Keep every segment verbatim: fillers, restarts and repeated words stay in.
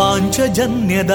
ಪಾಂಚಜನ್ಯದ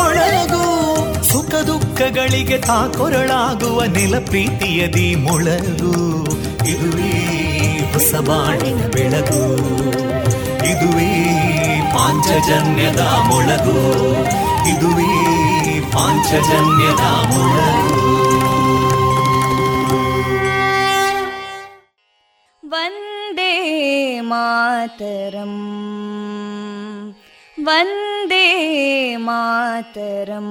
ಮೊಳಗು. ಸುಖ ದುಃಖಗಳಿಗೆ ತಾಕೊರಳಾಗುವ ನೆಲಪ್ರೀತಿಯದಿ ಮೊಳಗು. ಇದುವೇ ಹೊಸ ಬಾಳಿನ ಬೆಳಗು, ಇದುವೇ ಪಾಂಚಜನ್ಯದ ಮೊಳಗು, ಇದುವೇ ಪಾಂಚಜನ್ಯದ ಮೊಳಗು. ವಂದೇ ಮಾತರಂ, ವಂದೇ ಮಾತರಂ.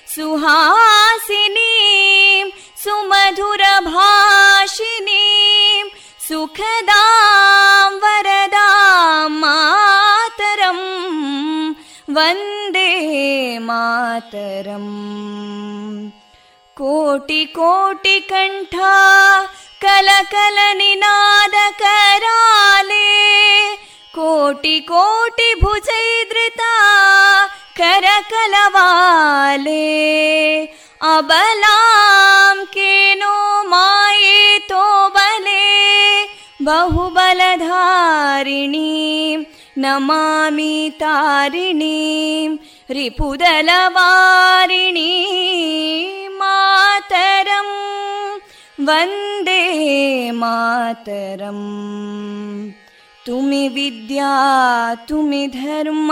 ಸುಹಾಸಿನೀಂ ಸುಮಧುರಭಾಷಿಣೀಂ ಸುಖದಾಂ ವರದಾಂ ಮಾತರಂ ವಂದೇ ಮಾತರಂ. ಕೋಟಿ ಕೋಟಿ ಕಂಠ ಕಲಕಲ ನಿನಾದ ಕರಾಲೇ ಕೋಟಿ ಕೋಟಿ ಭುಜೈದೃತ ಕರಕಲವಾಲೇ ಅಬಲಾಂ ಕೇನೋ ಮಾಯೇತೋ ಬಲೇ ಬಹುಬಲಧಾರಿಣೀ ನಮಾಮಿ ತಾರಿಣೀ ರಿಪುದಲವಾರಿಣೀ ಮಾತರಂ ವಂದೇ ಮಾತರಂ. ತುಮಿ ವಿದ್ಯಾ ತುಮಿ ಧರ್ಮ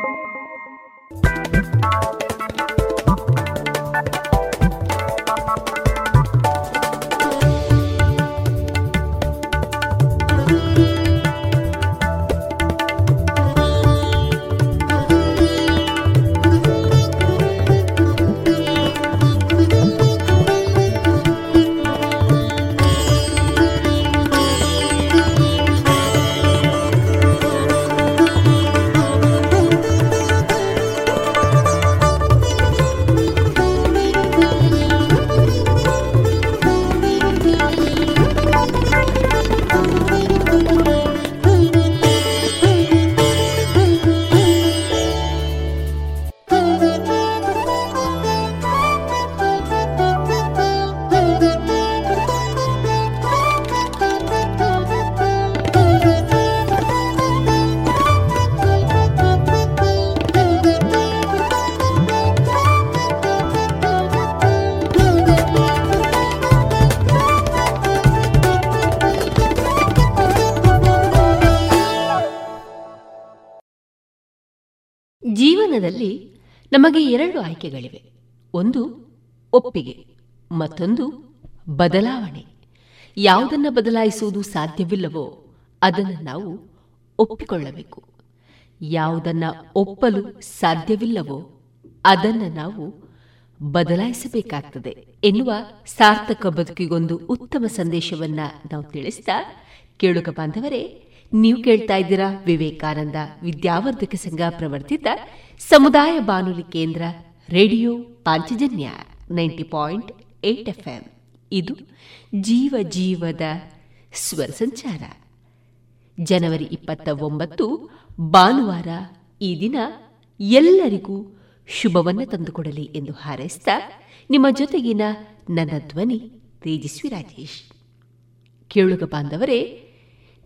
ಜೀವನದಲ್ಲಿ ನಮಗೆ ಎರಡು ಆಯ್ಕೆಗಳಿವೆ. ಒಂದು ಒಪ್ಪಿಗೆ, ಮತ್ತೊಂದು ಬದಲಾವಣೆ. ಯಾವುದನ್ನು ಬದಲಾಯಿಸುವುದು ಸಾಧ್ಯವಿಲ್ಲವೋ ಅದನ್ನು ನಾವು ಒಪ್ಪಿಕೊಳ್ಳಬೇಕು, ಯಾವುದನ್ನು ಒಪ್ಪಲು ಸಾಧ್ಯವಿಲ್ಲವೋ ಅದನ್ನು ನಾವು ಬದಲಾಯಿಸಬೇಕಾಗ್ತದೆ ಎನ್ನುವ ಸಾರ್ಥಕ ಬದುಕಿಗೊಂದು ಉತ್ತಮ ಸಂದೇಶವನ್ನು ನಾವು ತಿಳಿಸ್ತಾ, ಕೇಳುಗ ಬಾಂಧವರೇ, ನೀವು ಕೇಳ್ತಾ ಇದ್ದೀರಾ ವಿವೇಕಾನಂದ ವಿದ್ಯಾವರ್ಧಕ ಸಂಘ ಪ್ರವರ್ತಿತ ಸಮುದಾಯ ಬಾನುಲಿ ಕೇಂದ್ರ radio Panchajanya ninety point eight F M. ಇದು ಜೀವ ಜೀವದ ಸ್ವರ ಸಂಚಾರ. ಜನವರಿ ಇಪ್ಪತ್ತ ಒಂಬತ್ತು ಭಾನುವಾರ, ಈ ದಿನ ಎಲ್ಲರಿಗೂ ಶುಭವನ್ನು ತಂದುಕೊಡಲಿ ಎಂದು ಹಾರೈಸ್ತಾ ನಿಮ್ಮ ಜೊತೆಗಿನ ನನ್ನ ಧ್ವನಿ ತೇಜಸ್ವಿ ರಾಜೇಶ್. ಕೇಳುಗ ಬಾಂಧವರೇ,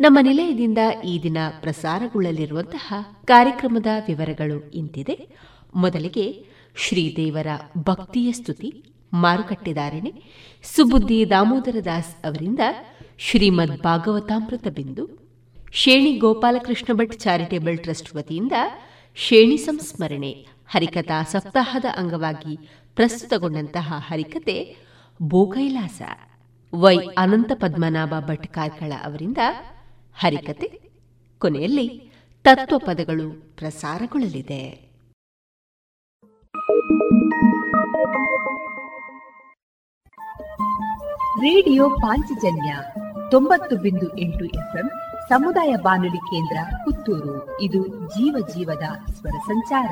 ನಮ್ಮ ನಿಲಯದಿಂದ ಈ ದಿನ ಪ್ರಸಾರಗೊಳ್ಳಲಿರುವಂತಹ ಕಾರ್ಯಕ್ರಮದ ವಿವರಗಳು ಇಂತಿದೆ. ಮೊದಲಿಗೆ ಶ್ರೀದೇವರ ಭಕ್ತಿಯ ಸ್ತುತಿ, ಮಾರುಕಟ್ಟೆದಾರಣೆ ಸುಬುದ್ಧಿ ದಾಮೋದರ ದಾಸ್ ಅವರಿಂದ ಶ್ರೀಮದ್ ಭಾಗವತಾಮೃತ ಬಿಂದು, ಶೇಣಿ ಗೋಪಾಲಕೃಷ್ಣ ಭಟ್ ಚಾರಿಟೇಬಲ್ ಟ್ರಸ್ಟ್ ವತಿಯಿಂದ ಶೇಣಿ ಸಂಸ್ಮರಣೆ ಹರಿಕಥಾ ಸಪ್ತಾಹದ ಅಂಗವಾಗಿ ಪ್ರಸ್ತುತಗೊಂಡಂತಹ ಹರಿಕತೆ ಭೂಕೈಲಾಸ, ವೈ ಅನಂತ ಪದ್ಮನಾಭ ಭಟ್ ಕಾರ್ಕಳ ಅವರಿಂದ ಹರಿಕತೆ, ಕೊನೆಯಲ್ಲಿ ತತ್ವ ಪದಗಳು ಪ್ರಸಾರಗೊಳ್ಳಲಿದೆ. ರೇಡಿಯೋ ಪಾಂಚಜನ್ಯ ತೊಂಬತ್ತು ಬಿಂದು ಎಂಟು ಎಫ್ಎಂ ಸಮುದಾಯ ಬಾನುಲಿ ಕೇಂದ್ರ ಪುತ್ತೂರು. ಇದು ಜೀವ ಜೀವದ ಸ್ವರ ಸಂಚಾರ.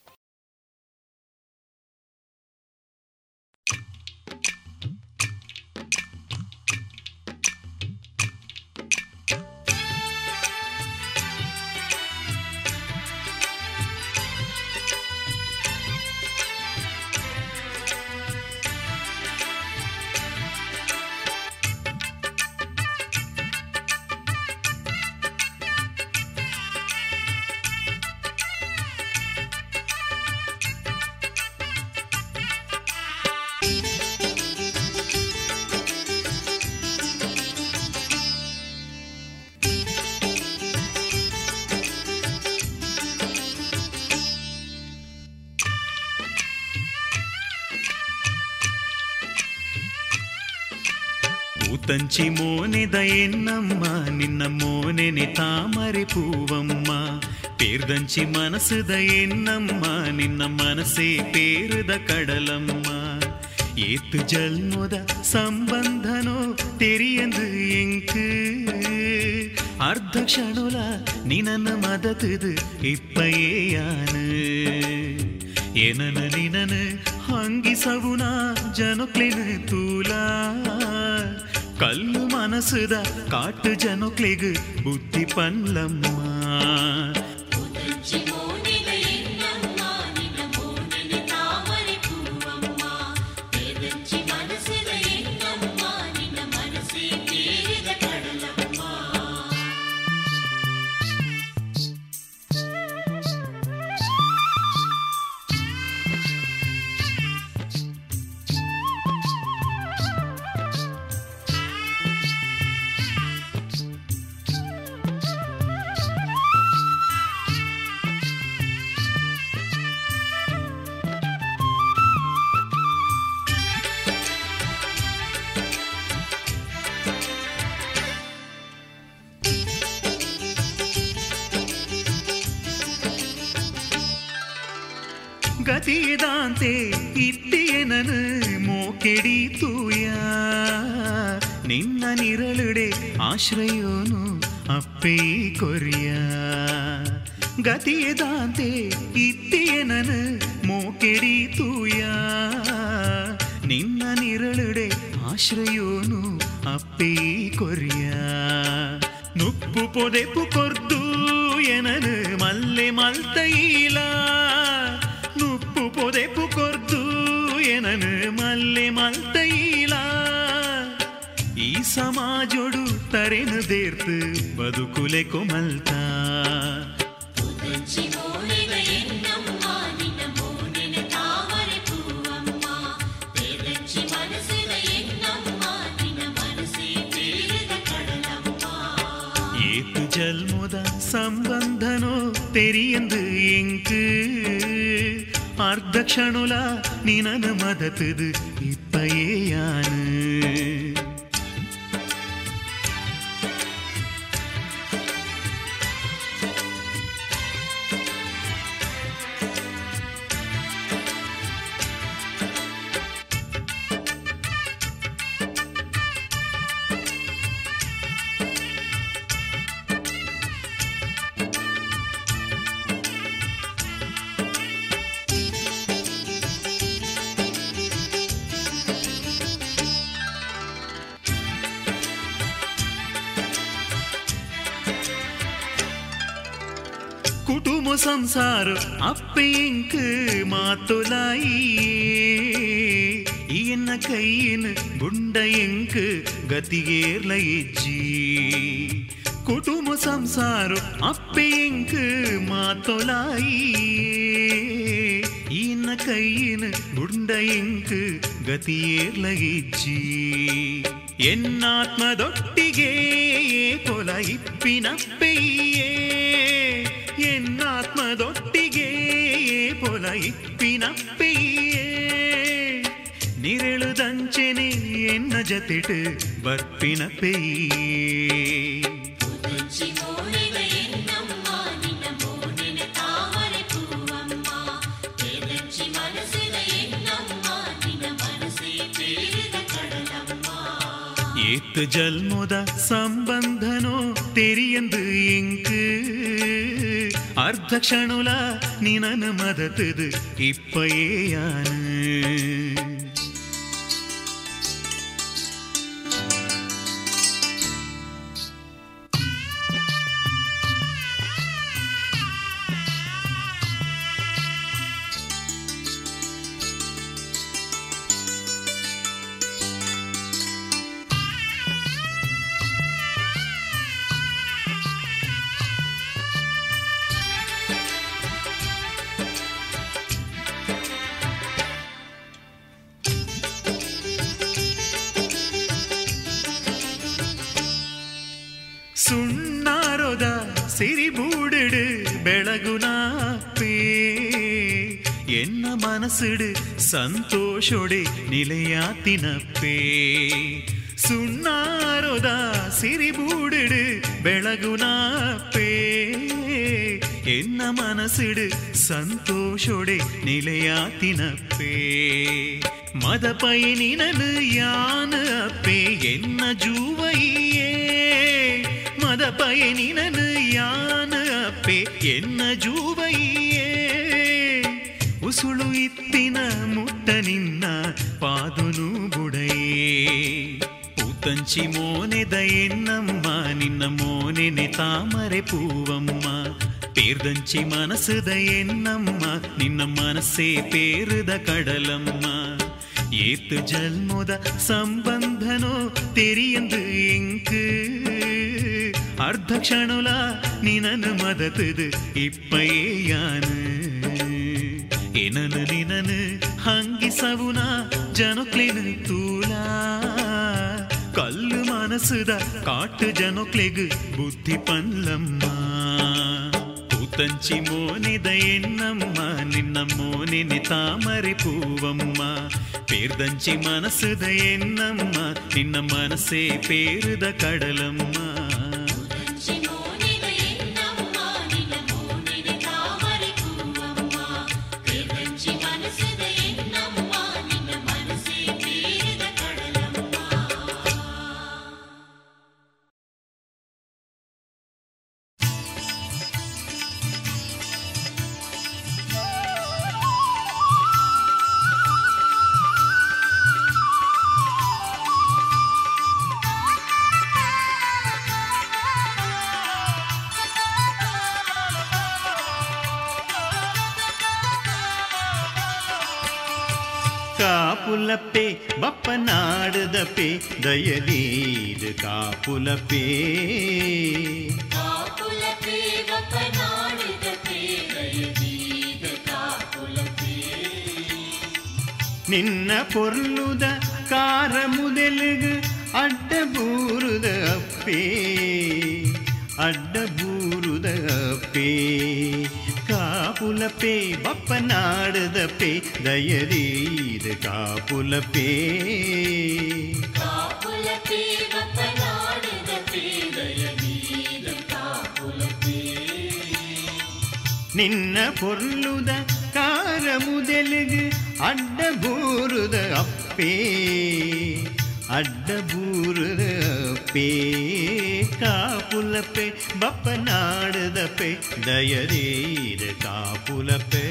తంచి మోనిద ఎన్నమ్మ నిన్న మోనెని తామరి పూవమ్మ పేర్దంచి మనసుద ఎన్నమ్మ నిన్న మనసే పేరుద కడలమ్మ ఏత్ జల్ముద సంబంధనో తెరియందు ఎంకు అర్ధ క్షణుల నినన్న మదతుదు ఇప్పయేయాను ఎనన నినన హంగి సవునా జనుక్లిన తూలా ಕಲ್ಲು ಮನಸುದ ಕಾಟು ಜನಕ್ಲಿಗ್ ಬುದ್ಧಿ ಪನ್ಲಮ್ಮ ಗತಿದಾಂತೆ ಇತ್ತೇನನು ಮೋಕೆಡೀತೂಯ ನಿನ್ನ ನಿರಳುಡೆ ಆಶ್ರಯೋನು ಅಪ್ಪೇ ಕೊರಿಯ ಗತಿದಾಂತೆ ಇತ್ತೇನನು ಮೋಕೆಡೀತೂಯ ನಿನ್ನ ನಿರಳುಡೆ ಆಶ್ರಯೋನು ಅಪ್ಪೇ ಕೊರಿಯ ನುಪ್ಪು ಪೊದೆಪು ಕೊರ್ದು ಎನನು ಮಲ್ಲೆ ಮಲ್ತೈಲ ಪೊದೆಪು ಕೊರ್ದು ಎನನು ಮಲ್ಲೆ ಮಲ್ತೈಲ ಈ ಸಮಾಜೊಡು ತರೆನು ದೇರ್ತು ಬದುಕುಲೆ ಕೊಮಲ್ತ ஏத்து ஜல்முதா சம்பந்தனோ தெரியந்து எங்கு அர்த்தக்ஷணுலா நினனு மதத்துது இப்பயேயானு സംസാരം അപ്പേങ്ക് മാത്തുലായി എന്ന കയ്യിന് ബുണ്ടയെങ്ക് ഗതികേർല എജ്ജി കുടുംബ സംസാരം അപ്പേങ്ക് മാത്തുലായി എന്ന കയ്യിന് ബുണ്ടയെങ്ക് ഗതിയേർല എജ്ജി എന്നാത്മതൊട്ടികേ കൊല ഇപ്പിനപ്പയ്യേ ಎನ್ನಾತ್ಮದೊಟ್ಟಿಗೆ ಪೊಲ ಇಪ್ಪಿನಪ್ಪಿಯೇ ನಿರಳು ದಂಚೆನೆ ಎನ್ನ ಜತೆಟು ಬರ್ಪಿನ ಪೇಯೇ ஏத்து ஜல்முத சம்பந்தனோ தெரியந்து எங்கு அர்த்தக்ஷணுலா நினனு மதத்துது இப்பயேயானு சந்தோஷோடு நிலையாத்தினப்பே சுண்ணாரோதா சிரிபூடுடு பெளகுனாப்பே என்ன மனசுடு சந்தோஷோடு நிலையாத்தினப்பே மதபயனினது யானு அப்பே என்ன ஜூவையே மதபயனினது யானு அப்பே என்ன ஜூவையே ಸುಳು ಇತ್ತಿನ ಮುಟ್ಟ ನಿನ್ನ ಪಾದುನು ಬುಡಯೇ ಪೂತಂಚಿ ಮೋನೆದ ಎನ್ನಮ್ಮ ನಿನ್ನ ಮೋನೆನೆ ತಾಮರೆ ಪೂವಮ್ಮ ಪೇರ್ದಂಚಿ ಮನಸದ ಎನ್ನಮ್ಮ ನಿನ್ನ ಮನಸ್ಸೇ ಪೇರದ ಕಡಲಮ್ಮ ಏತು ಜನ್ಮದ ಸಂಬಂಧನೋ ತೆರಿಯಂದು ಎಂಕು ಅರ್ಧ ಕ್ಷಣುಲ ನಿನನು ಮದತದು ಇಪ್ಪಯೇಯಾನು ಏನನು ನಿನನು ಹಂಗಿಸವುನ ಜನೊಕ್ಲೆನು ತೂಲ ಕಲ್ಲು ಮನಸುದ ಕಾಟು ಜನೊಕ್ಲೆಗು ಬುದ್ಧಿ ಪನ್ಲಮ್ಮ ಕೂತಂಚಿ ಮೋನೆದ ಎನ್ನಮ್ಮ ನಿನ್ನ ಮೋನೆನೆ ತಾಮರೆ ಪೂವಮ್ಮ ಪೇರ್ದಂಚಿ ಮನಸುದ ಎನ್ನಮ್ಮ ನಿನ್ನ ಮನಸ್ಸೇ ಪೇರುದ ಕಡಲಮ್ಮ ಕಾಪುಲಪ್ಪೆ ಬಪ್ಪನಾಡುದಪ್ಪೆ ದಯದೀದು ಕಾಪುಲಪ್ಪೆ ನಿನ್ನ ಪೊರ್ಲುದ ಕಾರ ಮುದೆಲುಗು ಅಡ್ಡ ಬೂರುದ ಅಪ್ಪೇ அட்டபூருதப்பே காப்புலப்பே பப்பநாடுதப்பே தயரீது காப்புலப்பே நின்ன பொருளுத காரமுதலுகு அட்டபூருத அப்பே ಅಡ್ಡಬೂರದ ಪೇ ಕಾಪುಲಪೆ ಬಪ್ಪನಾಡದ ಪೇ ದಯರೀರ ಕಾಪುಲಪೇ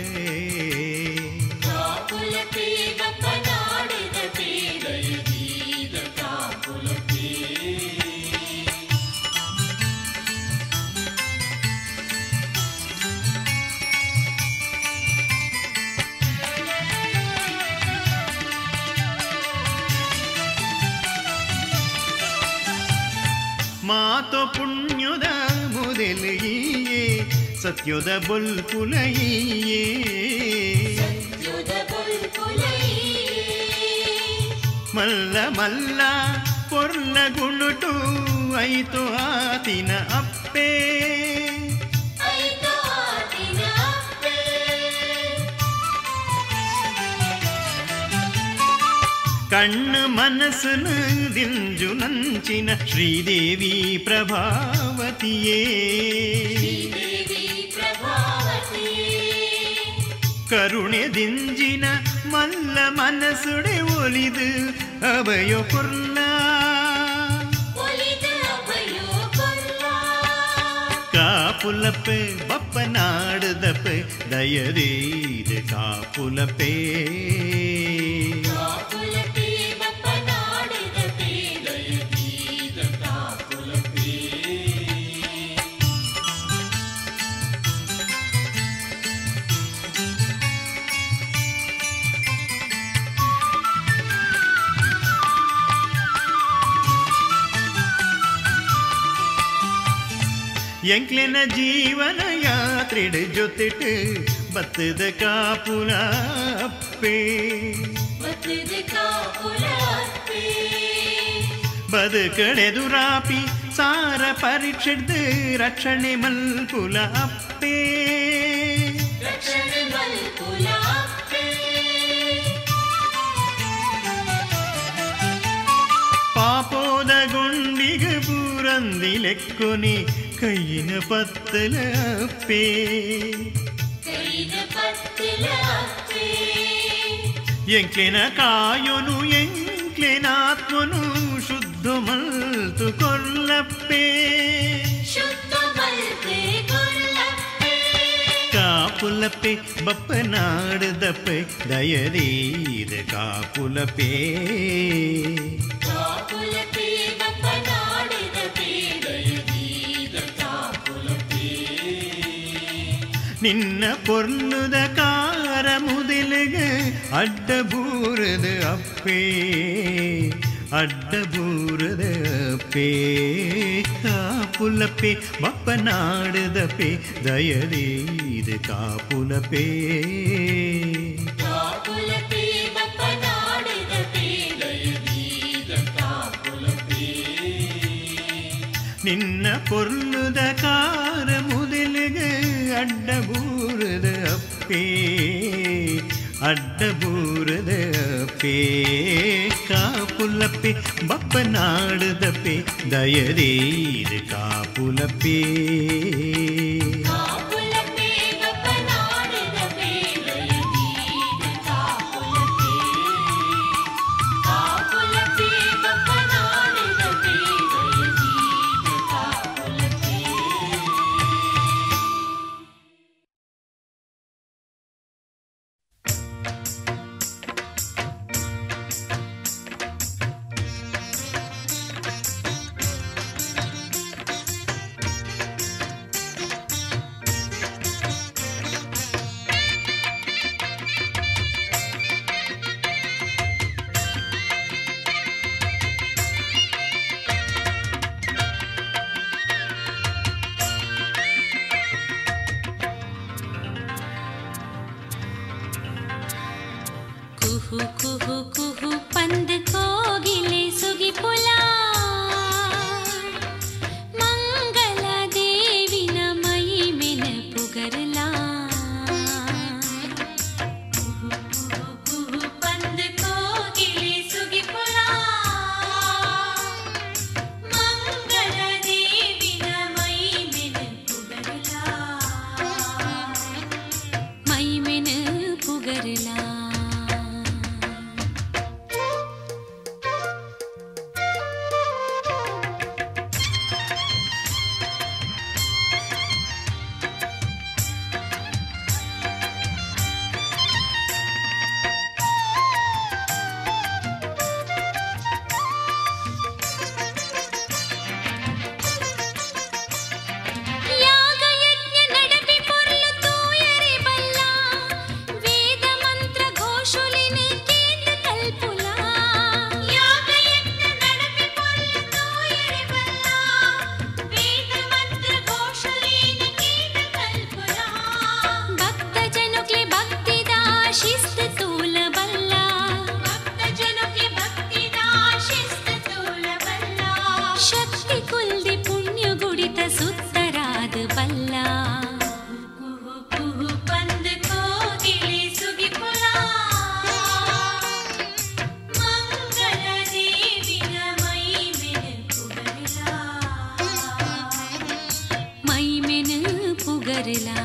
ಮಾತೋ ಪುಣ್ಯದ ಮೊದಲಿಯೇ ಸತ್ಯೋದ ಬೊಲ್ಪುಲಯೇ ಮಲ್ಲ ಮಲ್ಲ ಪೊರ್ಲ ಗುಣುಟು ಐತು ಆತಿನ ಅಪ್ಪೆ ಕಣ್ಣು ಮನಸ್ಸನ್ನು ದಿಂಜು ನಂಚಿನ ಶ್ರೀದೇವಿ ಪ್ರಭಾವತಿಯೇ ಕರುಣೆ ದಿಂಜಿನ ಮಲ್ಲ ಮನಸುಡೆ ಒಲಿದು ಅಭಯೋ ಕೊರ್ಲ ಕಾಪುಲಪೆ ಬಪ್ಪನಾಡದಪೆ ದಯರೀದ ಕಾಪುಲಪೇ ಎಂಕ್ಲೆನ ಜೀವನ ಯಾತ್ರೆಡ ಜೊತೆಟ್ಟು ಬತ್ತದ ಕಾಪುಲ ಅಪ್ಪೇ ಬದುಕಡೆದುರಾಪಿ ಸಾರ ಪರೀಕ್ಷೆಡ್ದು ರಕ್ಷಣೆ ಮಲ್ಪುಲ ಅಪ್ಪೇ ಪಾಪೋದ ಗುಂಡಿಗ ಪೂರಂದಿ ಲೆಕ್ಕೊನಿ ಕೈಯಿನ ಪತ್ತಲ ಅಪ್ಪೇ ಎಂಕ್ಲೆನ ಕಾಯೋನು ಎಂಕ್ಲೆನಾತ್ಮನು ಶುದ್ಧ ಮಲ್ತು ಕೊಲ್ಲಪ್ಪೇ ಕಾಪುಲಪೆ ಬಪ್ಪನಾಡದಪ್ಪೆ ದಯರೀರ ಕಾಪುಲಪೇ ನಿನ್ನ ಪೊರ್ನುದ ಕಾರ ಮುದಿಲಗ ಅಡ್ಡಬೂರದ ಅಪ್ಪೇ ಅಡ್ಡಬೂರದ ಅಪ್ಪೇ ಕಾಪುಲಪೆ ಬಪ್ಪನಾಡದ ಪೇ ದಯರೀದ ಕಾಪುಲಪೇ ನಿನ್ನ ಪೊರ್ನುದ ಕಾರ ಮುದಿಲಗ ಅಡ್ಡಬೂರದ ಅಪ್ಪೇ ಅಡ್ಡಬೂರದ ಅಪ್ಪೇ ಕಾಪುಲಪ್ಪೆ ಬಪ್ಪನಾಡದಪ್ಪೆ ದಯರೀರ ಕಾಪುಲಪ್ಪೇ ಕೋಗಿಲೆ ಸುಗಿ ಪುಲ ಮಂಗಲದಿ करला।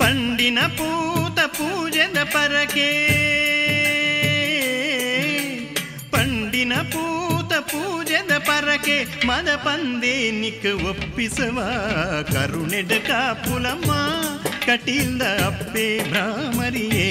ಪಂಡಿನ ಪೂತ ಪೂಜದ ಪರಕೆ ಪಂಡಿನ ಪೂತ ಪೂಜದ ಪರಕೆ ಮದ ಪಂದೇ ನಿಕ್ ಒಪ್ಪಿಸವ ಕರುಣೆಡಕ ಪುಲಮ್ಮ ಕಟೀಲ್ದ ಅಪ್ಪೆ ಭ್ರಾಮರಿಯೇ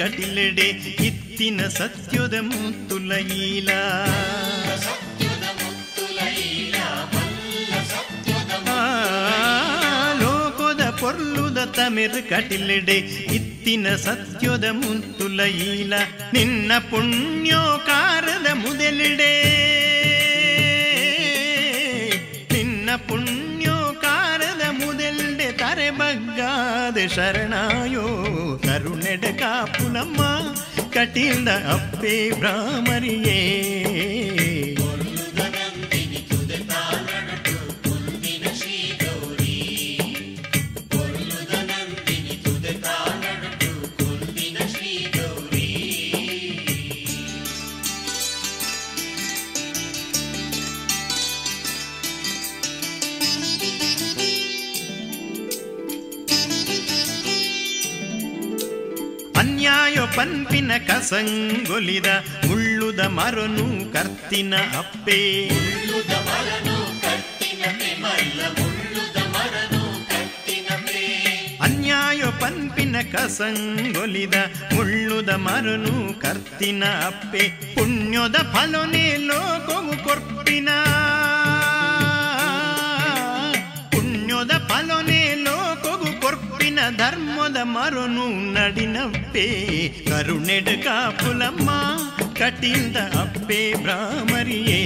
ಕಟಿಲೆಡೆ ಇತ್ತ ఇతిన సత్యుదముతులైలా లోకోద పొర్లుద తమిర్ కటిలెడే ಇತ್ತಿನ ಸತ್ಯದ ಮುಂತುಲೈಲ ನಿನ್ನ ಪುಣ್ಯೋಕಾರದ ಮುದಲಿಡೆ ನಿನ್ನ ಪುಣ್ಯೋಕಾರದ ಮುದಲ್ಡೆ ತರೆ ಬಗ್ಗಾದ ಶರಣಾಯೋ ಕರುಣೆಡ ಕಾಪುಲಮ್ಮ ಕಟೀಲ್ದ ಅಪ್ಪೆ ಬ್ರಾಹ್ಮರಿಯೇ ಪನ್ಪಿನ ಕಸಂಗೊಲಿದ ಮುಳ್ಳುದ ಮರನು ಕರ್ತಿನ ಅಪ್ಪೆ ಅನ್ಯಾಯ ಪನ್ಪಿನ ಕಸಂಗೊಲಿದ ಮುಳ್ಳುದ ಮರನು ಕರ್ತಿನ ಅಪ್ಪೆ ಪುಣ್ಯದ ಫಲನೆ ಲೋಕವು ಕೊರ್ಪಿನ ಪುಣ್ಯದ ಫಲನೆ ಲೋಕವು ಕೊರ್ಪಿನ ಧರ್ಮದ ಮರನು ನಡಿನಪ್ಪೆ ಕರುಣೆಡ ಕಾಪುಲಮ್ಮ ಕಟೀಲ್ದ ಅಪ್ಪೆ ಬ್ರಾಹ್ಮರಿಯೇ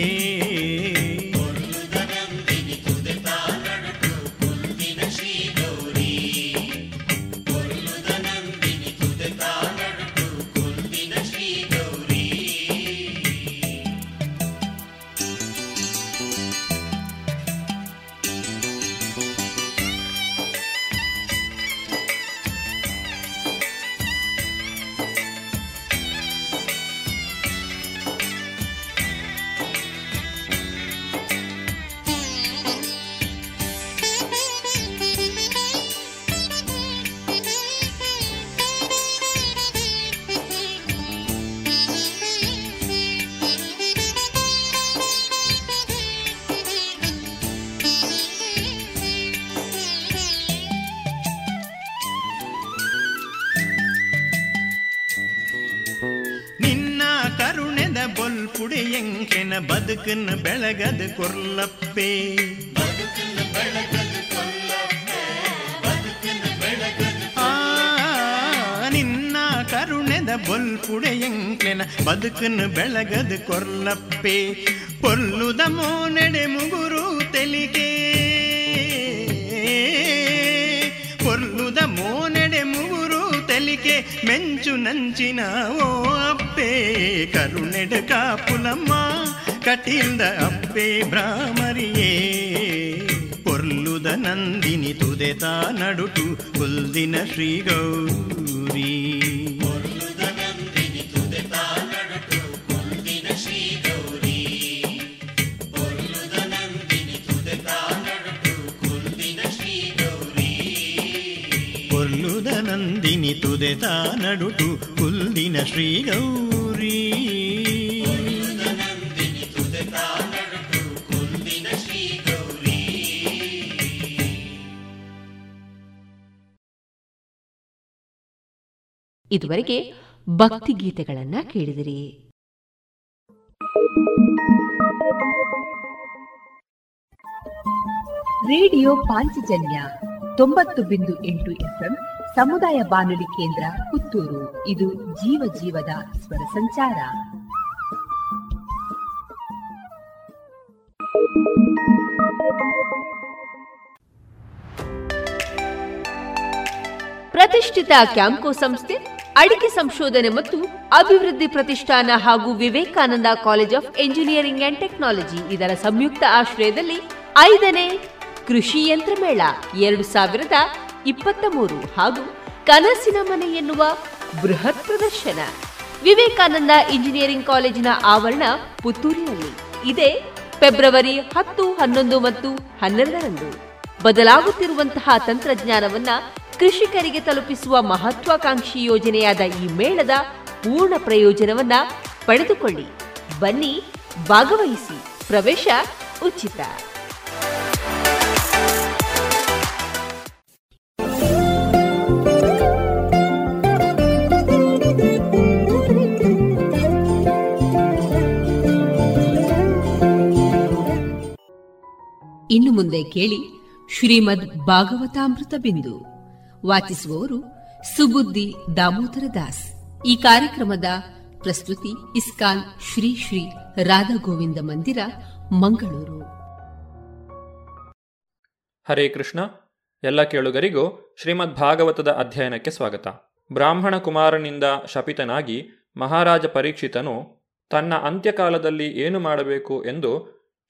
ಬದುಕನ್ನು ಬೆಳಗದ ಕೊರ್ಲಪ್ಪೆ ಆ ನಿನ್ನ ಕರುಣೆದ ಬೊಲ್ಪುಡೆಯಂಕ್ಲೆನ ಬದುಕನ್ನು ಬೆಳಗದ ಕೊರ್ಲಪ್ಪೆ ಪೊಲ್ಲುದ ಮೋನೆಡೆ ಮುಗುರು ತೆಲಿಗೆ ಪೊಲ್ಲುದ ಮೋನೆಡೆ ಮುಗುರು ತೆಲಿಕೆ ಮೆಂಚು ನಂಚಿನ ಓ ಅಪ್ಪೆ ಕರುಣೆಡ ಕಾಪುಲಮ್ಮ ಕಟೀಲ್ದ ಅಪ್ಪೆ ಬ್ರಾಹ್ಮರಿಯೇ ಪೊರ್ಲುದ ನಂದಿನಿ ತುದೆತ ನಡುಟು ಕುಲ್ದಿನ ಶ್ರೀ ಗೌರಿ ಪೊರ್ಲುದ ನಂದಿನಿ ತುದೆತ ನಡುಟು ಕುಲ್ದಿನ ಶ್ರೀ ಗೌರಿ ಇದುವರೆಗೆ ಭಕ್ತಿಗೀತೆಗಳನ್ನ ಕೇಳಿದಿರಿ. ರೇಡಿಯೋ ಪಾಂಚಜನ್ಯ ತೊಂಬತ್ತು ಬಿಂದು ಎಂಟು ಎಫ್ಎಂ ಸಮುದಾಯ ಬಾನುಲಿ ಕೇಂದ್ರ ಪುತ್ತೂರು. ಇದು ಜೀವ ಜೀವದ ಸ್ವರ ಸಂಚಾರ. ಪ್ರತಿಷ್ಠಿತ ಕ್ಯಾಂಕೋ ಸಂಸ್ಥೆ, ಅಡಿಕೆ ಸಂಶೋಧನೆ ಮತ್ತು ಅಭಿವೃದ್ಧಿ ಪ್ರತಿಷ್ಠಾನ ಹಾಗೂ Vivekananda college of engineering and technology ಇದರ ಸಂಯುಕ್ತ ಆಶ್ರಯದಲ್ಲಿ ಐದನೇ ಕೃಷಿ ಯಂತ್ರ ಮೇಳ ಎರಡು ಸಾವಿರದ ಇಪ್ಪತ್ತ ಮೂರು ಹಾಗೂ ಕನಸಿನ ಮನೆ ಎನ್ನುವ ಬೃಹತ್ ಪ್ರದರ್ಶನ ವಿವೇಕಾನಂದ ಇಂಜಿನಿಯರಿಂಗ್ ಕಾಲೇಜಿನ ಆವರಣ ಪುತ್ತೂರಿನಲ್ಲಿ ಇದೇ ಫೆಬ್ರವರಿ ಹತ್ತು, ಹನ್ನೊಂದು ಮತ್ತು ಹನ್ನೆರಡರಂದು. ಬದಲಾಗುತ್ತಿರುವಂತಹ ತಂತ್ರಜ್ಞಾನವನ್ನ ಕೃಷಿಕರಿಗೆ ತಲುಪಿಸುವ ಮಹತ್ವಾಕಾಂಕ್ಷಿ ಯೋಜನೆಯಾದ ಈ ಮೇಳದ ಪೂರ್ಣ ಪ್ರಯೋಜನವನ್ನ ಪಡೆದುಕೊಳ್ಳಿ. ಬನ್ನಿ, ಭಾಗವಹಿಸಿ. ಪ್ರವೇಶ ಉಚಿತ. ಇನ್ನು ಮುಂದೆ ಕೇಳಿ ಶ್ರೀಮದ್ ಭಾಗವತಾಮೃತ ಬಿಂದು. ವಾಚಿಸುವವರು ಸುಬುದ್ಧಿ ದಾಮೋದರ ದಾಸ್. ಈ ಕಾರ್ಯಕ್ರಮದ ಪ್ರಸ್ತುತಿ ಇಸ್ಕಾನ್ ಶ್ರೀ ಶ್ರೀ ರಾಧಾ ಗೋವಿಂದ ಮಂದಿರ, ಮಂಗಳೂರು. ಹರೇ ಕೃಷ್ಣ. ಎಲ್ಲ ಕೇಳುಗರಿಗೂ ಶ್ರೀಮದ್ ಭಾಗವತದ ಅಧ್ಯಯನಕ್ಕೆ ಸ್ವಾಗತ. ಬ್ರಾಹ್ಮಣ ಕುಮಾರನಿಂದ ಶಪಿತನಾಗಿ ಮಹಾರಾಜ ಪರೀಕ್ಷಿತನು ತನ್ನ ಅಂತ್ಯಕಾಲದಲ್ಲಿ ಏನು ಮಾಡಬೇಕು ಎಂದು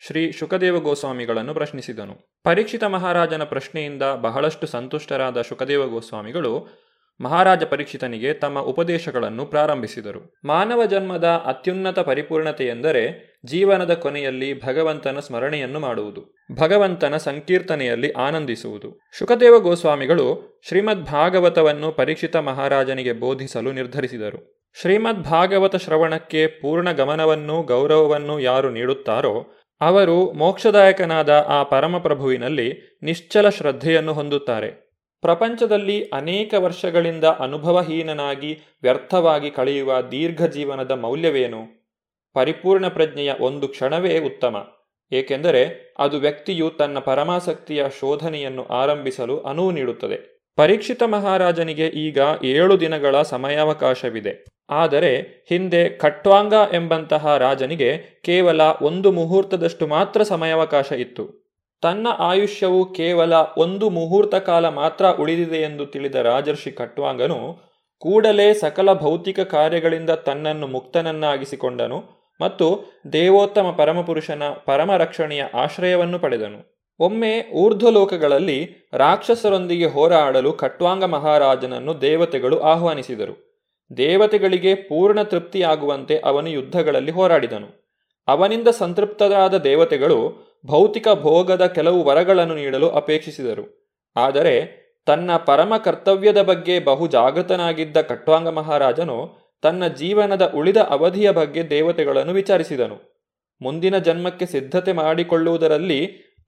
ಶ್ರೀ ಶುಕದೇವ ಗೋಸ್ವಾಮಿಗಳನ್ನು ಪ್ರಶ್ನಿಸಿದನು. ಪರೀಕ್ಷಿತ ಮಹಾರಾಜನ ಪ್ರಶ್ನೆಯಿಂದ ಬಹಳಷ್ಟು ಸಂತುಷ್ಟರಾದ ಶುಕದೇವ ಗೋಸ್ವಾಮಿಗಳು ಮಹಾರಾಜ ಪರೀಕ್ಷಿತನಿಗೆ ತಮ್ಮ ಉಪದೇಶಗಳನ್ನು ಪ್ರಾರಂಭಿಸಿದರು. ಮಾನವ ಜನ್ಮದ ಅತ್ಯುನ್ನತ ಪರಿಪೂರ್ಣತೆಯೆಂದರೆ ಜೀವನದ ಕೊನೆಯಲ್ಲಿ ಭಗವಂತನ ಸ್ಮರಣೆಯನ್ನು ಮಾಡುವುದು, ಭಗವಂತನ ಸಂಕೀರ್ತನೆಯಲ್ಲಿ ಆನಂದಿಸುವುದು. ಶುಕದೇವ ಗೋಸ್ವಾಮಿಗಳು ಶ್ರೀಮದ್ ಭಾಗವತವನ್ನು ಪರೀಕ್ಷಿತ ಮಹಾರಾಜನಿಗೆ ಬೋಧಿಸಲು ನಿರ್ಧರಿಸಿದರು. ಶ್ರೀಮದ್ ಭಾಗವತ ಶ್ರವಣಕ್ಕೆ ಪೂರ್ಣ ಗಮನವನ್ನು ಗೌರವವನ್ನು ಯಾರು ನೀಡುತ್ತಾರೋ ಅವರು ಮೋಕ್ಷದಾಯಕನಾದ ಆ ಪರಮಪ್ರಭುವಿನಲ್ಲಿ ನಿಶ್ಚಲ ಶ್ರದ್ಧೆಯನ್ನು ಹೊಂದುತ್ತಾರೆ. ಪ್ರಪಂಚದಲ್ಲಿ ಅನೇಕ ವರ್ಷಗಳಿಂದ ಅನುಭವಹೀನನಾಗಿ ವ್ಯರ್ಥವಾಗಿ ಕಳೆಯುವ ದೀರ್ಘ ಜೀವನದ ಮೌಲ್ಯವೇನು? ಪರಿಪೂರ್ಣ ಪ್ರಜ್ಞೆಯ ಒಂದು ಕ್ಷಣವೇ ಉತ್ತಮ, ಏಕೆಂದರೆ ಅದು ವ್ಯಕ್ತಿಯು ತನ್ನ ಪರಮಾಸಕ್ತಿಯ ಶೋಧನೆಯನ್ನು ಆರಂಭಿಸಲು ಅನುವು ನೀಡುತ್ತದೆ. ಪರೀಕ್ಷಿತ ಮಹಾರಾಜನಿಗೆ ಈಗ ಏಳು ದಿನಗಳ ಸಮಯಾವಕಾಶವಿದೆ. ಆದರೆ ಹಿಂದೆ ಖಟ್ವಾಂಗ ಎಂಬಂತಹ ರಾಜನಿಗೆ ಕೇವಲ ಒಂದು ಮುಹೂರ್ತದಷ್ಟು ಮಾತ್ರ ಸಮಯಾವಕಾಶ ಇತ್ತು. ತನ್ನ ಆಯುಷ್ಯವು ಕೇವಲ ಒಂದು ಮುಹೂರ್ತ ಕಾಲ ಮಾತ್ರ ಉಳಿದಿದೆ ಎಂದು ತಿಳಿದ ರಾಜರ್ಷಿ ಖಟ್ವಾಂಗನು ಕೂಡಲೇ ಸಕಲ ಭೌತಿಕ ಕಾರ್ಯಗಳಿಂದ ತನ್ನನ್ನು ಮುಕ್ತನನ್ನಾಗಿಸಿಕೊಂಡನು ಮತ್ತು ದೇವೋತ್ತಮ ಪರಮಪುರುಷನ ಪರಮರಕ್ಷಣೆಯ ಆಶ್ರಯವನ್ನು ಪಡೆದನು. ಒಮ್ಮೆ ಊರ್ಧ್ವಲೋಕಗಳಲ್ಲಿ ರಾಕ್ಷಸರೊಂದಿಗೆ ಹೋರಾಡಲು ಖಟ್ವಾಂಗ ಮಹಾರಾಜನನ್ನು ದೇವತೆಗಳು ಆಹ್ವಾನಿಸಿದರು. ದೇವತೆಗಳಿಗೆ ಪೂರ್ಣ ತೃಪ್ತಿಯಾಗುವಂತೆ ಅವನು ಯುದ್ಧಗಳಲ್ಲಿ ಹೋರಾಡಿದನು. ಅವನಿಂದ ಸಂತೃಪ್ತರಾದ ದೇವತೆಗಳು ಭೌತಿಕ ಭೋಗದ ಕೆಲವು ವರಗಳನ್ನು ನೀಡಲು ಅಪೇಕ್ಷಿಸಿದರು. ಆದರೆ ತನ್ನ ಪರಮ ಕರ್ತವ್ಯದ ಬಗ್ಗೆ ಬಹು ಜಾಗೃತನಾಗಿದ್ದ ಖಟ್ವಾಂಗ ಮಹಾರಾಜನು ತನ್ನ ಜೀವನದ ಉಳಿದ ಅವಧಿಯ ಬಗ್ಗೆ ದೇವತೆಗಳನ್ನು ವಿಚಾರಿಸಿದನು. ಮುಂದಿನ ಜನ್ಮಕ್ಕೆ ಸಿದ್ಧತೆ ಮಾಡಿಕೊಳ್ಳುವುದರಲ್ಲಿ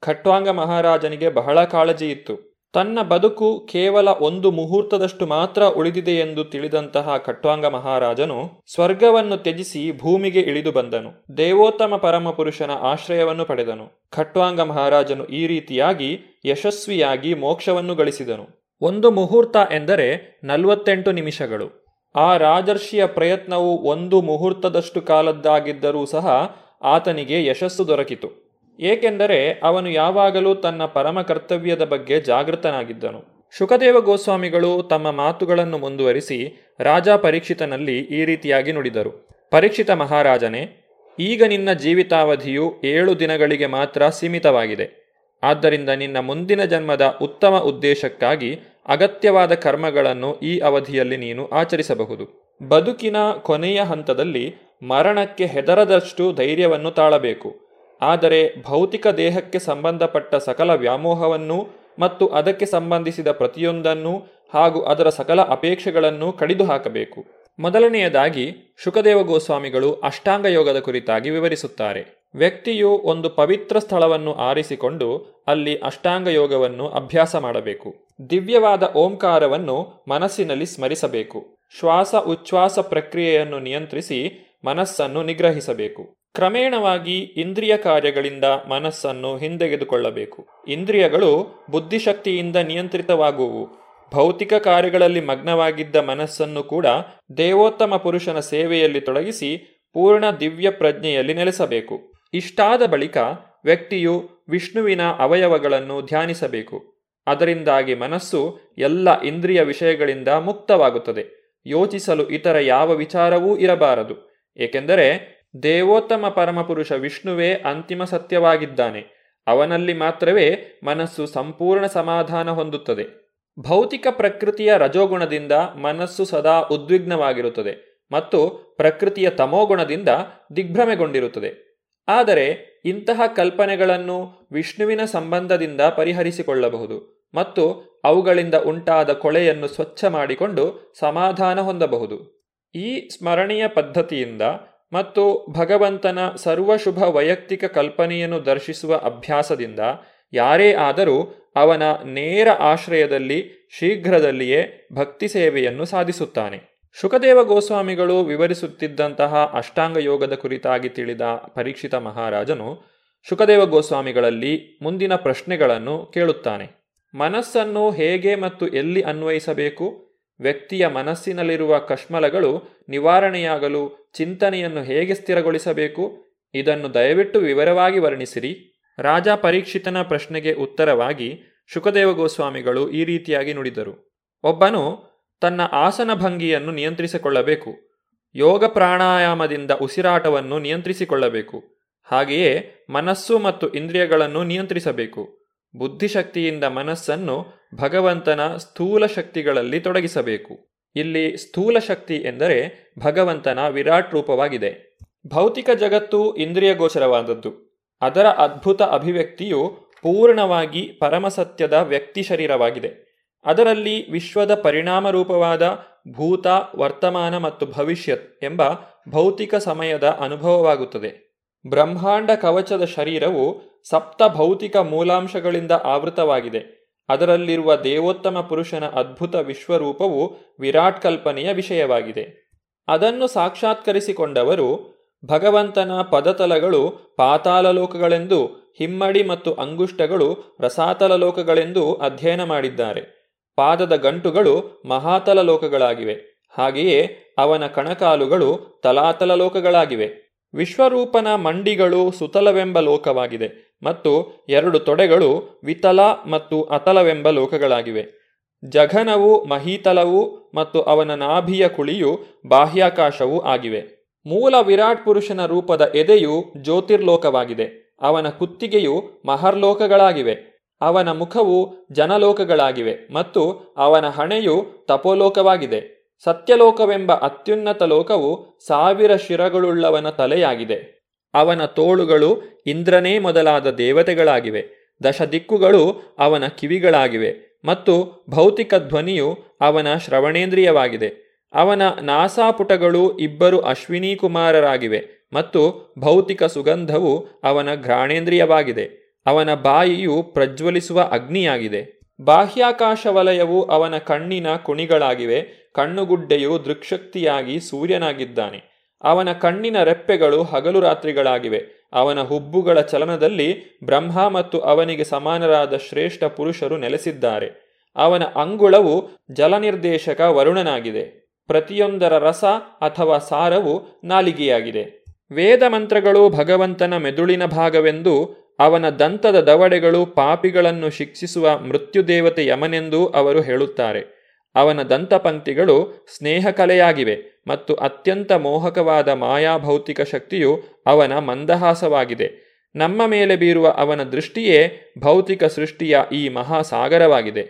ಖಟ್ವಾಂಗ ಮಹಾರಾಜನಿಗೆ ಬಹಳ ಕಾಳಜಿ ಇತ್ತು. ತನ್ನ ಬದುಕು ಕೇವಲ ಒಂದು ಮುಹೂರ್ತದಷ್ಟು ಮಾತ್ರ ಉಳಿದಿದೆ ಎಂದು ತಿಳಿದಂತಹ ಖಟ್ವಾಂಗ ಮಹಾರಾಜನು ಸ್ವರ್ಗವನ್ನು ತ್ಯಜಿಸಿ ಭೂಮಿಗೆ ಇಳಿದು ಬಂದನು. ದೇವೋತ್ತಮ ಪರಮಪುರುಷನ ಆಶ್ರಯವನ್ನು ಪಡೆದನು. ಖಟ್ವಾಂಗ ಮಹಾರಾಜನು ಈ ರೀತಿಯಾಗಿ ಯಶಸ್ವಿಯಾಗಿ ಮೋಕ್ಷವನ್ನು ಗಳಿಸಿದನು. ಒಂದು ಮುಹೂರ್ತ ಎಂದರೆ ನಲವತ್ತೆಂಟು ನಿಮಿಷಗಳು. ಆ ರಾಜರ್ಷಿಯ ಪ್ರಯತ್ನವು ಒಂದು ಮುಹೂರ್ತದಷ್ಟು ಕಾಲದ್ದಾಗಿದ್ದರೂ ಸಹ ಆತನಿಗೆ ಯಶಸ್ಸು ದೊರಕಿತು, ಏಕೆಂದರೆ ಅವನು ಯಾವಾಗಲೂ ತನ್ನ ಪರಮ ಕರ್ತವ್ಯದ ಬಗ್ಗೆ ಜಾಗೃತನಾಗಿದ್ದನು. ಶುಕದೇವ ಗೋಸ್ವಾಮಿಗಳು ತಮ್ಮ ಮಾತುಗಳನ್ನು ಮುಂದುವರಿಸಿ ರಾಜ ಪರೀಕ್ಷಿತನಲ್ಲಿ ಈ ರೀತಿಯಾಗಿ ನುಡಿದರು. ಪರೀಕ್ಷಿತ ಮಹಾರಾಜನೇ, ಈಗ ನಿನ್ನ ಜೀವಿತಾವಧಿಯು ಏಳು ದಿನಗಳಿಗೆ ಮಾತ್ರ ಸೀಮಿತವಾಗಿದೆ. ಆದ್ದರಿಂದ ನಿನ್ನ ಮುಂದಿನ ಜನ್ಮದ ಉತ್ತಮ ಉದ್ದೇಶಕ್ಕಾಗಿ ಅಗತ್ಯವಾದ ಕರ್ಮಗಳನ್ನು ಈ ಅವಧಿಯಲ್ಲಿ ನೀನು ಆಚರಿಸಬಹುದು. ಬದುಕಿನ ಕೊನೆಯ ಹಂತದಲ್ಲಿ ಮರಣಕ್ಕೆ ಹೆದರದಷ್ಟು ಧೈರ್ಯವನ್ನು ತಾಳಬೇಕು. ಆದರೆ ಭೌತಿಕ ದೇಹಕ್ಕೆ ಸಂಬಂಧಪಟ್ಟ ಸಕಲ ವ್ಯಾಮೋಹವನ್ನು ಮತ್ತು ಅದಕ್ಕೆ ಸಂಬಂಧಿಸಿದ ಪ್ರತಿಯೊಂದನ್ನು ಹಾಗೂ ಅದರ ಸಕಲ ಅಪೇಕ್ಷೆಗಳನ್ನು ಕಡಿದು ಹಾಕಬೇಕು. ಮೊದಲನೆಯದಾಗಿ ಶುಕದೇವ ಗೋಸ್ವಾಮಿಗಳು ಅಷ್ಟಾಂಗ ಯೋಗದ ಕುರಿತಾಗಿ ವಿವರಿಸುತ್ತಾರೆ. ವ್ಯಕ್ತಿಯು ಒಂದು ಪವಿತ್ರ ಸ್ಥಳವನ್ನು ಆರಿಸಿಕೊಂಡು ಅಲ್ಲಿ ಅಷ್ಟಾಂಗ ಯೋಗವನ್ನು ಅಭ್ಯಾಸ ಮಾಡಬೇಕು. ದಿವ್ಯವಾದ ಓಂಕಾರವನ್ನು ಮನಸ್ಸಿನಲ್ಲಿ ಸ್ಮರಿಸಬೇಕು. ಶ್ವಾಸ ಉಚ್ಛ್ವಾಸ ಪ್ರಕ್ರಿಯೆಯನ್ನು ನಿಯಂತ್ರಿಸಿ ಮನಸ್ಸನ್ನು ನಿಗ್ರಹಿಸಬೇಕು. ಕ್ರಮೇಣವಾಗಿ ಇಂದ್ರಿಯ ಕಾರ್ಯಗಳಿಂದ ಮನಸ್ಸನ್ನು ಹಿಂದೆಗೆದುಕೊಳ್ಳಬೇಕು. ಇಂದ್ರಿಯಗಳು ಬುದ್ಧಿಶಕ್ತಿಯಿಂದ ನಿಯಂತ್ರಿತವಾಗುವು. ಭೌತಿಕ ಕಾರ್ಯಗಳಲ್ಲಿ ಮಗ್ನವಾಗಿದ್ದ ಮನಸ್ಸನ್ನು ಕೂಡ ದೇವೋತ್ತಮ ಪುರುಷನ ಸೇವೆಯಲ್ಲಿ ತೊಡಗಿಸಿ ಪೂರ್ಣ ದಿವ್ಯ ಪ್ರಜ್ಞೆಯಲ್ಲಿ ನೆಲೆಸಬೇಕು. ಇಷ್ಟಾದ ಬಳಿಕ ವ್ಯಕ್ತಿಯು ವಿಷ್ಣುವಿನ ಅವಯವಗಳನ್ನು ಧ್ಯಾನಿಸಬೇಕು. ಅದರಿಂದಾಗಿ ಮನಸ್ಸು ಎಲ್ಲ ಇಂದ್ರಿಯ ವಿಷಯಗಳಿಂದ ಮುಕ್ತವಾಗುತ್ತದೆ. ಯೋಚಿಸಲು ಇತರ ಯಾವ ವಿಚಾರವೂ ಇರಬಾರದು, ಏಕೆಂದರೆ ದೇವೋತ್ತಮ ಪರಮಪುರುಷ ವಿಷ್ಣುವೇ ಅಂತಿಮ ಸತ್ಯವಾಗಿದ್ದಾನೆ. ಅವನಲ್ಲಿ ಮಾತ್ರವೇ ಮನಸ್ಸು ಸಂಪೂರ್ಣ ಸಮಾಧಾನ ಹೊಂದುತ್ತದೆ. ಭೌತಿಕ ಪ್ರಕೃತಿಯ ರಜೋಗುಣದಿಂದ ಮನಸ್ಸು ಸದಾ ಉದ್ವಿಗ್ನವಾಗಿರುತ್ತದೆ ಮತ್ತು ಪ್ರಕೃತಿಯ ತಮೋಗುಣದಿಂದ ದಿಗ್ಭ್ರಮೆಗೊಂಡಿರುತ್ತದೆ. ಆದರೆ ಇಂತಹ ಕಲ್ಪನೆಗಳನ್ನು ವಿಷ್ಣುವಿನ ಸಂಬಂಧದಿಂದ ಪರಿಹರಿಸಿಕೊಳ್ಳಬಹುದು ಮತ್ತು ಅವುಗಳಿಂದ ಉಂಟಾದ ಕೊಳೆಯನ್ನು ಸ್ವಚ್ಛ ಮಾಡಿಕೊಂಡು ಸಮಾಧಾನ ಹೊಂದಬಹುದು. ಈ ಸ್ಮರಣೀಯ ಪದ್ಧತಿಯಿಂದ ಮತ್ತು ಭಗವಂತನ ಸರ್ವಶುಭ ವೈಯಕ್ತಿಕ ಕಲ್ಪನೆಯನ್ನು ದರ್ಶಿಸುವ ಅಭ್ಯಾಸದಿಂದ ಯಾರೇ ಆದರೂ ಅವನ ನೇರ ಆಶ್ರಯದಲ್ಲಿ ಶೀಘ್ರದಲ್ಲಿಯೇ ಭಕ್ತಿ ಸೇವೆಯನ್ನು ಸಾಧಿಸುತ್ತಾನೆ. ಶುಕದೇವ ಗೋಸ್ವಾಮಿಗಳು ವಿವರಿಸುತ್ತಿದ್ದಂತಹ ಅಷ್ಟಾಂಗ ಯೋಗದ ಕುರಿತಾಗಿ ತಿಳಿದ ಪರೀಕ್ಷಿತ ಮಹಾರಾಜನು ಶುಕದೇವ ಗೋಸ್ವಾಮಿಗಳಲ್ಲಿ ಮುಂದಿನ ಪ್ರಶ್ನೆಗಳನ್ನು ಕೇಳುತ್ತಾನೆ. ಮನಸ್ಸನ್ನು ಹೇಗೆ ಮತ್ತು ಎಲ್ಲಿ ಅನ್ವಯಿಸಬೇಕು? ವ್ಯಕ್ತಿಯ ಮನಸ್ಸಿನಲ್ಲಿರುವ ಕಶ್ಮಲಗಳು ನಿವಾರಣೆಯಾಗಲು ಚಿಂತನೆಯನ್ನು ಹೇಗೆ ಸ್ಥಿರಗೊಳಿಸಬೇಕು? ಇದನ್ನು ದಯವಿಟ್ಟು ವಿವರವಾಗಿ ವರ್ಣಿಸಿರಿ. ರಾಜ ಪರೀಕ್ಷಿತನ ಪ್ರಶ್ನೆಗೆ ಉತ್ತರವಾಗಿ ಶುಕದೇವ ಗೋಸ್ವಾಮಿಗಳು ಈ ರೀತಿಯಾಗಿ ನುಡಿದರು. ಒಬ್ಬನು ತನ್ನ ಆಸನ ಭಂಗಿಯನ್ನು ನಿಯಂತ್ರಿಸಿಕೊಳ್ಳಬೇಕು. ಯೋಗ ಪ್ರಾಣಾಯಾಮದಿಂದ ಉಸಿರಾಟವನ್ನು ನಿಯಂತ್ರಿಸಿಕೊಳ್ಳಬೇಕು. ಹಾಗೆಯೇ ಮನಸ್ಸು ಮತ್ತು ಇಂದ್ರಿಯಗಳನ್ನು ನಿಯಂತ್ರಿಸಬೇಕು. ಬುದ್ಧಿಶಕ್ತಿಯಿಂದ ಮನಸ್ಸನ್ನು ಭಗವಂತನ ಸ್ಥೂಲ ಶಕ್ತಿಗಳಲ್ಲಿ ತೊಡಗಿಸಬೇಕು. ಇಲ್ಲಿ ಸ್ಥೂಲ ಶಕ್ತಿ ಎಂದರೆ ಭಗವಂತನ ವಿರಾಟ್ ರೂಪವಾಗಿದೆ. ಭೌತಿಕ ಜಗತ್ತು ಇಂದ್ರಿಯ ಗೋಚರವಾದದ್ದು. ಅದರ ಅದ್ಭುತ ಅಭಿವ್ಯಕ್ತಿಯು ಪೂರ್ಣವಾಗಿ ಪರಮಸತ್ಯದ ವ್ಯಕ್ತಿ ಶರೀರವಾಗಿದೆ. ಅದರಲ್ಲಿ ವಿಶ್ವದ ಪರಿಣಾಮ ರೂಪವಾದ ಭೂತ, ವರ್ತಮಾನ ಮತ್ತು ಭವಿಷ್ಯತ್ ಎಂಬ ಭೌತಿಕ ಸಮಯದ ಅನುಭವವಾಗುತ್ತದೆ. ಬ್ರಹ್ಮಾಂಡ ಕವಚದ ಶರೀರವು ಸಪ್ತ ಭೌತಿಕ ಮೂಲಾಂಶಗಳಿಂದ ಆವೃತವಾಗಿದೆ. ಅದರಲ್ಲಿರುವ ದೇವೋತ್ತಮ ಪುರುಷನ ಅದ್ಭುತ ವಿಶ್ವರೂಪವು ವಿರಾಟ್ ಕಲ್ಪನೆಯ ವಿಷಯವಾಗಿದೆ. ಅದನ್ನು ಸಾಕ್ಷಾತ್ಕರಿಸಿಕೊಂಡವರು ಭಗವಂತನ ಪದತಲಗಳು ಪಾತಾಲ ಲೋಕಗಳೆಂದು, ಹಿಮ್ಮಡಿ ಮತ್ತು ಅಂಗುಷ್ಟಗಳು ರಸಾತಲ ಲೋಕಗಳೆಂದು ಅಧ್ಯಯನ ಮಾಡಿದ್ದಾರೆ. ಪಾದದ ಗಂಟುಗಳು ಮಹಾತಲ ಲೋಕಗಳಾಗಿವೆ. ಹಾಗೆಯೇ ಅವನ ಕಣಕಾಲುಗಳು ತಲಾತಲ ಲೋಕಗಳಾಗಿವೆ. ವಿಶ್ವರೂಪನ ಮಂಡಿಗಳು ಸುತಲವೆಂಬ ಲೋಕವಾಗಿದೆ ಮತ್ತು ಎರಡು ತೊಡೆಗಳು ವಿತಲ ಮತ್ತು ಅತಲವೆಂಬ ಲೋಕಗಳಾಗಿವೆ. ಜಘನವು ಮಹೀತಲವು ಮತ್ತು ಅವನ ನಾಭಿಯ ಕುಳಿಯು ಬಾಹ್ಯಾಕಾಶವೂ ಆಗಿವೆ. ಮೂಲ ವಿರಾಟ್ ಪುರುಷನ ರೂಪದ ಎದೆಯು ಜ್ಯೋತಿರ್ಲೋಕವಾಗಿದೆ. ಅವನ ಕುತ್ತಿಗೆಯು ಮಹರ್ಲೋಕಗಳಾಗಿವೆ. ಅವನ ಮುಖವು ಜನಲೋಕಗಳಾಗಿವೆ ಮತ್ತು ಅವನ ಹಣೆಯು ತಪೋಲೋಕವಾಗಿದೆ. ಸತ್ಯಲೋಕವೆಂಬ ಅತ್ಯುನ್ನತ ಲೋಕವು ಸಾವಿರ ಶಿರಗಳುಳ್ಳವನ ತಲೆಯಾಗಿದೆ. ಅವನ ತೋಳುಗಳು ಇಂದ್ರನೇ ಮೊದಲಾದ ದೇವತೆಗಳಾಗಿವೆ. ದಶದಿಕ್ಕುಗಳು ಅವನ ಕಿವಿಗಳಾಗಿವೆ ಮತ್ತು ಭೌತಿಕ ಧ್ವನಿಯು ಅವನ ಶ್ರವಣೇಂದ್ರಿಯವಾಗಿದೆ. ಅವನ ನಾಸಾಪುಟಗಳು ಇಬ್ಬರು ಅಶ್ವಿನಿ ಕುಮಾರರಾಗಿವೆ ಮತ್ತು ಭೌತಿಕ ಸುಗಂಧವು ಅವನ ಘ್ರಾಣೇಂದ್ರಿಯವಾಗಿದೆ. ಅವನ ಬಾಯಿಯು ಪ್ರಜ್ವಲಿಸುವ ಅಗ್ನಿಯಾಗಿದೆ. ಬಾಹ್ಯಾಕಾಶ ವಲಯವು ಅವನ ಕಣ್ಣಿನ ಕುಣಿಗಳಾಗಿವೆ. ಕಣ್ಣುಗುಡ್ಡೆಯು ದೃಕ್ಶಕ್ತಿಯಾಗಿ ಸೂರ್ಯನಾಗಿದ್ದಾನೆ. ಅವನ ಕಣ್ಣಿನ ರೆಪ್ಪೆಗಳು ಹಗಲು ರಾತ್ರಿಗಳಾಗಿವೆ. ಅವನ ಹುಬ್ಬುಗಳ ಚಲನದಲ್ಲಿ ಬ್ರಹ್ಮ ಮತ್ತು ಅವನಿಗೆ ಸಮಾನರಾದ ಶ್ರೇಷ್ಠ ಪುರುಷರು ನೆಲೆಸಿದ್ದಾರೆ. ಅವನ ಅಂಗುಳವು ಜಲನಿರ್ದೇಶಕ ವರುಣನಾಗಿದೆ. ಪ್ರತಿಯೊಂದರ ರಸ ಅಥವಾ ಸಾರವು ನಾಲಿಗೆಯಾಗಿದೆ. ವೇದ ಮಂತ್ರಗಳು ಭಗವಂತನ ಮೆದುಳಿನ ಭಾಗವೆಂದೂ ಅವನ ದಂತದ ದವಡೆಗಳು ಪಾಪಿಗಳನ್ನು ಶಿಕ್ಷಿಸುವ ಮೃತ್ಯುದೇವತೆ ಯಮನೆಂದೂ ಅವರು ಹೇಳುತ್ತಾರೆ. ಅವನ ದಂತಪಂಕ್ತಿಗಳು ಸ್ನೇಹಕಲೆಯಾಗಿವೆ ಮತ್ತು ಅತ್ಯಂತ ಮೋಹಕವಾದ ಮಾಯಾಭೌತಿಕ ಶಕ್ತಿಯು ಅವನ ಮಂದಹಾಸವಾಗಿದೆ. ನಮ್ಮ ಮೇಲೆ ಬೀರುವ ಅವನ ದೃಷ್ಟಿಯೇ ಭೌತಿಕ ಸೃಷ್ಟಿಯ ಈ ಮಹಾಸಾಗರವಾಗಿದೆ.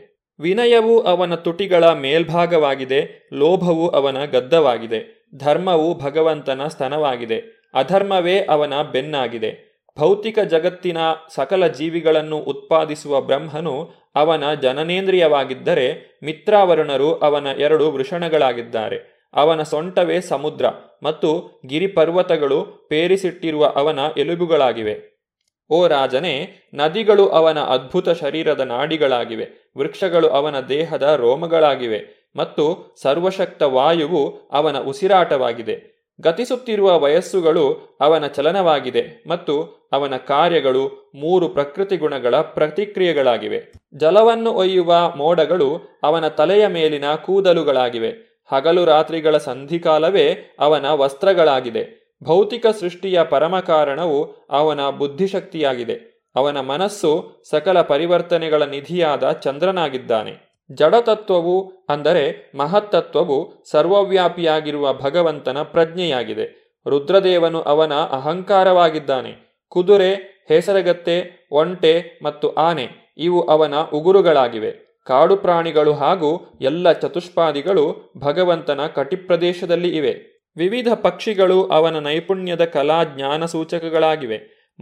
ವಿನಯವು ಅವನ ತುಟಿಗಳ ಮೇಲ್ಭಾಗವಾಗಿದೆ. ಲೋಭವು ಅವನ ಗದ್ದವಾಗಿದೆ. ಧರ್ಮವು ಭಗವಂತನ ಸ್ತನವಾಗಿದೆ. ಅಧರ್ಮವೇ ಅವನ ಬೆನ್ನಾಗಿದೆ. ಭೌತಿಕ ಜಗತ್ತಿನ ಸಕಲ ಜೀವಿಗಳನ್ನು ಉತ್ಪಾದಿಸುವ ಬ್ರಹ್ಮನು ಅವನ ಜನನೇಂದ್ರಿಯವಾಗಿದ್ದರೆ ಮಿತ್ರಾವರುಣರು ಅವನ ಎರಡು ವೃಷಣಗಳಾಗಿದ್ದಾರೆ. ಅವನ ಸೊಂಟವೇ ಸಮುದ್ರ ಮತ್ತು ಗಿರಿಪರ್ವತಗಳು ಪೇರಿಸಿಟ್ಟಿರುವ ಅವನ ಎಲುಬುಗಳಾಗಿವೆ. ಓ ರಾಜನೇ, ನದಿಗಳು ಅವನ ಅದ್ಭುತ ಶರೀರದ ನಾಡಿಗಳಾಗಿವೆ. ವೃಕ್ಷಗಳು ಅವನ ದೇಹದ ರೋಮಗಳಾಗಿವೆ ಮತ್ತು ಸರ್ವಶಕ್ತ ವಾಯುವು ಅವನ ಉಸಿರಾಟವಾಗಿದೆ. ಗತಿಸುತ್ತಿರುವ ವಯಸ್ಸುಗಳು ಅವನ ಚಲನವಾಗಿದೆ ಮತ್ತು ಅವನ ಕಾರ್ಯಗಳು ಮೂರು ಪ್ರಕೃತಿ ಗುಣಗಳ ಪ್ರತಿಕ್ರಿಯೆಗಳಾಗಿವೆ. ಜಲವನ್ನು ಒಯ್ಯುವ ಮೋಡಗಳು ಅವನ ತಲೆಯ ಮೇಲಿನ ಕೂದಲುಗಳಾಗಿವೆ. ಹಗಲು ರಾತ್ರಿಗಳ ಸಂಧಿಕಾಲವೇ ಅವನ ವಸ್ತ್ರಗಳಾಗಿದೆ. ಭೌತಿಕ ಸೃಷ್ಟಿಯ ಪರಮ ಕಾರಣವು ಅವನ ಬುದ್ಧಿಶಕ್ತಿಯಾಗಿದೆ. ಅವನ ಮನಸ್ಸು ಸಕಲ ಪರಿವರ್ತನೆಗಳ ನಿಧಿಯಾದ ಚಂದ್ರನಾಗಿದ್ದಾನೆ. ಜಡತತ್ವವು ಅಂದರೆ ಮಹತ್ತತ್ವವು ಸರ್ವವ್ಯಾಪಿಯಾಗಿರುವ ಭಗವಂತನ ಪ್ರಜ್ಞೆಯಾಗಿದೆ. ರುದ್ರದೇವನು ಅವನ ಅಹಂಕಾರವಾಗಿದ್ದಾನೆ. ಕುದುರೆ, ಹೇಸರಗತ್ತೆ, ಒಂಟೆ ಮತ್ತು ಆನೆ ಇವು ಅವನ ಉಗುರುಗಳಾಗಿವೆ. ಕಾಡು ಪ್ರಾಣಿಗಳು ಹಾಗೂ ಎಲ್ಲ ಚತುಷ್ಪಾದಿಗಳು ಭಗವಂತನ ಕಟಿಪ್ರದೇಶದಲ್ಲಿ ಇವೆ. ವಿವಿಧ ಪಕ್ಷಿಗಳು ಅವನ ನೈಪುಣ್ಯದ ಕಲಾ ಜ್ಞಾನ ಸೂಚಕಗಳಾಗಿವೆ.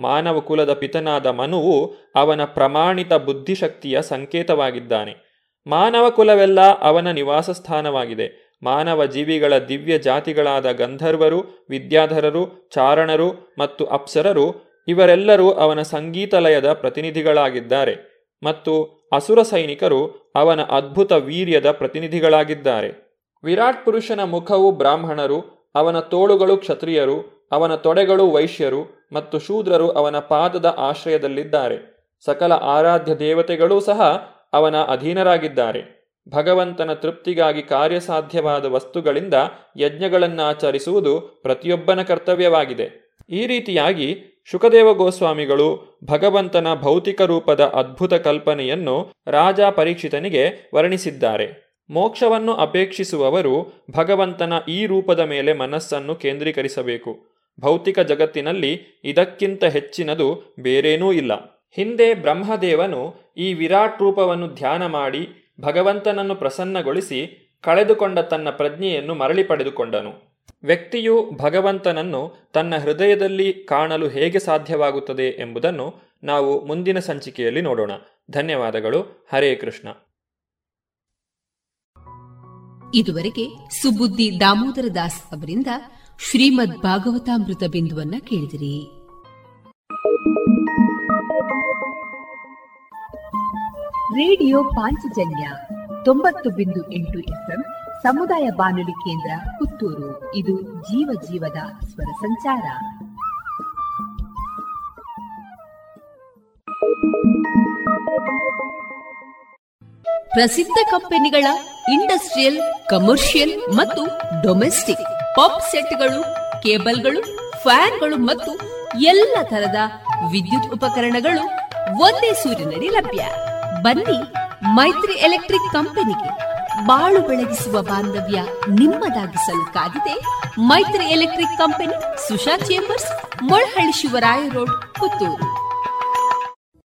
ಮಾನವ ಕುಲದ ಪಿತನಾದ ಮನುವು ಅವನ ಪ್ರಮಾಣಿತ ಬುದ್ಧಿಶಕ್ತಿಯ ಸಂಕೇತವಾಗಿದ್ದಾನೆ. ಮಾನವ ಕುಲವೆಲ್ಲ ಅವನ ನಿವಾಸ ಸ್ಥಾನವಾಗಿದೆ. ಮಾನವ ಜೀವಿಗಳ ದಿವ್ಯ ಜಾತಿಗಳಾದ ಗಂಧರ್ವರು, ವಿದ್ಯಾಧರರು, ಚಾರಣರು ಮತ್ತು ಅಪ್ಸರರು ಇವರೆಲ್ಲರೂ ಅವನ ಸಂಗೀತಲಯದ ಪ್ರತಿನಿಧಿಗಳಾಗಿದ್ದಾರೆ ಮತ್ತು ಅಸುರ ಸೈನಿಕರು ಅವನ ಅದ್ಭುತ ವೀರ್ಯದ ಪ್ರತಿನಿಧಿಗಳಾಗಿದ್ದಾರೆ. ವಿರಾಟ್ ಪುರುಷನ ಮುಖವು ಬ್ರಾಹ್ಮಣರು, ಅವನ ತೋಳುಗಳು ಕ್ಷತ್ರಿಯರು, ಅವನ ತೊಡೆಗಳು ವೈಶ್ಯರು ಮತ್ತು ಶೂದ್ರರು ಅವನ ಪಾದದ ಆಶ್ರಯದಲ್ಲಿದ್ದಾರೆ. ಸಕಲ ಆರಾಧ್ಯ ದೇವತೆಗಳೂ ಸಹ ಅವನ ಅಧೀನರಾಗಿದ್ದಾರೆ. ಭಗವಂತನ ತೃಪ್ತಿಗಾಗಿ ಕಾರ್ಯಸಾಧ್ಯವಾದ ವಸ್ತುಗಳಿಂದ ಯಜ್ಞಗಳನ್ನಾಚರಿಸುವುದು ಪ್ರತಿಯೊಬ್ಬನ ಕರ್ತವ್ಯವಾಗಿದೆ. ಈ ರೀತಿಯಾಗಿ ಶುಕದೇವ ಗೋಸ್ವಾಮಿಗಳು ಭಗವಂತನ ಭೌತಿಕ ರೂಪದ ಅದ್ಭುತ ಕಲ್ಪನೆಯನ್ನು ರಾಜ ಪರೀಕ್ಷಿತನಿಗೆ ವರ್ಣಿಸಿದ್ದಾರೆ. ಮೋಕ್ಷವನ್ನು ಅಪೇಕ್ಷಿಸುವವರು ಭಗವಂತನ ಈ ರೂಪದ ಮೇಲೆ ಮನಸ್ಸನ್ನು ಕೇಂದ್ರೀಕರಿಸಬೇಕು. ಭೌತಿಕ ಜಗತ್ತಿನಲ್ಲಿ ಇದಕ್ಕಿಂತ ಹೆಚ್ಚಿನದು ಬೇರೇನೂ ಇಲ್ಲ. ಹಿಂದೆ ಬ್ರಹ್ಮದೇವನು ಈ ವಿರಾಟ್ ರೂಪವನ್ನು ಧ್ಯಾನ ಮಾಡಿ ಭಗವಂತನನ್ನು ಪ್ರಸನ್ನಗೊಳಿಸಿ ಕಳೆದುಕೊಂಡ ತನ್ನ ಪ್ರಜ್ಞೆಯನ್ನು ಮರಳಿ ಪಡೆದುಕೊಂಡನು. ವ್ಯಕ್ತಿಯು ಭಗವಂತನನ್ನು ತನ್ನ ಹೃದಯದಲ್ಲಿ ಕಾಣಲು ಹೇಗೆ ಸಾಧ್ಯವಾಗುತ್ತದೆ ಎಂಬುದನ್ನು ನಾವು ಮುಂದಿನ ಸಂಚಿಕೆಯಲ್ಲಿ ನೋಡೋಣ. ಧನ್ಯವಾದಗಳು. ಹರೇ ಕೃಷ್ಣ. ಇದುವರೆಗೆ ಸುಬುದ್ಧಿ ದಾಮೋದರ ದಾಸ್ ಅವರಿಂದ ಶ್ರೀಮದ್ ಭಾಗವತಾಮೃತ ಬಿಂದುವನ್ನು ಕೇಳಿದಿರಿ. ರೇಡಿಯೋ ಪಾಂಚಜನ್ಯ ತೊಂಬತ್ತು ಬಿಂದು ಎಂಟು ಎಫ್ಎಂ ಸಮುದಾಯ ಬಾನುಲಿ ಕೇಂದ್ರ ಪುತ್ತೂರು. ಇದು ಜೀವ ಜೀವದ ಸ್ವರ ಸಂಚಾರ. ಪ್ರಸಿದ್ಧ ಕಂಪನಿಗಳ ಇಂಡಸ್ಟ್ರಿಯಲ್, ಕಮರ್ಷಿಯಲ್ ಮತ್ತು ಡೊಮೆಸ್ಟಿಕ್ ಪಂಪ್ ಸೆಟ್ಗಳು, ಕೇಬಲ್ಗಳು, ಫ್ಯಾನ್ಗಳು ಮತ್ತು ಎಲ್ಲ ತರದ ವಿದ್ಯುತ್ ಉಪಕರಣಗಳು ಒಂದೇ ಸೂರಿನಡಿ ಲಭ್ಯ. ಬನ್ನಿ ಮೈತ್ರಿ ಎಲೆಕ್ಟ್ರಿಕ್ ಕಂಪನಿಗೆ. ಬಾಳು ಬೆಳಗಿಸುವ ಬಾಂಧವ್ಯ ನಿಮ್ಮದಾಗಿಸಲು ಕಾದಿದೆ Maitri electric company, Susha chambers, Molahalli Shivaraya road, Puttur.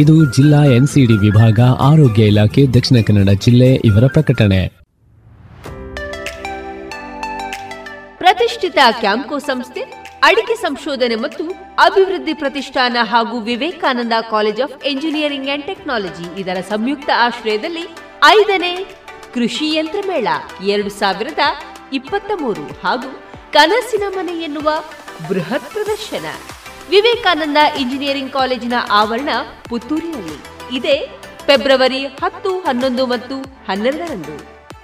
ಇದು ಜಿಲ್ಲಾ ಎನ್ಸಿಡಿ ವಿಭಾಗ, ಆರೋಗ್ಯ ಇಲಾಖೆ, ದಕ್ಷಿಣ ಕನ್ನಡ ಜಿಲ್ಲೆ ಇವರ ಪ್ರಕಟಣೆ. ಪ್ರತಿಷ್ಠಿತ ಕ್ಯಾಂಪ್ಕೋ ಸಂಸ್ಥೆ, ಅಡಿಕೆ ಸಂಶೋಧನೆ ಮತ್ತು ಅಭಿವೃದ್ಧಿ ಪ್ರತಿಷ್ಠಾನ ಹಾಗೂ Vivekananda college of engineering and technology ಇದರ ಸಂಯುಕ್ತ ಆಶ್ರಯದಲ್ಲಿ ಐದನೇ ಕೃಷಿ ಯಂತ್ರ ಮೇಳ ಎರಡು ಸಾವಿರದ ಇಪ್ಪತ್ತ ಮೂರು ಹಾಗೂ ಕನಸಿನ ಮನೆ ಎನ್ನುವ ಬೃಹತ್ ಪ್ರದರ್ಶನ ವಿವೇಕಾನಂದ ಇಂಜಿನಿಯರಿಂಗ್ ಕಾಲೇಜಿನ ಆವರಣ, ಪುತ್ತೂರಿನಲ್ಲಿ ಇದೆ. ಫೆಬ್ರವರಿ ಹತ್ತು, ಹನ್ನೊಂದು ಮತ್ತು ಹನ್ನೆರಡರಂದು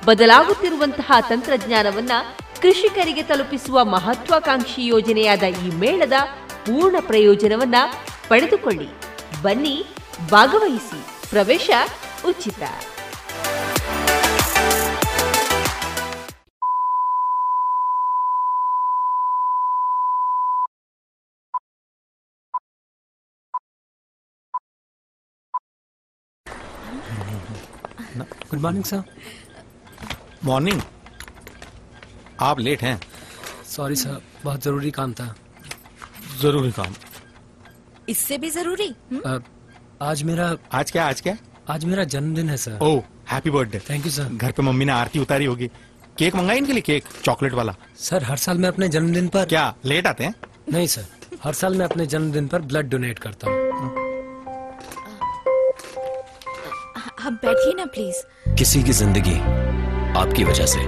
ಬದಲಾಗುತ್ತಿರುವಂತಹ ತಂತ್ರಜ್ಞಾನವನ್ನ ಕೃಷಿಕರಿಗೆ ತಲುಪಿಸುವ ಮಹತ್ವಾಕಾಂಕ್ಷಿ ಯೋಜನೆಯಾದ ಈ ಮೇಳದ ಪೂರ್ಣ ಪ್ರಯೋಜನವನ್ನ ಪಡೆದುಕೊಳ್ಳಿ. ಬನ್ನಿ, ಭಾಗವಹಿಸಿ. ಪ್ರವೇಶ ಉಚಿತ. Good morning sir. मॉर्निंग, आप लेट हैं. सॉरी सर, बहुत जरूरी काम था. जरूरी काम? इससे भी जरूरी? आ, आज मेरा आज क्या आज क्या आज मेरा जन्मदिन है sir. Oh, happy birthday. Thank you sir. घर पे मम्मी ने आरती उतारी होगी. केक मंगाया इनके लिए? केक चॉकलेट वाला? सर, हर साल मैं अपने जन्मदिन पर... क्या लेट आते हैं? नहीं सर, हर साल मैं अपने जन्मदिन पर ब्लड डोनेट करता हूँ. आप बैठिए ना प्लीज. किसी की जिंदगी आपकी वजह से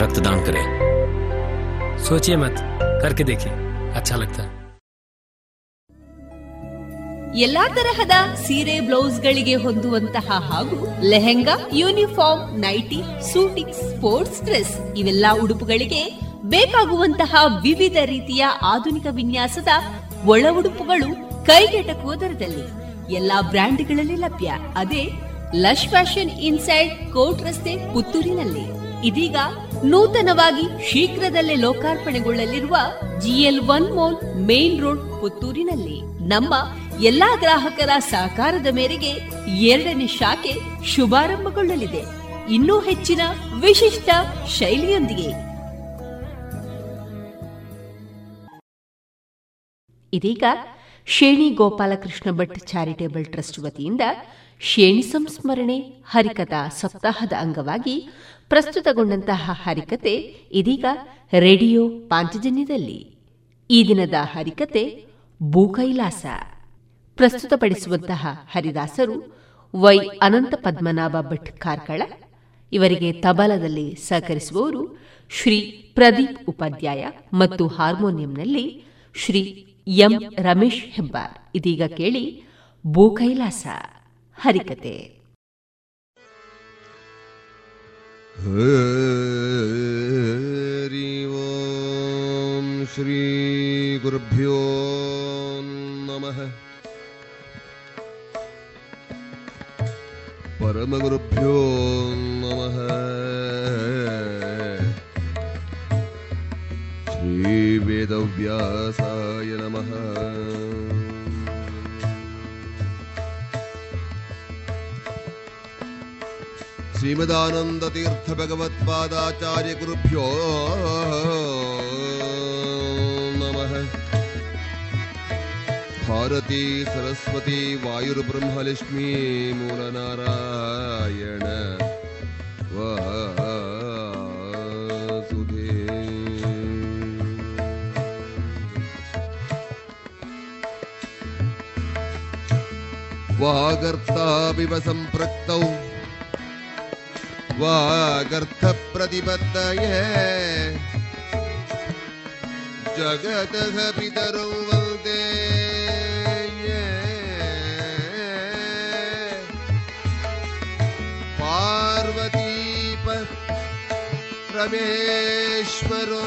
रक्तदान करें, सोचिए मत, करके देखिए, अच्छा लगता है. ಎಲ್ಲಾ ತರಹದ ಸೀರೆ, ಬ್ಲೌಸ್ ಗಳಿಗೆ ಹೊಂದುವಂತಹ ಹಾಗೂ lehenga, uniform, nighty, suiting, sports dress ಇವೆಲ್ಲಾ ಉಡುಪುಗಳಿಗೆ ಬೇಕಾಗುವಂತಹ ವಿವಿಧ ರೀತಿಯ ಆಧುನಿಕ ವಿನ್ಯಾಸದ ಒಳ ಉಡುಪುಗಳು ಕೈಗೆಟಕುವ ದರದಲ್ಲಿ ಎಲ್ಲಾ ಬ್ರ್ಯಾಂಡ್ಗಳಲ್ಲಿ ಲಭ್ಯ. ಅದೇ ಲಶ್ ಫ್ಯಾಷನ್ ಇನ್ಸೈಡ್ ಕೋರ್ಟ್ ರಸ್ತೆ, ಪುತ್ತೂರಿನಲ್ಲಿ. ಇದೀಗ ನೂತನವಾಗಿ ಶೀಘ್ರದಲ್ಲೇ ಲೋಕಾರ್ಪಣೆಗೊಳ್ಳಲಿರುವ GL one mall, main road, ಪುತ್ತೂರಿನಲ್ಲಿ ನಮ್ಮ ಎಲ್ಲಾ ಗ್ರಾಹಕರ ಸಹಕಾರದ ಮೇರೆಗೆ ಎರಡನೇ ಶಾಖೆ ಶುಭಾರಂಭಗೊಳ್ಳಲಿದೆ. ಇನ್ನೂ ಹೆಚ್ಚಿನ ವಿಶಿಷ್ಟ ಶೈಲಿಯೊಂದಿಗೆ. ಇದೀಗ ಶೇಣಿ ಗೋಪಾಲಕೃಷ್ಣ ಭಟ್ ಚಾರಿಟೇಬಲ್ ಟ್ರಸ್ಟ್ ವತಿಯಿಂದ ಶೇಣಿ ಸಂಸ್ಮರಣೆ ಹರಿಕಥಾ ಸಪ್ತಾಹದ ಅಂಗವಾಗಿ ಪ್ರಸ್ತುತಗೊಂಡಂತಹ ಹರಿಕತೆ ಇದೀಗ ರೇಡಿಯೋ ಪಾಂಚಜನ್ಯದಲ್ಲಿ ಈ ದಿನದ ಹರಿಕತೆ ಭೂಕೈಲಾಸ. ಪ್ರಸ್ತುತಪಡಿಸುವಂತಹ ಹರಿದಾಸರು ವೈ ಅನಂತ ಪದ್ಮನಾಭ ಭಟ್ ಕಾರ್ಕಳ. ಇವರಿಗೆ ತಬಲದಲ್ಲಿ ಸಹಕರಿಸುವವರು ಶ್ರೀ ಪ್ರದೀಪ್ ಉಪಾಧ್ಯಾಯ ಮತ್ತು ಹಾರ್ಮೋನಿಯಂನಲ್ಲಿ ಶ್ರೀ ಎಂ ರಮೇಶ್ ಹೆಬ್ಬಾರ್. ಇದೀಗ ಕೇಳಿ ಭೂಕೈಲಾಸ ಹರಿಕತೆ. ಹರಿ ಓಂ ಶ್ರೀ ಗುರುಭ್ಯೋ ನಮಃ. ಪರಮಗುರುಭ್ಯೋ ನಮಃ. ಶ್ರೀ ವೇದವ್ಯಾಸಾಯ ನಮಃ. ಶ್ರೀಮದಾನಂದತೀರ್ಥ ಭಗವತ್ಪಾದಾಚಾರ್ಯ ಗುರುಭ್ಯೋ ನಮಃ. ಭಾರತೀ ಸರಸ್ವತಿ ವಾಯುರ್ಬ್ರಹ್ಮಲಕ್ಷ್ಮೀ ಮೂಲನಾರಾಯಣ ವಾಸುದೇ. ವಾಗರ್ತಾವಿವ ಸಂಪ್ರಕ್ತೌ ವಾಗರ್ಥ ಪ್ರತಿಪತ್ತಯೇ ಜಗತಃ ಪಿತರೌ ವಂದೇ ಪಾರ್ವತೀಪ ರಮೇಶ್ವರೋ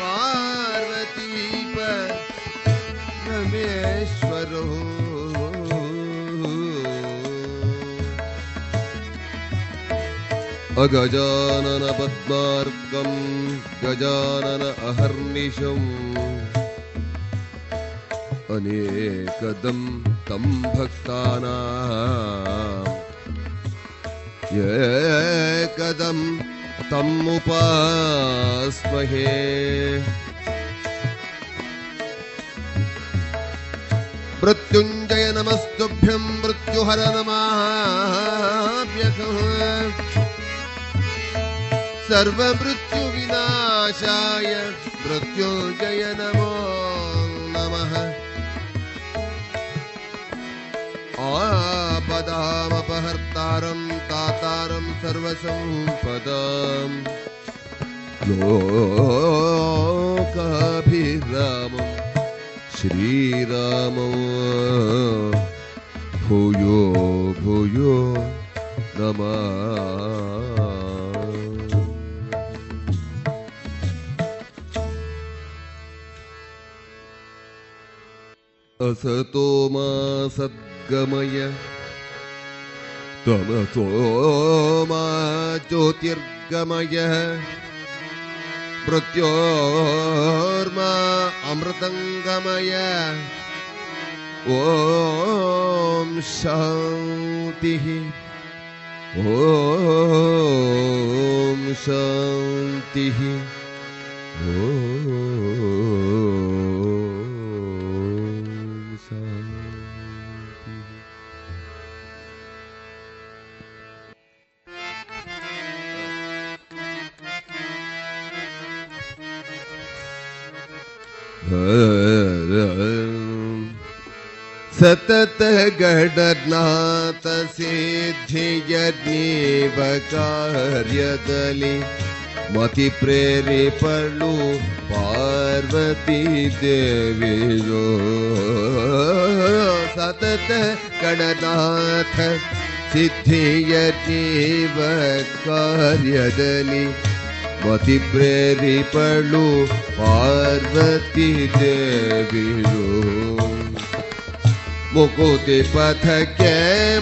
ಪಾರ್ವತೀಪ ರಮೇಶ್ವರೋ. ಅಗಜಾನನ ಪದ್ಮಾರ್ಕಂ ಗಜಾನನ ಅಹರ್ನಿಶಂ ಅನೇಕದಂ ತಂ ಭಕ್ತಾನಾಂ ಏಕದಂ ತಂ ಉಪಾಸ್ಮಹೇ. ಮೃತ್ಯುಂಜಯ ನಮಸ್ತುಭ್ಯಂ ಮೃತ್ಯುಹರ ನಮಃ. ಸರ್ವಮೃತ್ಯು ವಿನಾಶಾಯ ಮೃತ್ಯುಂಜಯ ನಮೋ ನಮಃ. ಆಪದಾಮಪಹರ್ತಾರಂ ತಾತಾರಂ ಸರ್ವಸಂಪದಾಂ ಲೋಕಾಭಿರಾಮಂ ಶ್ರೀರಾಮಂ ಭೂಯೋ ಭೂಯೋ ನಮಃ. ಅಸತೋ ಮಾ ಸದ್ಗಮಯ ತಮಸೋ ಮಾ ಜ್ಯೋತಿರ್ಗಮಯ ಮೃತ್ಯೋರ್ಮಾ ಅಮೃತಂಗಮಯ. ಓಂ ಶಾಂತಿ ಓಂ ಶಾಂತಿ ಓಂ. ಸತತ ಗಡನಾಥ ಸಿದ್ಧಿಯಜ್ಞೀವ ಕಾರ್ಯದಲ್ಲಿ ಮತಿ ಪ್ರೇರಿಪಳು ಪಾರ್ವತಿ ದೇವಿಯೋ. ಸತತ ಗಡನಾಥ ಸಿದ್ಧಿಯಜ್ಞೀವ ಕಾರ್ಯದಲ್ಲಿ ಮತಿ ಪ್ರೇರಿಪಳು ಪಾರ್ವತಿ ದೇವಿಯೋ. ಮುಕುತಿ ಪಥಕ್ಕೆ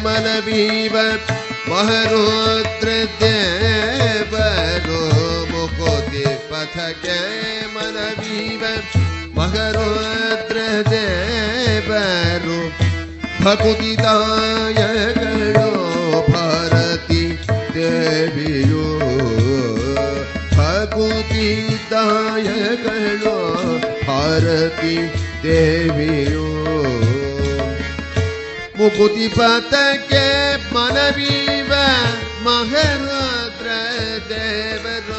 ಮನವೀವ ಮಹರುದ್ರ ದೇವರೋ. ಮುಕುತಿ ಪಥಕ್ಕೆ ಮನವೀವ ಮಹರುದ್ರ ದೇವರೋ. ಭಕುತಿದಾಯಗಳೋ ಭಾರತಿ ದೇವಿಯೋ. ಭಕುತಿದಾಯಗಳೋ ಭಾರತಿ ದೇವಿಯೋ. ಮುಕುತಿ ಪಥಕ್ಕೆ ಮನವೀವ ಮಹರುದ್ರ ದೇವರೋ.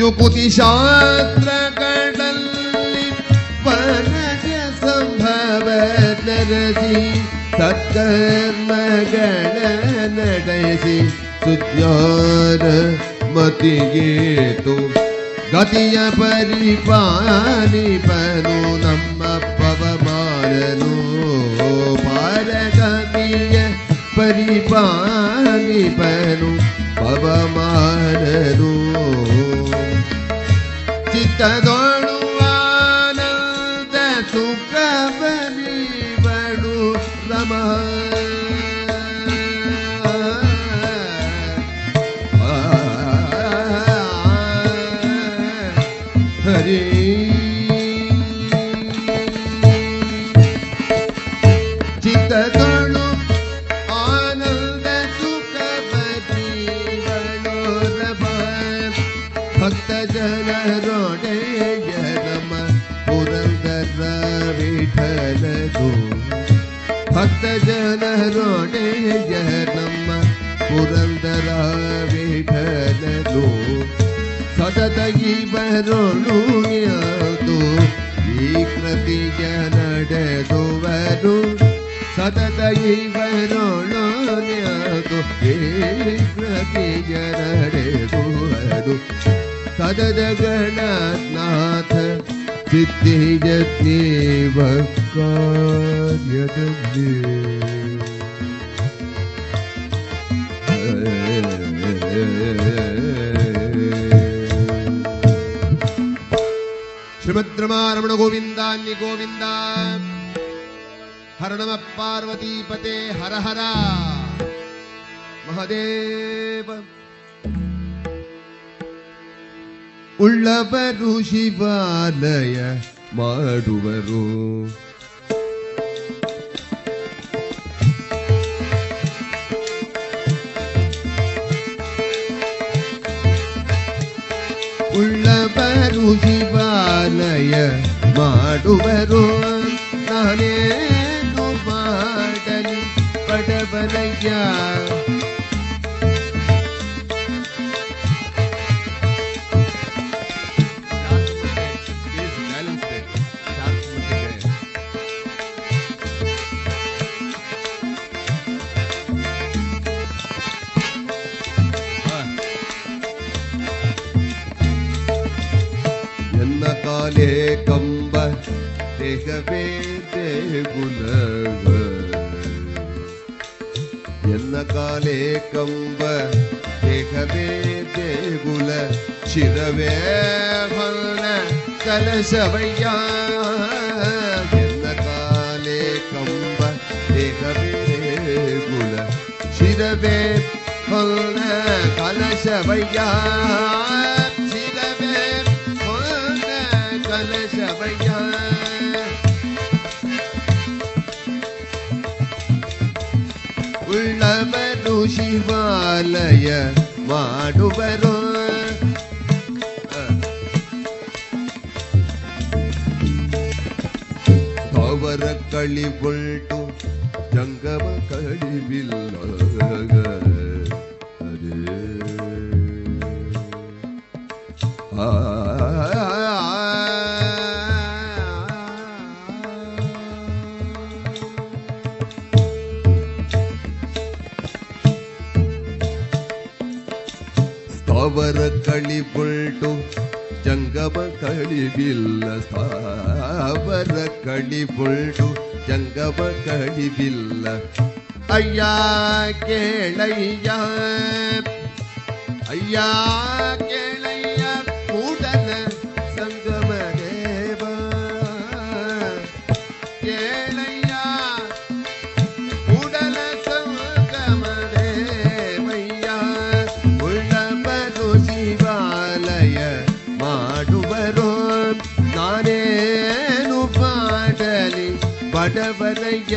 ಯುಪುತಿ ಶಾಸ್ತ್ರ ಕಡಲ್ಲಿ ಪನಕ ಸಂಭವ ನರಸಿ ಸತ್ಕರ್ಮಗಳ ನಡೆಸಿ ಸುಜ್ಞಾನ ಮತಿಗೇತು ಗತಿಯ ಪರಿಪಾಲಿಪನು ನಮ್ಮ ಪವಮಾರನು ಪಾರಗತಿಯ ಪರಿಪಾಲಿಪನು ಪವಮಾರನು ಚಿತ್ತದೊಳುವಾನಂದ ಸುಖ ಬರಿಬಡು ರಮ ಚಿತ್ತದೊಳು ಆನಂದ ಸುಖ ಬರಿಬಡು ರಮ ಭಕ್ತ ಜನರೊಡೆ ಜನಮ ಪುರಂದರ ವಿಠಲದು ಭಕ್ತ ಜನರೊಡೆ ಜನಮ ಪುರಂದರ ವಿಠಲದು ಸತತಗಿ ಬರೋಣುಯದು ಈ ಕೃತಿಯ ನಡೆದುವರು ಸತತಗಿ ಬರೋಣುಯದು ಈ ಕೃತಿಯ ನಡೆದುವರು ಸದದ ಗಣನಾಥ ಸಿದ್ಧಿಯಜ್ಞೇವ ಕಾರ್ಯದಲ್ಲಿ ಶ್ರೀಮದ್ರಮಾರಮಣ ಗೋವಿಂದಾನ್ಯ ಗೋವಿಂದ ಹರ ನಮಃ ಪಾರ್ವತಿ ಪತೆ ಹರ ಹರ ಮಹದೇವ. ಉಳ್ಳವರು ಶಿವಾಲಯ ಮಾಡುವರು, ಉಳ್ಳವರು ಶಿವಾಲಯ ಮಾಡುವರು. ನಾನೇನು ಮಾಡಲಿ ಬಡವನಯ್ಯ, ಕಾಲೇ ಕಂಬ ದೇಹವೇ ದೇಗುಲವ, ಎನ್ನ ಕಾಲೇ ಕಂಬ ದೇಹವೇ ದೇಗುಲ, ಶಿರವೇ ಮಲ್ಲ ಕಲಶವಯ್ಯ. ಎನ್ನ ಕಾಲೇ ಕಂಬ ದೇಹವೇ ದೇಗುಲ, ಶಿರವೇ ಮಲ್ಲ ಕಲಶವಯ್ಯ, ಕಲಶವಯ್ಯ. ಉಳ್ಳವರು ಶಿವಾಲಯ ಮಾಡುವರು, ಅವರ ಕಳಿಬೊಳ್ಟು ಜಂಗಮ ಕಳಿವಿಲ್ಲ. ಆ ಅವರ ಕಳಿಬೊಳ್ಟು ಜಂಗಮ ಕಳಿಬಿಲ್ಲ, ಸ್ಥಾವರ ಕಳಿಬೊಳ್ಟು ಜಂಗಮ ಕಳಿಬಿಲ್ಲ. ಅಯ್ಯ ಕೇಳಯ್ಯ, ಅಯ್ಯ ಕೇಳಯ್ಯ ಕೂಡಲ ಸಂಗಮ ದೇವ, ಕೇಳಯ್ಯ ಕೂಡಲ ಸಂಗಮ ದೇವಯ್ಯ. ಶಿವಾಲಯ ಮಾಡುವರು, ನಾನೇನು ಮಾಡಲಿ ಬಡವನಯ್ಯ.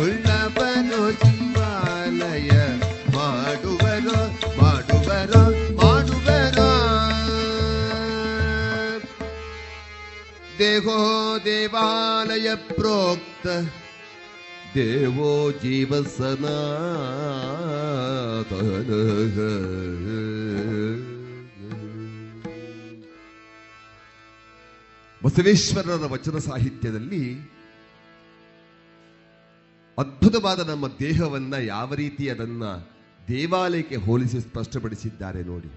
ಉಳ್ಳವರು ಶಿವಾಲಯ ಮಾಡುವರು, ಮಾಡುವರು, ಮಾಡುವರು. ದೇಹೋ ದೇವಾಲಯ ಪ್ರೋಕ್ತ, ದೇವೋ ಜೀವಸನಾತನಃ. ಬಸವೇಶ್ವರರ ವಚನ ಸಾಹಿತ್ಯದಲ್ಲಿ ಅದ್ಭುತವಾದ ನಮ್ಮ ದೇಹವನ್ನ ಯಾವ ರೀತಿ ಅದನ್ನ ದೇವಾಲಯಕ್ಕೆ ಹೋಲಿಸಿ ಸ್ಪಷ್ಟಪಡಿಸಿದ್ದಾರೆ ನೋಡಿ.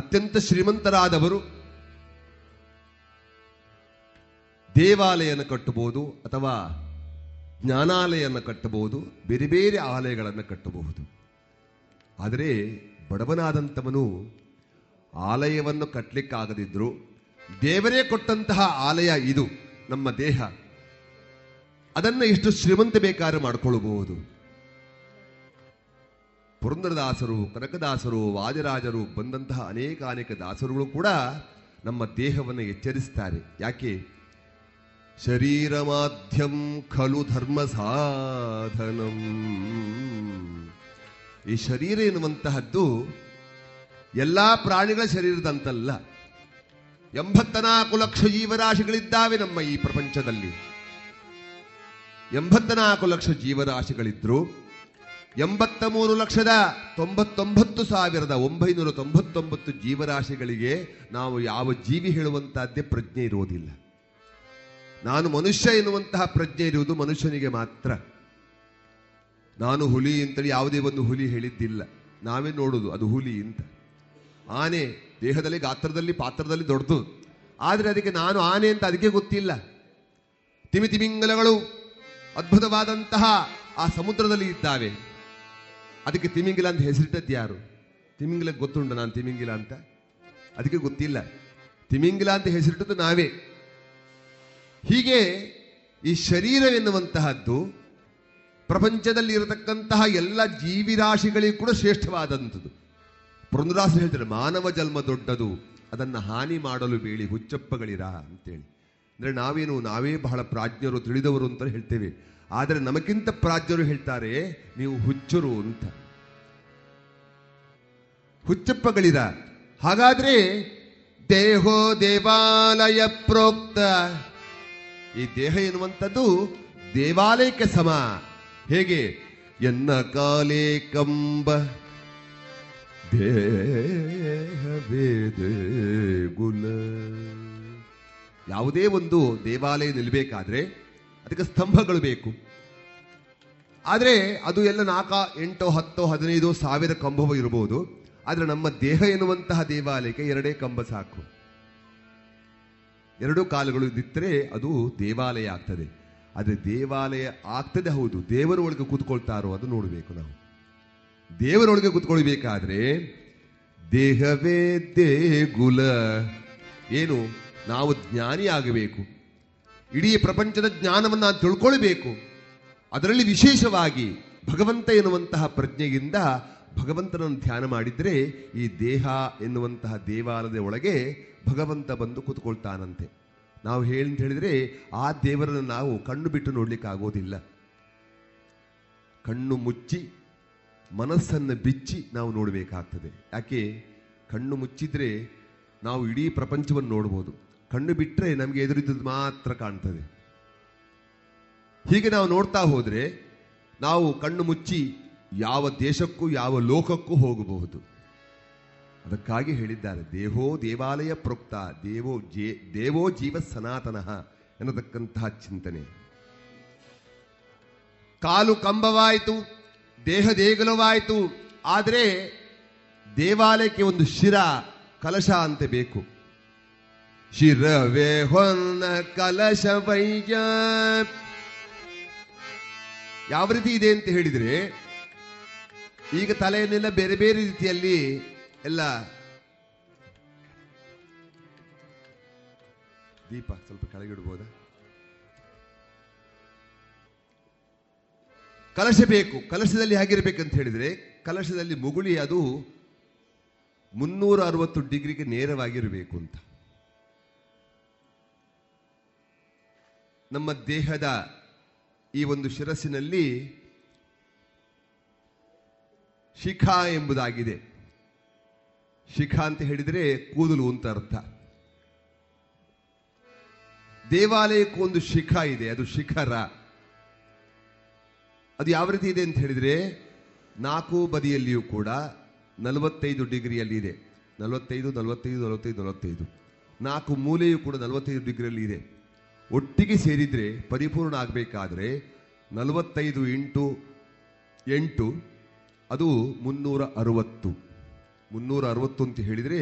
ಅತ್ಯಂತ ಶ್ರೀಮಂತರಾದವರು ದೇವಾಲಯನ ಕಟ್ಟಬಹುದು ಅಥವಾ ಜ್ಞಾನಾಲಯನ ಕಟ್ಟಬಹುದು, ಬೇರೆ ಬೇರೆ ಆಲಯಗಳನ್ನು ಕಟ್ಟಬಹುದು. ಆದರೆ ಬಡವನಾದಂಥವನು ಆಲಯವನ್ನು ಕಟ್ಟಲಿಕ್ಕಾಗದಿದ್ರು ದೇವರೇ ಕೊಟ್ಟಂತಹ ಆಲಯ ಇದು ನಮ್ಮ ದೇಹ, ಅದನ್ನು ಇಷ್ಟು ಶ್ರೀಮಂತ ಬೇಕಾದ್ರೆ ಮಾಡಿಕೊಳ್ಳಬಹುದು. ಪುರಂದರದಾಸರು, ಕನಕದಾಸರು, ವಾಜರಾಜರು ಬಂದಂತಹ ಅನೇಕ ಅನೇಕ ದಾಸರುಗಳು ಕೂಡ ನಮ್ಮ ದೇಹವನ್ನು ಎಚ್ಚರಿಸ್ತಾರೆ. ಯಾಕೆ? ಶರೀರ ಮಾಧ್ಯಂ ಖಲು ಧರ್ಮ ಸಾಧನಂ. ಈ ಶರೀರ ಎನ್ನುವಂತಹದ್ದು ಎಲ್ಲ ಪ್ರಾಣಿಗಳ ಶರೀರದಂತಲ್ಲ. ಎಂಬತ್ನಾಲ್ಕು ಲಕ್ಷ ಜೀವರಾಶಿಗಳಿದ್ದಾವೆ ನಮ್ಮ ಈ ಪ್ರಪಂಚದಲ್ಲಿ. ಎಂಬತ್ನಾಲ್ಕು ಲಕ್ಷ ಜೀವರಾಶಿಗಳಿದ್ರು ಎಂಬತ್ತ ಮೂರು ಲಕ್ಷದ ತೊಂಬತ್ತೊಂಬತ್ತು ಸಾವಿರದ ಒಂಬೈನೂರ ತೊಂಬತ್ತೊಂಬತ್ತು ಜೀವರಾಶಿಗಳಿಗೆ ನಾವು ಯಾವ ಜೀವಿ ಹೇಳುವಂತಹದ್ದೇ ಪ್ರಜ್ಞೆ ಇರುವುದಿಲ್ಲ. ನಾನು ಮನುಷ್ಯ ಎನ್ನುವಂತಹ ಪ್ರಜ್ಞೆ ಇರುವುದು ಮನುಷ್ಯನಿಗೆ ಮಾತ್ರ. ನಾನು ಹುಲಿ ಅಂತೇಳಿ ಯಾವುದೇ ಒಂದು ಹುಲಿ ಹೇಳಿದ್ದಿಲ್ಲ, ನಾವೇ ನೋಡುದು ಅದು ಹುಲಿ ಅಂತ. ಆನೆ ದೇಹದಲ್ಲಿ ಗಾತ್ರದಲ್ಲಿ ಪಾತ್ರದಲ್ಲಿ ದೊಡ್ಡದು, ಆದರೆ ಅದಕ್ಕೆ ನಾನು ಆನೆ ಅಂತ ಅದಕ್ಕೆ ಗೊತ್ತಿಲ್ಲ. ತಿಮಿತಿಮಿಂಗಲಗಳು ಅದ್ಭುತವಾದಂತಹ ಆ ಸಮುದ್ರದಲ್ಲಿ ಇದ್ದಾವೆ, ಅದಕ್ಕೆ ತಿಮಿಂಗಿಲ ಅಂತ ಹೆಸರಿಟ್ಟದ್ದು ಯಾರು? ತಿಮಿಂಗಿಲಕ್ಕೆ ಗೊತ್ತುಂಟು ನಾನು ತಿಮಿಂಗಿಲ ಅಂತ? ಅದಕ್ಕೆ ಗೊತ್ತಿಲ್ಲ, ತಿಮಿಂಗಿಲ ಅಂತ ಹೆಸರಿಟ್ಟದ್ದು ನಾವೇ. ಹೀಗೆ ಈ ಶರೀರವೆನ್ನುವಂತಹದ್ದು ಪ್ರಪಂಚದಲ್ಲಿ ಇರತಕ್ಕಂತಹ ಎಲ್ಲ ಜೀವಿರಾಶಿಗಳಿಗೂ ಕೂಡ ಶ್ರೇಷ್ಠವಾದಂಥದ್ದು. ಪುರಂದರದಾಸರು ಹೇಳ್ತಾರೆ, ಮಾನವ ಜನ್ಮ ದೊಡ್ಡದು, ಅದನ್ನು ಹಾನಿ ಮಾಡಲು ಬೇಡಿ ಹುಚ್ಚಪ್ಪಗಳಿರ ಅಂತೇಳಿ. ಅಂದರೆ ನಾವೇನು ನಾವೇ ಬಹಳ ಪ್ರಾಜ್ಞರು ತಿಳಿದವರು ಅಂತ ಹೇಳ್ತೇವೆ, ಆದರೆ ನಮಗಿಂತ ಪ್ರಾಜ್ಞರು ಹೇಳ್ತಾರೆ ನೀವು ಹುಚ್ಚರು ಅಂತ, ಹುಚ್ಚಪ್ಪಗಳಿರ. ಹಾಗಾದ್ರೆ ದೇಹೋ ದೇವಾಲಯ ಪ್ರೋಕ್ತ, ಈ ದೇಹ ಎನ್ನುವಂಥದ್ದು ದೇವಾಲಯಕ್ಕೆ ಸಮ. ಹೇಗೆ? ಎನ್ನ ಕಾಲೇ ಕಂಬ ದೇಹವೇ ದೇಗುಲ. ಯಾವುದೇ ಒಂದು ದೇವಾಲಯ ನಿಲ್ಲಬೇಕಾದ್ರೆ ಅದಕ್ಕೆ ಸ್ತಂಭಗಳು ಬೇಕು. ಆದರೆ ಅದು ಎಲ್ಲ ನಾಲ್ಕ ಎಂಟು ಹತ್ತು ಹದಿನೈದು ಸಾವಿರ ಕಂಬವೂ ಇರಬಹುದು, ಆದರೆ ನಮ್ಮ ದೇಹ ಎನ್ನುವಂತಹ ದೇವಾಲಯಕ್ಕೆ ಎರಡೇ ಕಂಬ ಸಾಕು. ಎರಡು ಕಾಲುಗಳು ಇದ್ದಿದ್ದರೆ ಅದು ದೇವಾಲಯ ಆಗ್ತದೆ. ಆದರೆ ದೇವಾಲಯ ಆಗ್ತದೆ ಹೌದು, ದೇವರೊಳಗೆ ಕೂತ್ಕೊಳ್ತಾರೋ ಅದು ನೋಡಬೇಕು ನಾವು. ದೇವರೊಳಗೆ ಕೂತ್ಕೊಳ್ಬೇಕಾದ್ರೆ ದೇಹವೇ ದೇಗುಲ. ಏನು? ನಾವು ಜ್ಞಾನಿ ಆಗಬೇಕು, ಇಡೀ ಪ್ರಪಂಚದ ಜ್ಞಾನವನ್ನು ನಾನು ತಿಳ್ಕೊಳ್ಬೇಕು. ಅದರಲ್ಲಿ ವಿಶೇಷವಾಗಿ ಭಗವಂತ ಎನ್ನುವಂತಹ ಪ್ರಜ್ಞೆಯಿಂದ ಭಗವಂತನನ್ನು ಧ್ಯಾನ ಮಾಡಿದರೆ ಈ ದೇಹ ಎನ್ನುವಂತಹ ದೇವಾಲಯದ ಒಳಗೆ ಭಗವಂತ ಬಂದು ಕೂತ್ಕೊಳ್ತಾನಂತೆ. ನಾವು ಹೇಳಂತ ಹೇಳಿದರೆ ಆ ದೇವರನ್ನು ನಾವು ಕಣ್ಣು ಬಿಟ್ಟು ನೋಡ್ಲಿಕ್ಕಾಗೋದಿಲ್ಲ. ಕಣ್ಣು ಮುಚ್ಚಿ ಮನಸ್ಸನ್ನು ಬಿಚ್ಚಿ ನಾವು ನೋಡಬೇಕಾಗ್ತದೆ. ಯಾಕೆ? ಕಣ್ಣು ಮುಚ್ಚಿದ್ರೆ ನಾವು ಇಡೀ ಪ್ರಪಂಚವನ್ನು ನೋಡ್ಬೋದು, ಕಣ್ಣು ಬಿಟ್ಟರೆ ನಮಗೆ ಎದುರಿದ್ದದ್ದು ಮಾತ್ರ ಕಾಣ್ತದೆ. ಹೀಗೆ ನಾವು ನೋಡ್ತಾ ಹೋದರೆ ನಾವು ಕಣ್ಣು ಮುಚ್ಚಿ ಯಾವ ದೇಶಕ್ಕೂ ಯಾವ ಲೋಕಕ್ಕೂ ಹೋಗಬಹುದು. ಅದಕ್ಕಾಗಿ ಹೇಳಿದ್ದಾರೆ ದೇಹೋ ದೇವಾಲಯ ಪ್ರೋಕ್ತ ದೇವೋ ಜೇ ದೇವೋ ಜೀವ ಸನಾತನಃ ಎನ್ನತಕ್ಕಂತಹ ಚಿಂತನೆ. ಕಾಲು ಕಂಬವಾಯಿತು, ದೇಹ ದೇಗುಲವಾಯಿತು, ಆದರೆ ದೇವಾಲಯಕ್ಕೆ ಒಂದು ಶಿರ ಕಲಶ ಅಂತ ಬೇಕು. ಶಿರವೇ ಹೊನ್ನ ಕಲಶವಯ್ಯ. ಯಾವ ರೀತಿ ಇದೆ ಅಂತ ಹೇಳಿದರೆ, ಈಗ ತಲೆಯನ್ನೆಲ್ಲ ಬೇರೆ ಬೇರೆ ರೀತಿಯಲ್ಲಿ ಎಲ್ಲ ದೀಪ ಸ್ವಲ್ಪ ಕೆಳಗಿಡ್ಬೋದಾ? ಕಲಶ ಬೇಕು. ಕಲಶದಲ್ಲಿ ಹೇಗಿರ್ಬೇಕಂತ ಹೇಳಿದ್ರೆ, ಕಲಶದಲ್ಲಿ ಮುಗುಳಿ ಅದು ಮುನ್ನೂರ ಅರವತ್ತು ಡಿಗ್ರಿಗೆ ನೇರವಾಗಿರಬೇಕು ಅಂತ. ನಮ್ಮ ದೇಹದ ಈ ಒಂದು ಶಿರಸ್ಸಿನಲ್ಲಿ ಶಿಖಾ ಎಂಬುದಾಗಿದೆ. ಶಿಖಾ ಅಂತ ಹೇಳಿದರೆ ಕೂದಲು ಅಂತ ಅರ್ಥ. ದೇವಾಲಯಕ್ಕೂ ಒಂದು ಶಿಖಾ ಇದೆ, ಅದು ಶಿಖರ. ಅದು ಯಾವ ರೀತಿ ಇದೆ ಅಂತ ಹೇಳಿದರೆ, ನಾಲ್ಕು ಬದಿಯಲ್ಲಿಯೂ ಕೂಡ ನಲವತ್ತೈದು ಡಿಗ್ರಿಯಲ್ಲಿ ಇದೆ. ನಲವತ್ತೈದು ನಲವತ್ತೈದು ನಲವತ್ತೈದು ನಲವತ್ತೈದು ನಾಲ್ಕು ಮೂಲೆಯು ಕೂಡ ನಲವತ್ತೈದು ಡಿಗ್ರಿಯಲ್ಲಿ ಇದೆ. ಒಟ್ಟಿಗೆ ಸೇರಿದರೆ ಪರಿಪೂರ್ಣ ಆಗಬೇಕಾದ್ರೆ ನಲವತ್ತೈದು ಇಂಟು ಎಂಟು ಅದು ಮುನ್ನೂರ ಅರವತ್ತು. ಮುನ್ನೂರ ಅರವತ್ತು ಅಂತ ಹೇಳಿದರೆ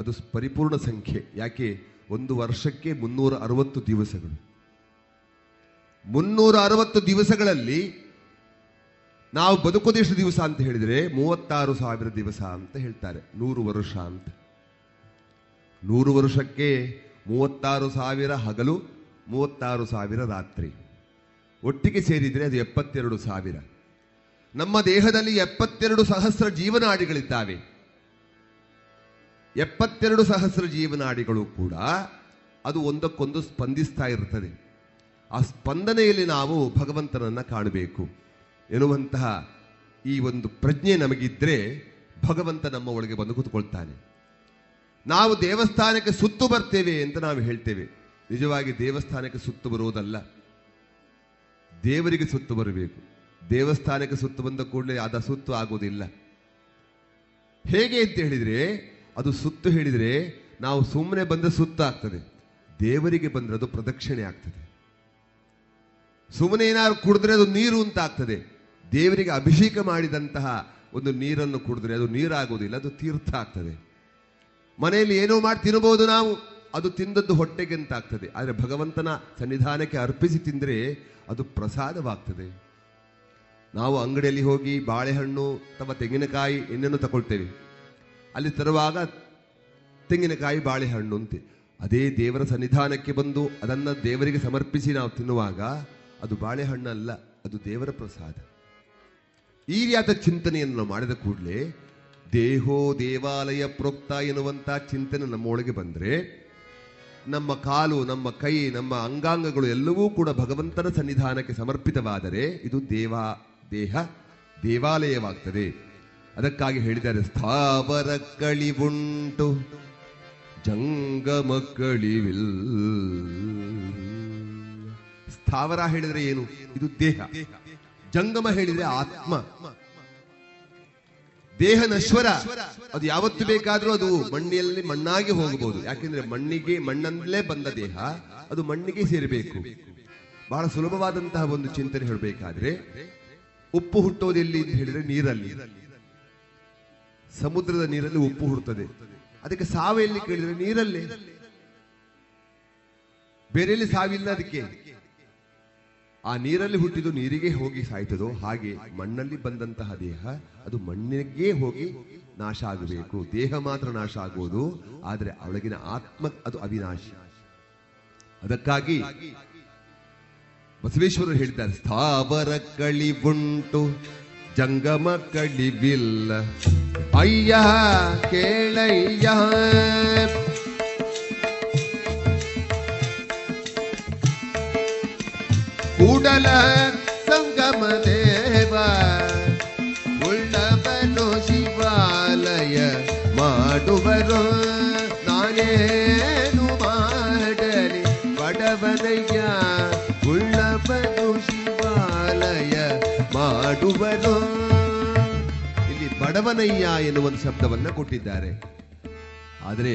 ಅದು ಪರಿಪೂರ್ಣ ಸಂಖ್ಯೆ. ಯಾಕೆ? ಒಂದು ವರ್ಷಕ್ಕೆ ಮುನ್ನೂರ ಅರವತ್ತು ದಿವಸಗಳು. ಮುನ್ನೂರ ಅರವತ್ತು ದಿವಸಗಳಲ್ಲಿ ನಾವು ಬದುಕೋದೆಷ್ಟು ದಿವಸ ಅಂತ ಹೇಳಿದರೆ ಮೂವತ್ತಾರು ಸಾವಿರ ದಿವಸ ಅಂತ ಹೇಳ್ತಾರೆ. ನೂರು ವರ್ಷ ಅಂತ. ನೂರು ವರ್ಷಕ್ಕೆ ಮೂವತ್ತಾರು ಸಾವಿರ ಹಗಲು, ಮೂವತ್ತಾರು ಸಾವಿರ ರಾತ್ರಿ, ಒಟ್ಟಿಗೆ ಸೇರಿದರೆ ಅದು ಎಪ್ಪತ್ತೆರಡು ಸಾವಿರ. ನಮ್ಮ ದೇಹದಲ್ಲಿ ಎಪ್ಪತ್ತೆರಡು ಸಹಸ್ರ ಜೀವನಾಡಿಗಳಿದ್ದಾವೆ. ಎಪ್ಪತ್ತೆರಡು ಸಹಸ್ರ ಜೀವನಾಡಿಗಳು ಕೂಡ ಅದು ಒಂದಕ್ಕೊಂದು ಸ್ಪಂದಿಸ್ತಾ ಇರ್ತದೆ. ಆ ಸ್ಪಂದನೆಯಲ್ಲಿ ನಾವು ಭಗವಂತನನ್ನು ಕಾಣಬೇಕು ಎನ್ನುವಂತಹ ಈ ಒಂದು ಪ್ರಜ್ಞೆ ನಮಗಿದ್ರೆ ಭಗವಂತ ನಮ್ಮ ಒಳಗೆ ಬಂದು ಕೂತ್ಕೊಳ್ತಾನೆ. ನಾವು ದೇವಸ್ಥಾನಕ್ಕೆ ಸುತ್ತು ಬರ್ತೇವೆ ಅಂತ ನಾವು ಹೇಳ್ತೇವೆ. ನಿಜವಾಗಿ ದೇವಸ್ಥಾನಕ್ಕೆ ಸುತ್ತು ಬರುವುದಲ್ಲ, ದೇವರಿಗೆ ಸುತ್ತು ಬರಬೇಕು. ದೇವಸ್ಥಾನಕ್ಕೆ ಸುತ್ತು ಬಂದ ಕೂಡಲೇ ಅದ ಸುತ್ತು ಆಗೋದಿಲ್ಲ. ಹೇಗೆ ಅಂತ ಹೇಳಿದರೆ ಅದು ಸುತ್ತು ಹೇಳಿದರೆ ನಾವು ಸುಮ್ಮನೆ ಬಂದ ಸುತ್ತು ಆಗ್ತದೆ, ದೇವರಿಗೆ ಬಂದರೆ ಅದು ಪ್ರದಕ್ಷಿಣೆ ಆಗ್ತದೆ. ಸುಮ್ಮನೆ ಏನಾದ್ರು ಕುಡಿದ್ರೆ ಅದು ನೀರು ಅಂತ ಆಗ್ತದೆ, ದೇವರಿಗೆ ಅಭಿಷೇಕ ಮಾಡಿದಂತಹ ಒಂದು ನೀರನ್ನು ಕುಡಿದ್ರೆ ಅದು ನೀರಾಗೋದಿಲ್ಲ, ಅದು ತೀರ್ಥ ಆಗ್ತದೆ. ಮನೆಯಲ್ಲಿ ಏನೋ ಮಾಡಿ ತಿನ್ನಬಹುದು ನಾವು, ಅದು ತಿಂದದ್ದು ಹೊಟ್ಟೆಗೆ ಅಂತ ಆಗ್ತದೆ. ಆದರೆ ಭಗವಂತನ ಸನ್ನಿಧಾನಕ್ಕೆ ಅರ್ಪಿಸಿ ತಿಂದರೆ ಅದು ಪ್ರಸಾದವಾಗ್ತದೆ. ನಾವು ಅಂಗಡಿಯಲ್ಲಿ ಹೋಗಿ ಬಾಳೆಹಣ್ಣು ಅಥವಾ ತೆಂಗಿನಕಾಯಿ ಎಣ್ಣೆಯನ್ನು ತಗೊಳ್ತೇವೆ. ಅಲ್ಲಿ ತರುವಾಗ ತೆಂಗಿನಕಾಯಿ ಬಾಳೆಹಣ್ಣು ಅಂತೆ. ಅದೇ ದೇವರ ಸನ್ನಿಧಾನಕ್ಕೆ ಬಂದು ಅದನ್ನು ದೇವರಿಗೆ ಸಮರ್ಪಿಸಿ ನಾವು ತಿನ್ನುವಾಗ ಅದು ಬಾಳೆಹಣ್ಣಲ್ಲ, ಅದು ದೇವರ ಪ್ರಸಾದ. ಈ ರೀತಿಯ ಚಿಂತನೆಯನ್ನು ಮಾಡಿದ ಕೂಡಲೇ ದೇಹೋ ದೇವಾಲಯ ಪ್ರೋಕ್ತ ಎನ್ನುವಂಥ ಚಿಂತನೆ ನಮ್ಮೊಳಗೆ ಬಂದರೆ ನಮ್ಮ ಕಾಲು, ನಮ್ಮ ಕೈ, ನಮ್ಮ ಅಂಗಾಂಗಗಳು ಎಲ್ಲವೂ ಕೂಡ ಭಗವಂತನ ಸನ್ನಿಧಾನಕ್ಕೆ ಸಮರ್ಪಿತವಾದರೆ ಇದು ದೇವ ದೇಹ ದೇವಾಲಯವಾಗ್ತದೆ. ಅದಕ್ಕಾಗಿ ಹೇಳಿದ್ದಾರೆ, ಸ್ಥಾವರ ಕಳಿವುಂಟು ಜಂಗಮ ಕಳಿವಿಲ್. ಸ್ಥಾವರ ಹೇಳಿದರೆ ಏನು? ಇದು ದೇಹ. ಜಂಗಮ ಹೇಳಿದರೆ ಆತ್ಮ. ದೇಹ ನಶ್ವರ, ಅದು ಯಾವತ್ತು ಬೇಕಾದರೂ ಅದು ಮಣ್ಣಿನಲ್ಲಿ ಮಣ್ಣಾಗಿ ಹೋಗಬಹುದು. ಯಾಕೆಂದ್ರೆ ಮಣ್ಣಿಗೆ ಮಣ್ಣಲ್ಲೇ ಬಂದ ದೇಹ ಅದು ಮಣ್ಣಿಗೆ ಸೇರಬೇಕು. ಬಹಳ ಸುಲಭವಾದಂತಹ ಒಂದು ಚಿಂತನೆ ಹೇಳಬೇಕಾದ್ರೆ, ಉಪ್ಪು ಹುಟ್ಟೋದೆಲ್ಲಿ ಅಂತ ಹೇಳಿದ್ರೆ ನೀರಲ್ಲಿ, ಸಮುದ್ರದ ನೀರಲ್ಲಿ ಉಪ್ಪು ಹುಡ್ತದೆ. ಅದಕ್ಕೆ ಸಾವು ಎಲ್ಲಿ ಕೇಳಿದ್ರೆ ನೀರಲ್ಲೇ, ಬೇರೆಯಲ್ಲಿ ಸಾವಿಲ್ಲ. ಅದಕ್ಕೆ ಆ ನೀರಲ್ಲಿ ಹುಟ್ಟಿದ್ದು ನೀರಿಗೆ ಹೋಗಿ ಸಾಯ್ತದೋ ಹಾಗೆ ಮಣ್ಣಲ್ಲಿ ಬಂದಂತಹ ದೇಹ ಅದು ಮಣ್ಣಿಗೆ ಹೋಗಿ ನಾಶ ಆಗಬೇಕು. ದೇಹ ಮಾತ್ರ ನಾಶ ಆಗೋದು, ಆದರೆ ಅವಳಗಿನ ಆತ್ಮ ಅದು ಅವಿನಾಶಿ. ಅದಕ್ಕಾಗಿ ಬಸವೇಶ್ವರರು ಹೇಳಿದ್ದಾರೆ, ಸ್ಥಾವರ ಕಳಿವುಂಟು ಜಂಗಮ ಕಳಿವಿಲ್ಲ ಅಯ್ಯ ಕೇಳಯ್ಯ. ಕೂಡಲ ಸಂಗಮ ದೇವ ಉಳ್ಳವನು ಶಿವಾಲಯ ಮಾಡುವರು ನಾನೇನು ಮಾಡಲಿ ಬಡವನಯ್ಯ. ಉಳ್ಳವನು ಶಿವಾಲಯ ಮಾಡುವರು. ಇಲ್ಲಿ ಬಡವನಯ್ಯ ಎನ್ನುವ ಶಬ್ದವನ್ನು ಕೊಟ್ಟಿದ್ದಾರೆ. ಆದರೆ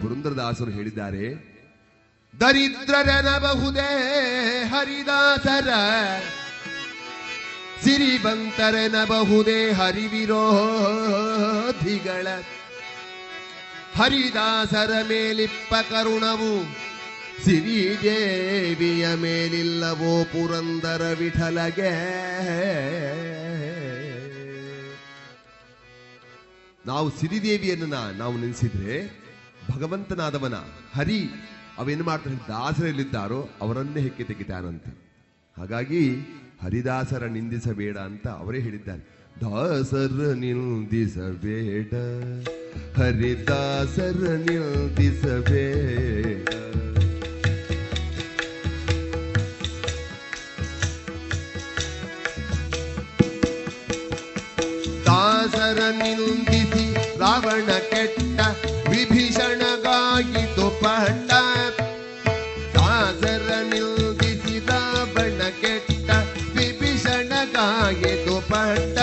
ಪುರಂದರದಾಸರು ಹೇಳಿದ್ದಾರೆ, ದರಿದ್ರರನ ಬಹುದೇ ಹರಿದಾಸರ, ಸಿರಿವಂತರನ ಬಹುದೇ ಹರಿವಿರೋಧಿಗಳ. ಹರಿದಾಸರ ಮೇಲಿಪ್ಪ ಕರುಣವು ಸಿರಿದೇವಿಯ ಮೇಲಿಲ್ಲವೋ ಪುರಂದರ ವಿಠಲಗೆ. ನಾವು ಸಿರಿದೇವಿಯನ್ನು ನಾವು ನೆನೆಸಿದ್ರೆ ಭಗವಂತನಾದವನ ಹರಿ ಅವೇನು ಮಾಡ್ತಾರೆ, ದಾಸರಲ್ಲಿದ್ದಾರೋ ಅವರನ್ನೇ ಹೆಕ್ಕಿ ತೆಗಿತಾನಂತೆ. ಹಾಗಾಗಿ ಹರಿದಾಸರ ನಿಂದಿಸಬೇಡ ಅಂತ ಅವರೇ ಹೇಳಿದ್ದಾರೆ. ದಾಸರ ನಿಂದಿಸಬೇಡ, ಹರಿದಾಸರ ನಿಂದಿಸಬೇಡ. ದಾಸರ ನಿಂದಿಸಿ ರಾವಣ ಕೆಟ್ಟ, ವಿಭೀಷಣಗಾಯಿತು ಪಟ್ಟ. ದಾಸರ ನಿಂದಿಸಿ ರಾವಣ ಕೆಟ್ಟ, ವಿಭೀಷಣಗಾಯಿತು ಪಟ್ಟ.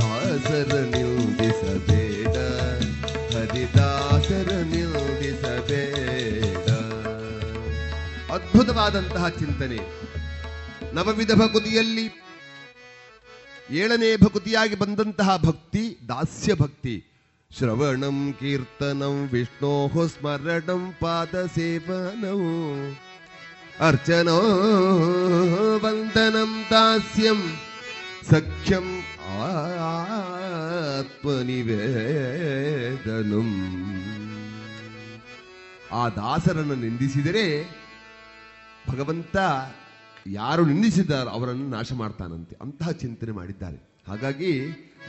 ದಾಸರ ನಿಂದಿಸಬೇಡ, ಅದ್ಭುತವಾದಂತಹ ಚಿಂತನೆ. ನವವಿಧ ಭಕುತಿಯಲ್ಲಿ ಏಳನೇ ಭಕುತಿಯಾಗಿ ಬಂದಂತಹ ಭಕ್ತಿ ದಾಸ್ಯ ಭಕ್ತಿ. ಶ್ರವಣಂ ಕೀರ್ತನಂ ವಿಷ್ಣೋಃ ಸ್ಮರಣಂ ಪಾದ ಸೇವನಂ ಅರ್ಚನೋ ವಂದನಂ ದಾಸ್ಯಂ ಸಖ್ಯಂ ಆತ್ಮನಿವೇದನಂ. ಆ ದಾಸರನ್ನು ನಿಂದಿಸಿದರೆ ಭಗವಂತ ಯಾರು ನಿಂದಿಸಿದಾರೋ ಅವರನ್ನು ನಾಶ ಮಾಡ್ತಾನಂತೆ. ಅಂತಹ ಚಿಂತನೆ ಮಾಡಿದ್ದಾರೆ. ಹಾಗಾಗಿ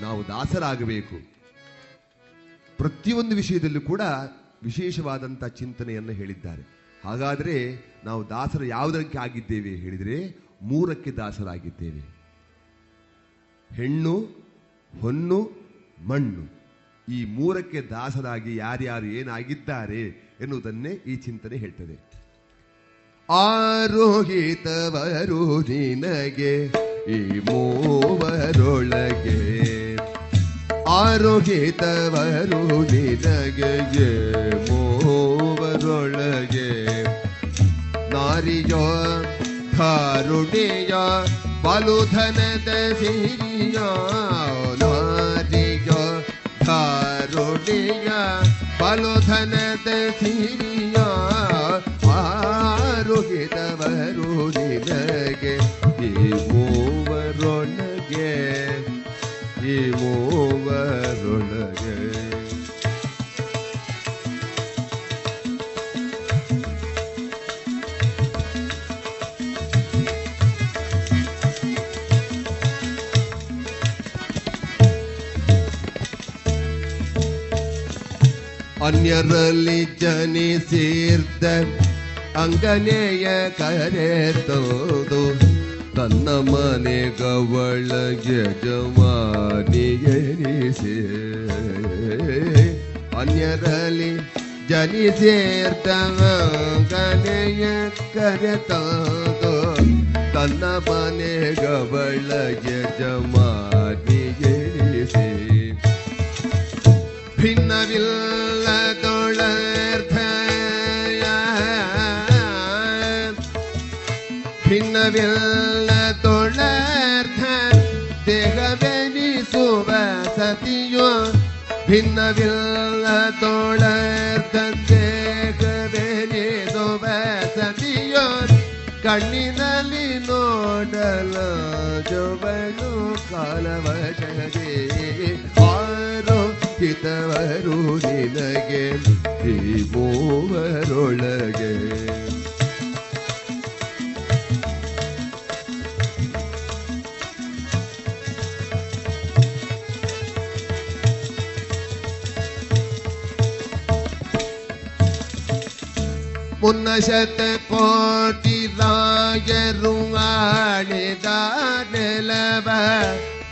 ನಾವು ದಾಸರಾಗಬೇಕು. ಪ್ರತಿಯೊಂದು ವಿಷಯದಲ್ಲೂ ಕೂಡ ವಿಶೇಷವಾದಂಥ ಚಿಂತನೆಯನ್ನು ಹೇಳಿದ್ದಾರೆ. ಹಾಗಾದರೆ ನಾವು ದಾಸರು ಯಾವುದಕ್ಕೆ ಆಗಿದ್ದೇವೆ ಹೇಳಿದರೆ ಮೂರಕ್ಕೆ ದಾಸರಾಗಿದ್ದೇವೆ. ಹೆಣ್ಣು, ಹೊನ್ನು, ಮಣ್ಣು, ಈ ಮೂರಕ್ಕೆ ದಾಸರಾಗಿ ಯಾರ್ಯಾರು ಏನಾಗಿದ್ದಾರೆ ಎನ್ನುವುದನ್ನೇ ಈ ಚಿಂತನೆ ಹೇಳ್ತದೆ. ಆರೋಹಿತವರು ನಿನಗೆ ಈ ಮೂವರೊಳಗೆ, ಆರೋಹಿತವರು ನಿನಗೆ ಈ ಮೂವರೊಳಗೆ, ನಾರಿಯ ಕಾರುಣಿಯ ಬಲುಧನದ ಸಿರಿಯ, ನಾರಿಯ ಕಾರುಣಿಯ ಬಲುಧನದ ಸಿರಿಯ, ಆರೋಹಿತವರು ನಿನಗೆ ಈ ಮೂವರೊಳಗೆ, ಈ ಮೂವರೊಳಗೆ. ಅನ್ಯರಲ್ಲಿ ಜನಿಸಿರ್ದ ಅಂಗನೆಯ ಕರೆತೋದು, ತನ್ನ ಮನೆಗವಳ ಯಜಮಾನಿಯನಿಸೆ. ಅನ್ಯರಲ್ಲಿ ಜನಿಸಿರ್ದ ಅಂಗನೆಯ ಕರೆತೋದು, ತನ್ನ ಮನೆಗವಳ ಯಜಮಾನಿಯನಿಸೆ. ಭಿನ್ನವಿಲ್ಲ ತೊಳರ್ಥ, ಭಿನ್ನವಿಲ್ಲ ತೊಳರ್ಥ ದೇಹವೆನಿಸುವ ಸತಿಯೋ, ಭಿನ್ನವಿಲ್ಲ ತೊಳರ್ಥ ದೇಹವೆನಿಸುವ ಸತಿಯೋ, ಕಣ್ಣಿನಲ್ಲಿ ನೋಡಲಾಜುವನು ಕಾಲವಶದೆ. ಆರೋಹಿತವರು ನಿನಗೆ ಈ ಮೂವರೊಳಗೆ, ಮುನ್ನ ಶತಕೋಟಿ ರಾಜರು ಆಳಿದ ನೆಲವ,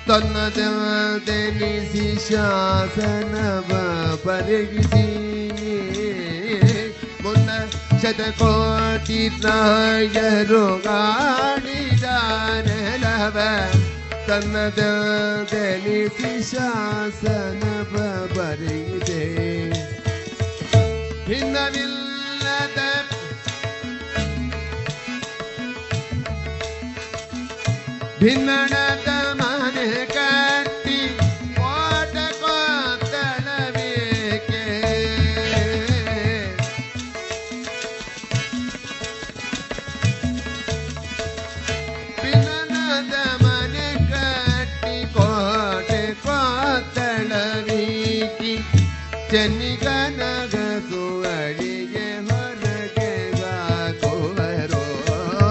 ತನ್ನದೆನಿಸಿ ಶಾಸನವ ಬರೆಗಿಸಿ. ಮುನ್ನ ಶತಕೋಟಿ ರಾಜರು ಆಳಿದ ನೆಲವ, ತನ್ನದೆನಿಸಿ ಶಾಸನವ ಬರೆಗಿದೆ. ಭಿನ್ನವಿಲ್ಲ ಭಿನ್ನಣದ ಮನೆ ಕಟ್ಟಿ ಓಟ ಕೊಂದಳಬೇಕೆ, ಭಿನ್ನಣದ ಮನೆ ಕಟ್ಟಿ ಕೋಟ ಕೊಂದಳಬೇಕಿ, ಚೆನ್ನಿಗನಗಸುವಳಿಗೆ ಹೊರಗೆ ಸಾಕುವರೋ.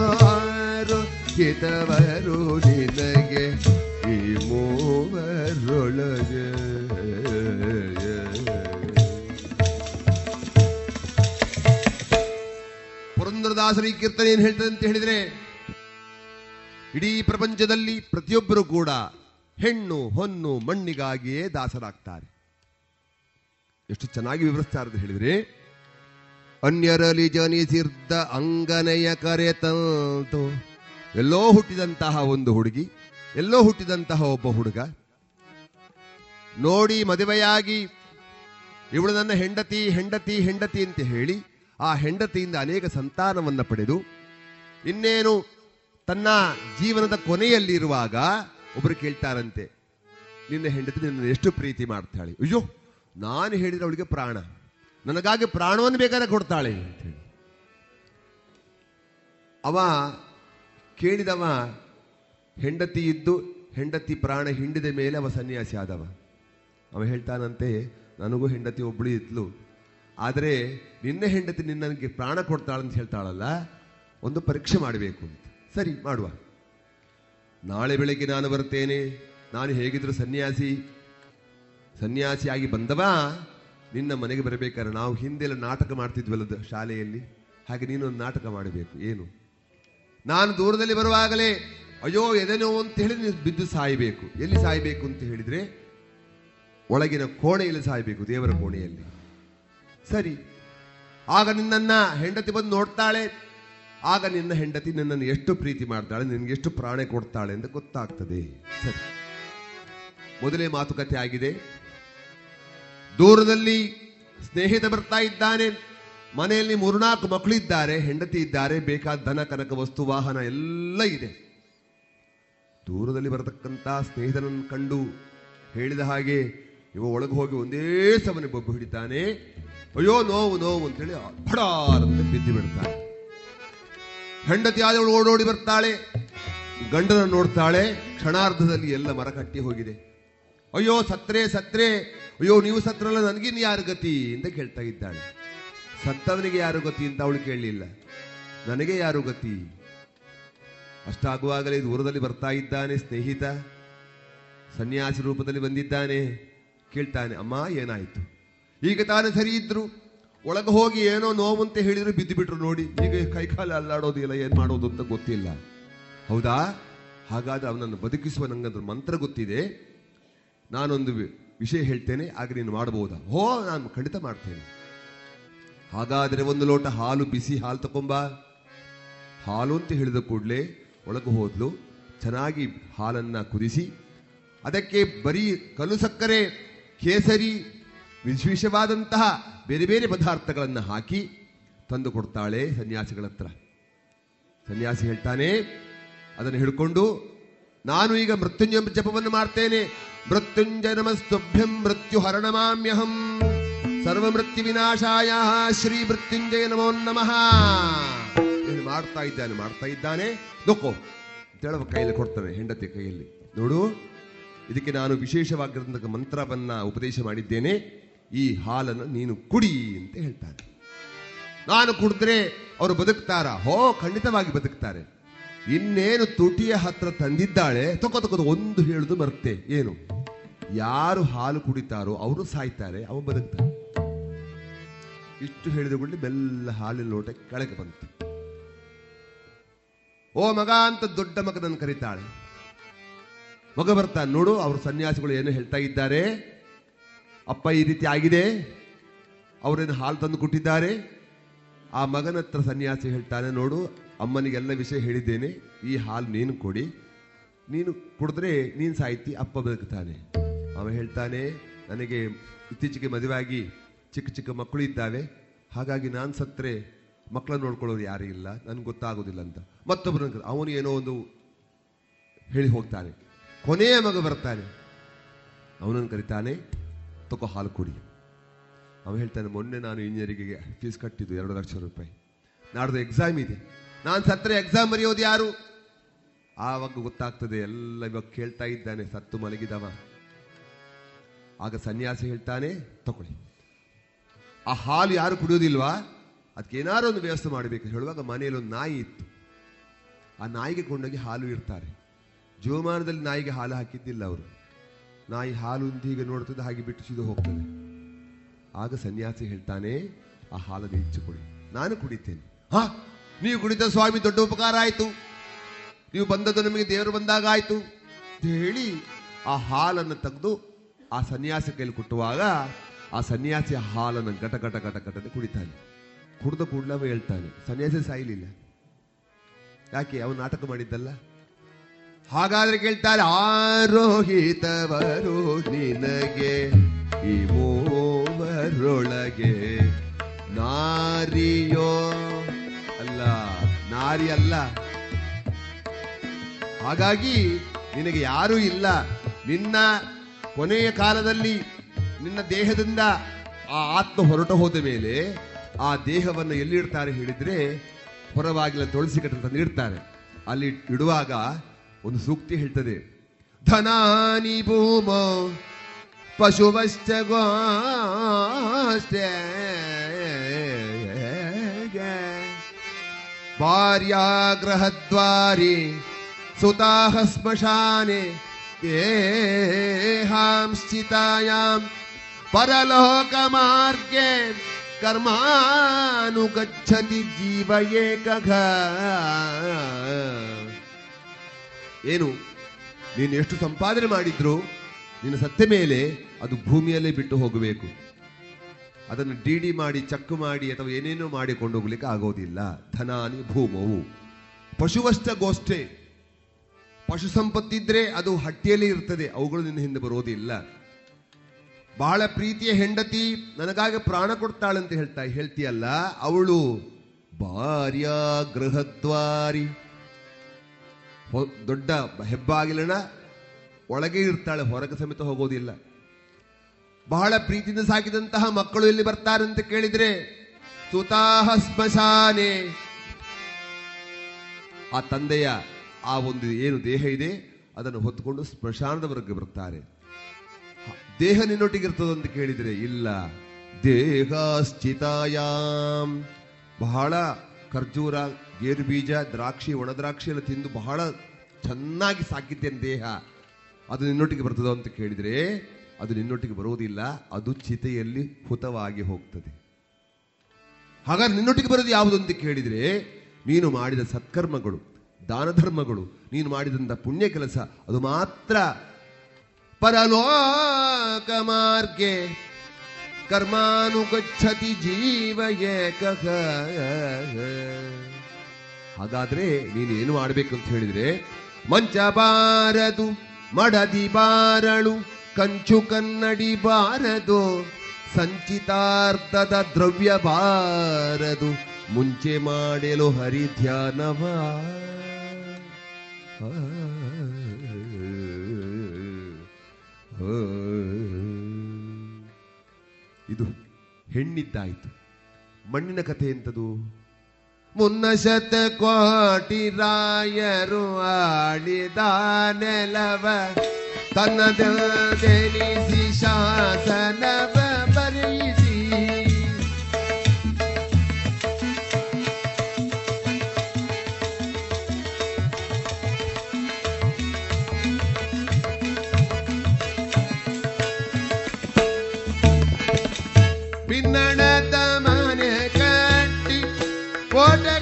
ಆರೋಹಿತವರು ಪುರಂದರದಾಸರಿ ಕೀರ್ತನೆ ಏನ್ ಹೇಳ್ತದೆ ಅಂತ ಹೇಳಿದ್ರೆ, ಇಡೀ ಪ್ರಪಂಚದಲ್ಲಿ ಪ್ರತಿಯೊಬ್ಬರು ಕೂಡ ಹೆಣ್ಣು, ಹೊನ್ನು, ಮಣ್ಣಿಗಾಗಿಯೇ ದಾಸರಾಗ್ತಾರೆ. ಎಷ್ಟು ಚೆನ್ನಾಗಿ ವಿವರಿಸ್ತಾರೆ ಹೇಳಿದ್ರೆ, ಅನ್ಯರಲ್ಲಿ ಜನಿಸಿರ್ದ ಅಂಗನೆಯ ಕರೆ ತಂತು. ಎಲ್ಲೋ ಹುಟ್ಟಿದಂತಹ ಒಂದು ಹುಡುಗಿ, ಎಲ್ಲೋ ಹುಟ್ಟಿದಂತಹ ಒಬ್ಬ ಹುಡುಗ ನೋಡಿ ಮದುವೆಯಾಗಿ ಇವಳು ನನ್ನ ಹೆಂಡತಿ ಹೆಂಡತಿ ಹೆಂಡತಿ ಅಂತ ಹೇಳಿ ಆ ಹೆಂಡತಿಯಿಂದ ಅನೇಕ ಸಂತಾನವನ್ನು ಪಡೆದು ಇನ್ನೇನು ತನ್ನ ಜೀವನದ ಕೊನೆಯಲ್ಲಿರುವಾಗ ಒಬ್ರು ಕೇಳ್ತಾರಂತೆ, ನಿನ್ನ ಹೆಂಡತಿ ನಿನ್ನ ಎಷ್ಟು ಪ್ರೀತಿ ಮಾಡ್ತಾಳೆ, ಅಯ್ಯೋ ನಾನು ಹೇಳಿದ್ರೆ ಅವಳಿಗೆ ಪ್ರಾಣ, ನನಗಾಗಿ ಪ್ರಾಣವನ್ನು ಬೇಕಾದ್ರೆ ಕೊಡ್ತಾಳೆ ಅಂತೇಳಿ. ಅವ ಕೇಳಿದವ ಹೆಂಡತಿ ಇದ್ದು ಹೆಂಡತಿ ಪ್ರಾಣ ಹಿಂಡಿದ ಮೇಲೆ ಅವ ಸನ್ಯಾಸಿ ಆದವ. ಅವ ಹೇಳ್ತಾನಂತೆ, ನನಗೂ ಹೆಂಡತಿ ಒಬ್ಬಳು ಇದ್ಲು, ಆದರೆ ನಿನ್ನ ಹೆಂಡತಿ ನಿನ್ನನಿಗೆ ಪ್ರಾಣ ಕೊಡ್ತಾಳಂತ ಹೇಳ್ತಾಳಲ್ಲ, ಒಂದು ಪರೀಕ್ಷೆ ಮಾಡಬೇಕು ಅಂತ. ಸರಿ ಮಾಡುವ, ನಾಳೆ ಬೆಳಗ್ಗೆ ನಾನು ಬರ್ತೇನೆ, ನಾನು ಹೇಗಿದ್ರು ಸನ್ಯಾಸಿ ಸನ್ಯಾಸಿಯಾಗಿ ಬಂದವ ನಿನ್ನ ಮನೆಗೆ ಬರಬೇಕಾದ್ರೆ. ನಾವು ಹಿಂದೆಲ್ಲ ನಾಟಕ ಮಾಡ್ತಿದ್ವಲ್ಲ ಶಾಲೆಯಲ್ಲಿ, ಹಾಗೆ ನೀನೊಂದು ನಾಟಕ ಮಾಡಬೇಕು. ಏನು? ನಾನು ದೂರದಲ್ಲಿ ಬರುವಾಗಲೇ ಅಯ್ಯೋ ಎದೇನೋ ಅಂತ ಹೇಳಿ ನೀನು ಬಿದ್ದು ಸಾಯಬೇಕು. ಎಲ್ಲಿ ಸಾಯಬೇಕು ಅಂತ ಹೇಳಿದ್ರೆ ಒಳಗಿನ ಕೋಣೆಯಲ್ಲಿ ಸಾಯಬೇಕು, ದೇವರ ಕೋಣೆಯಲ್ಲಿ. ಸರಿ, ಆಗ ನಿನ್ನ ಹೆಂಡತಿ ಬಂದು ನೋಡ್ತಾಳೆ, ಆಗ ನಿನ್ನ ಹೆಂಡತಿ ನಿನ್ನನ್ನು ಎಷ್ಟು ಪ್ರೀತಿ ಮಾಡ್ತಾಳೆ, ನಿನ್ಗೆ ಎಷ್ಟು ಪ್ರಾಣ ಕೊಡ್ತಾಳೆ ಅಂತ ಗೊತ್ತಾಗ್ತದೆ. ಸರಿ, ಮೊದಲೇ ಮಾತುಕತೆ ಆಗಿದೆ. ದೂರದಲ್ಲಿ ಸ್ನೇಹಿತ ಬರ್ತಾ ಇದ್ದಾನೆ, ಮನೆಯಲ್ಲಿ ಮೂರ್ನಾಲ್ಕು ಮಕ್ಕಳಿದ್ದಾರೆ, ಹೆಂಡತಿ ಇದ್ದಾರೆ, ಬೇಕಾದ ಧನ ಕನಕ ವಸ್ತು ವಾಹನ ಎಲ್ಲ ಇದೆ. ದೂರದಲ್ಲಿ ಬರತಕ್ಕಂಥ ಸ್ನೇಹಿತನನ್ನು ಕಂಡು ಹೇಳಿದ ಹಾಗೆ ಇವ ಒಳಗೆ ಹೋಗಿ ಒಂದೇ ಸಮನೆ ಬೊಬ್ಬು ಹಿಡಿತಾನೆ. ಅಯ್ಯೋ ನೋವು ನೋವು ಅಂತೇಳಿ ಬಡಾರಂತೆ ಬಿದ್ದು ಬಿಡ್ತಾನೆ. ಹೆಂಡತಿ ಆದವಳು ಓಡೋಡಿ ಬರ್ತಾಳೆ, ಗಂಡನ ನೋಡ್ತಾಳೆ, ಕ್ಷಣಾರ್ಧದಲ್ಲಿ ಎಲ್ಲ ಮರ ಕಟ್ಟಿ ಹೋಗಿದೆ. ಅಯ್ಯೋ ಸತ್ರೆ ಸತ್ರೆ, ಅಯ್ಯೋ ನೀವು ಸತ್ರಲ್ಲ, ನನಗಿನ್ ಯಾರು ಗತಿ ಅಂತ ಕೇಳ್ತಾ ಇದ್ದಾಳೆ. ಸತ್ತವನಿಗೆ ಯಾರು ಗತಿ ಅಂತ ಅವಳು ಕೇಳಲಿಲ್ಲ, ನನಗೆ ಯಾರು ಗತಿ. ಅಷ್ಟಾಗುವಾಗಲೇ ದೂರದಲ್ಲಿ ಬರ್ತಾ ಇದ್ದಾನೆ ಸ್ನೇಹಿತ, ಸನ್ಯಾಸಿ ರೂಪದಲ್ಲಿ ಬಂದಿದ್ದಾನೆ. ಕೇಳ್ತಾನೆ, ಅಮ್ಮ ಏನಾಯಿತು? ಈಗ ತಾನೇ ಸರಿ ಇದ್ರು, ಒಳಗೆ ಹೋಗಿ ಏನೋ ನೋವು ಅಂತ ಹೇಳಿದ್ರು ಬಿದ್ದು ಬಿಟ್ರು ನೋಡಿ, ಈಗ ಕೈಕಾಲ ಅಲ್ಲಾಡೋದು ಇಲ್ಲ, ಏನ್ ಮಾಡೋದು ಅಂತ ಗೊತ್ತಿಲ್ಲ. ಹೌದಾ, ಹಾಗಾದ್ರೆ ಅವನನ್ನು ಬದುಕಿಸುವ ನಂಗಂದ್ರೆ ಮಂತ್ರ ಗೊತ್ತಿದೆ, ನಾನೊಂದು ವಿಷಯ ಹೇಳ್ತೇನೆ, ಆಗ ನೀನು ಮಾಡಬಹುದಾ? ಹೋ, ನಾನು ಖಂಡಿತ ಮಾಡ್ತೇನೆ. ಹಾಗಾದರೆ ಒಂದು ಲೋಟ ಹಾಲು, ಬಿಸಿ ಹಾಲು ತಕೊಂಬ. ಹಾಲು ಅಂತ ಹೇಳಿದ ಕೂಡಲೇ ಒಳಗೆ ಹೋದ್ಲು, ಚೆನ್ನಾಗಿ ಹಾಲನ್ನು ಕುದಿಸಿ ಅದಕ್ಕೆ ಬರೀ ಕಲ್ಲು ಸಕ್ಕರೆ, ಕೇಸರಿ, ವಿಶೇಷವಾದಂತಹ ಬೇರೆ ಬೇರೆ ಪದಾರ್ಥಗಳನ್ನು ಹಾಕಿ ತಂದು ಕೊಡ್ತಾಳೆ ಸನ್ಯಾಸಿಗಳ ಹತ್ರ. ಸನ್ಯಾಸಿ ಹೇಳ್ತಾನೆ, ಅದನ್ನು ಹಿಡ್ಕೊಂಡು ನಾನು ಈಗ ಮೃತ್ಯುಂಜಯ ಜಪವನ್ನು ಮಾಡ್ತೇನೆ. ಮೃತ್ಯುಂಜಯ ನಮಸ್ತುಭ್ಯಂ ಮೃತ್ಯು ಹರಣಮಾಮ್ಯಹಂ ಸರ್ವಮೃತ್ಯು ವಿನಾಶಾಯ ಶ್ರೀ ಮೃತ್ಯುಂಜಯ ನಮೋ ನಮಃ ಮಾಡ್ತಾ ಇದ್ದಾನೆ ಮಾಡ್ತಾ ಇದ್ದಾನೆ ದೊಕ್ಕೋ ಅಂತೇಳುವ ಕೈಯಲ್ಲಿ ಕೊಡ್ತಾನೆ ಹೆಂಡತಿ ಕೈಯಲ್ಲಿ. ನೋಡು, ಇದಕ್ಕೆ ನಾನು ವಿಶೇಷವಾಗಿರತಕ್ಕ ಮಂತ್ರವನ್ನ ಉಪದೇಶ ಮಾಡಿದ್ದೇನೆ, ಈ ಹಾಲನ್ನು ನೀನು ಕುಡಿ ಅಂತ ಹೇಳ್ತಾನೆ. ನಾನು ಕುಡಿದ್ರೆ ಅವರು ಬದುಕ್ತಾರ? ಹೋ, ಖಂಡಿತವಾಗಿ ಬದುಕ್ತಾರೆ. ಇನ್ನೇನು ತುಟಿಯ ಹತ್ರ ತಂದಿದ್ದಾಳೆ, ತೊಕೊ ತೊಕೊ ಒಂದು ಹೇಳುದು ಮರ್ತೆ. ಏನು? ಯಾರು ಹಾಲು ಕುಡಿತಾರೋ ಅವರು ಸಾಯ್ತಾರೆ, ಅವನು ಬದುಕ್ತಾನೆ. ಇಷ್ಟು ಹೇಳಿದ ಕೂಡಲೇ ಬೆಲ್ಲ ಹಾಲಿನ ಲೋಟ ಕೆಳಗೆ ಬಂತು. ಓ ಮಗ ಅಂತ ದೊಡ್ಡ ಮಗನನ್ನು ಕರೀತಾಳೆ. ಮಗ ಬರ್ತಾನೆ. ನೋಡು, ಅವರು ಸನ್ಯಾಸಿಗಳು ಏನು ಹೇಳ್ತಾ ಇದ್ದಾರೆ, ಅಪ್ಪ ಈ ರೀತಿ ಆಗಿದೆ, ಅವರೇನು ಹಾಲು ತಂದು ಕೊಟ್ಟಿದ್ದಾರೆ. ಆ ಮಗನ ಹತ್ರ ಸನ್ಯಾಸಿ ಹೇಳ್ತಾನೆ, ನೋಡು ಅಮ್ಮನಿಗೆಲ್ಲ ವಿಷಯ ಹೇಳಿದ್ದೇನೆ, ಈ ಹಾಲು ನೀನು ಕೊಡಿ, ನೀನು ಕುಡಿದ್ರೆ ನೀನು ಸಾಯ್ತಿ, ಅಪ್ಪ ಬದುಕ್ತಾನೆ. ಅವ ಹೇಳ್ತಾನೆ, ನನಗೆ ಇತ್ತೀಚೆಗೆ ಮದುವೆಯಾಗಿ ಚಿಕ್ಕ ಚಿಕ್ಕ ಮಕ್ಕಳು ಇದ್ದಾವೆ, ಹಾಗಾಗಿ ನಾನು ಸತ್ತರೆ ಮಕ್ಕಳನ್ನ ನೋಡ್ಕೊಳ್ಳೋರು ಯಾರೂ ಇಲ್ಲ, ನನ್ಗೆ ಗೊತ್ತಾಗೋದಿಲ್ಲ ಅಂತ ಮತ್ತೊಬ್ಬರು ಅವನು ಏನೋ ಒಂದು ಹೇಳಿ ಹೋಗ್ತಾನೆ. ಕೊನೆಯ ಮಗ ಬರ್ತಾನೆ, ಅವನನ್ನು ಕರಿತಾನೆ, ತಗೋ ಹಾಲು ಕುಡಿ. ಅವನು ಹೇಳ್ತಾನೆ, ಮೊನ್ನೆ ನಾನು ಇಂಜಿನಿಯರಿಗೆ ಫೀಸ್ ಕಟ್ಟಿದ್ದು ಎರಡು ಲಕ್ಷ ರೂಪಾಯಿ, ನಾಡ್ದು ಎಕ್ಸಾಮ್ ಇದೆ, ನಾನು ಸತ್ತರೆ ಎಕ್ಸಾಮ್ ಬರೆಯೋದು ಯಾರು? ಆವಾಗ ಗೊತ್ತಾಗ್ತದೆ ಎಲ್ಲ. ಇವಾಗ ಕೇಳ್ತಾ ಇದ್ದಾನೆ ಸತ್ತು ಮಲಗಿದವ. ಆಗ ಸನ್ಯಾಸಿ ಹೇಳ್ತಾನೆ, ತಗೊಳ್ಳಿ ಆ ಹಾಲು, ಯಾರು ಕುಡಿಯೋದಿಲ್ವಾ, ಅದಕ್ಕೆ ಏನಾರು ಒಂದು ವ್ಯವಸ್ಥೆ ಮಾಡಬೇಕು ಹೇಳುವಾಗ ಮನೆಯಲ್ಲಿ ಒಂದು ನಾಯಿ ಇತ್ತು. ಆ ನಾಯಿಗೆ ಕೊಂಡೋಗಿ ಹಾಲು ಇರ್ತಾರೆ. ಜೀವಮಾನದಲ್ಲಿ ನಾಯಿಗೆ ಹಾಲು ಹಾಕಿದ್ದಿಲ್ಲ ಅವರು. ನಾಯಿ ಹಾಲು ಅಂತ ಹೀಗೆ ನೋಡ್ತದೆ, ಹಾಗೆ ಬಿಟ್ಟಿಸಿದು ಹೋಗ್ತದೆ. ಆಗ ಸನ್ಯಾಸಿ ಹೇಳ್ತಾನೆ, ಆ ಹಾಲನ್ನು ಹೆಚ್ಚು ಕುಡಿ, ನಾನು ಕುಡಿತೇನೆ. ಹಾ, ನೀವು ಕುಡಿತ ಸ್ವಾಮಿ, ದೊಡ್ಡ ಉಪಕಾರ ಆಯಿತು, ನೀವು ಬಂದದ್ದು ನಮಗೆ ದೇವರು ಬಂದಾಗ ಆಯಿತು ಅಂತ ಹೇಳಿ ಆ ಹಾಲನ್ನು ತೆಗೆದು ಆ ಸನ್ಯಾಸಿ ಕೈಯಲ್ಲಿ ಕೊಟ್ಟುವಾಗ ಆ ಸನ್ಯಾಸಿ ಆ ಹಾಲನ್ನು ಘಟ ಘಟ ಘಟ ಘಟನೆ ಕುಡಿತಾನೆ. ಕುಡಿದ ಕೂಡಲವ ಹೇಳ್ತಾನೆ, ಸನ್ಯಾಸಿ ಸಾಯಲಿಲ್ಲ, ಯಾಕೆ ಅವನು ನಾಟಕ ಮಾಡಿದ್ದಲ್ಲ. ಹಾಗಾದ್ರೆ ಕೇಳ್ತಾರೆ, ಆರೋಹಿತವರು ನಿನಗೆ ಈ ಮೂವರೊಳಗೆ ನಾರಿಯೋ ಅಲ್ಲ, ನಾರಿ ಅಲ್ಲ. ಹಾಗಾಗಿ ನಿನಗೆ ಯಾರೂ ಇಲ್ಲ. ನಿನ್ನ ಕೊನೆಯ ಕಾಲದಲ್ಲಿ ನಿನ್ನ ದೇಹದಿಂದ ಆ ಆತ್ಮ ಹೊರಟು ಹೋದ ಮೇಲೆ ಆ ದೇಹವನ್ನು ಎಲ್ಲಿಡ್ತಾರೆ ಹೇಳಿದ್ರೆ, ಹೊರವಾಗಿಲ್ಲ ತುಳಸಿ ಕಟ್ಟಲು ತಂದು ಇಡ್ತಾರೆ. ಅಲ್ಲಿ ಇಡುವಾಗ ಒಂದು ಸೂಕ್ತಿ ಹೇಳ್ತದೆ, ಧನಾನಿ ಭೂಮ ಪಶುವಶ್ಚ ಗೋಷ್ಟೇ ಭಾರ್ಯಾಗೃಹದ್ವಾರಿ ಸುತಾಹ ಸ್ಮಶಾನೆ ದೇಹಾಂಶ್ಚಿತಾಯಾಂ ಪರಲೋಕ ಮಾರ್ಗೇ ಕರ್ಮಾನುಗಚ್ಚತಿ ಜೀವ ಏಕಃ. ಏನು, ನೀನು ಎಷ್ಟು ಸಂಪಾದನೆ ಮಾಡಿದ್ರು ನಿನ್ನ ಸತ್ತ ಮೇಲೆ ಅದು ಭೂಮಿಯಲ್ಲೇ ಬಿಟ್ಟು ಹೋಗಬೇಕು. ಅದನ್ನು ಡಿ ಡಿ ಮಾಡಿ, ಚೆಕ್ ಮಾಡಿ, ಅಥವಾ ಏನೇನೋ ಮಾಡಿಕೊಂಡು ಹೋಗ್ಲಿಕ್ಕೆ ಆಗೋದಿಲ್ಲ. ಧನಾನಿ ಭೂಮವು ಪಶುವಷ್ಟ ಗೋಷ್ಠೆ. ಪಶು ಸಂಪತ್ತಿದ್ರೆ ಅದು ಹಟ್ಟಿಯಲ್ಲಿ ಇರ್ತದೆ, ಅವುಗಳು ನಿನ್ನ ಹಿಂದೆ ಬರೋದಿಲ್ಲ. ಬಹಳ ಪ್ರೀತಿಯ ಹೆಂಡತಿ ನನಗಾಗಿ ಪ್ರಾಣ ಕೊಡ್ತಾಳಂತ ಹೇಳ್ತಾ ಹೇಳ್ತೀಯಲ್ಲ, ಅವಳು ಭಾರ್ಯ ಗೃಹದ್ವಾರಿ, ದೊಡ್ಡ ಹೆಬ್ಬಾಗಿಲನ ಒಳಗೆ ಇರ್ತಾಳೆ, ಹೊರಗೆ ಸಮೇತ ಹೋಗೋದಿಲ್ಲ. ಬಹಳ ಪ್ರೀತಿಯಿಂದ ಸಾಕಿದಂತಹ ಮಕ್ಕಳು ಇಲ್ಲಿ ಬರ್ತಾರಂತ ಕೇಳಿದ್ರೆ ಸುತಾಹ ಸ್ಮಶಾನೆ, ಆ ತಂದೆಯ ಆ ಒಂದು ಏನು ದೇಹ ಇದೆ ಅದನ್ನು ಹೊತ್ತುಕೊಂಡು ಸ್ಮಶಾನದವರೆಗೆ ಬರ್ತಾರೆ. ದೇಹ ನಿನ್ನೊಟ್ಟಿಗಿರ್ತದಂತ ಕೇಳಿದ್ರೆ ಇಲ್ಲ. ದೇಹ ಸ್ಥಿತಾಯಾಮ್, ಬಹಳ ಖರ್ಜೂರ, ಗೇರು ಬೀಜ, ದ್ರಾಕ್ಷಿ, ಒಣದ್ರಾಕ್ಷಿ ಎಲ್ಲ ತಿಂದು ಬಹಳ ಚೆನ್ನಾಗಿ ಸಾಕಿದ್ದೇನೆ ದೇಹ, ಅದು ನಿನ್ನೊಟ್ಟಿಗೆ ಬರ್ತದ ಅಂತ ಕೇಳಿದರೆ ಅದು ನಿನ್ನೊಟ್ಟಿಗೆ ಬರೋದಿಲ್ಲ, ಅದು ಚಿತೆಯಲ್ಲಿ ಹುತವಾಗಿ ಹೋಗ್ತದೆ. ಹಾಗಾದ್ರೆ ನಿನ್ನೊಟ್ಟಿಗೆ ಬರೋದು ಯಾವುದು ಅಂತ ಕೇಳಿದರೆ ನೀನು ಮಾಡಿದ ಸತ್ಕರ್ಮಗಳು, ದಾನ ಧರ್ಮಗಳು, ನೀನು ಮಾಡಿದಂಥ ಪುಣ್ಯ ಕೆಲಸ, ಅದು ಮಾತ್ರ ಪರಲೋಕ ಮಾರ್ಗೇ ಕರ್ಮಾನುಗಚ್ಚತಿ ಜೀವ ಏಕಃ. ಹಾಗಾದ್ರೆ ನೀನು ಏನು ಮಾಡಬೇಕು ಅಂತ ಹೇಳಿದ್ರೆ, ಮಂಚ ಬಾರದು, ಮಡದಿ ಬಾರಳು, ಕಂಚು ಕನ್ನಡಿ ಬಾರದು, ಸಂಚಿತಾರ್ಥದ ದ್ರವ್ಯ ಬಾರದು, ಮುಂಚೆ ಮಾಡಲು ಹರಿ ಧ್ಯಾನವ. ಇದು ಹೆಣ್ಣಿದ್ದಾಯಿತು. ಮಣ್ಣಿನ ಕಥೆ ಎಂಥದು? ಮುನ್ನ ಶತಕೋಟಿ ರಾಯರು ಆಳಿದ ನೆಲವ ತನ್ನದೆನಿಸಿ ಶಾಸನವ ಬರೆಯಿಸಿ, ಪಿನ್ನಡದ ಮನೆ ಕಟ್ಟಿ ಕೋಟೆ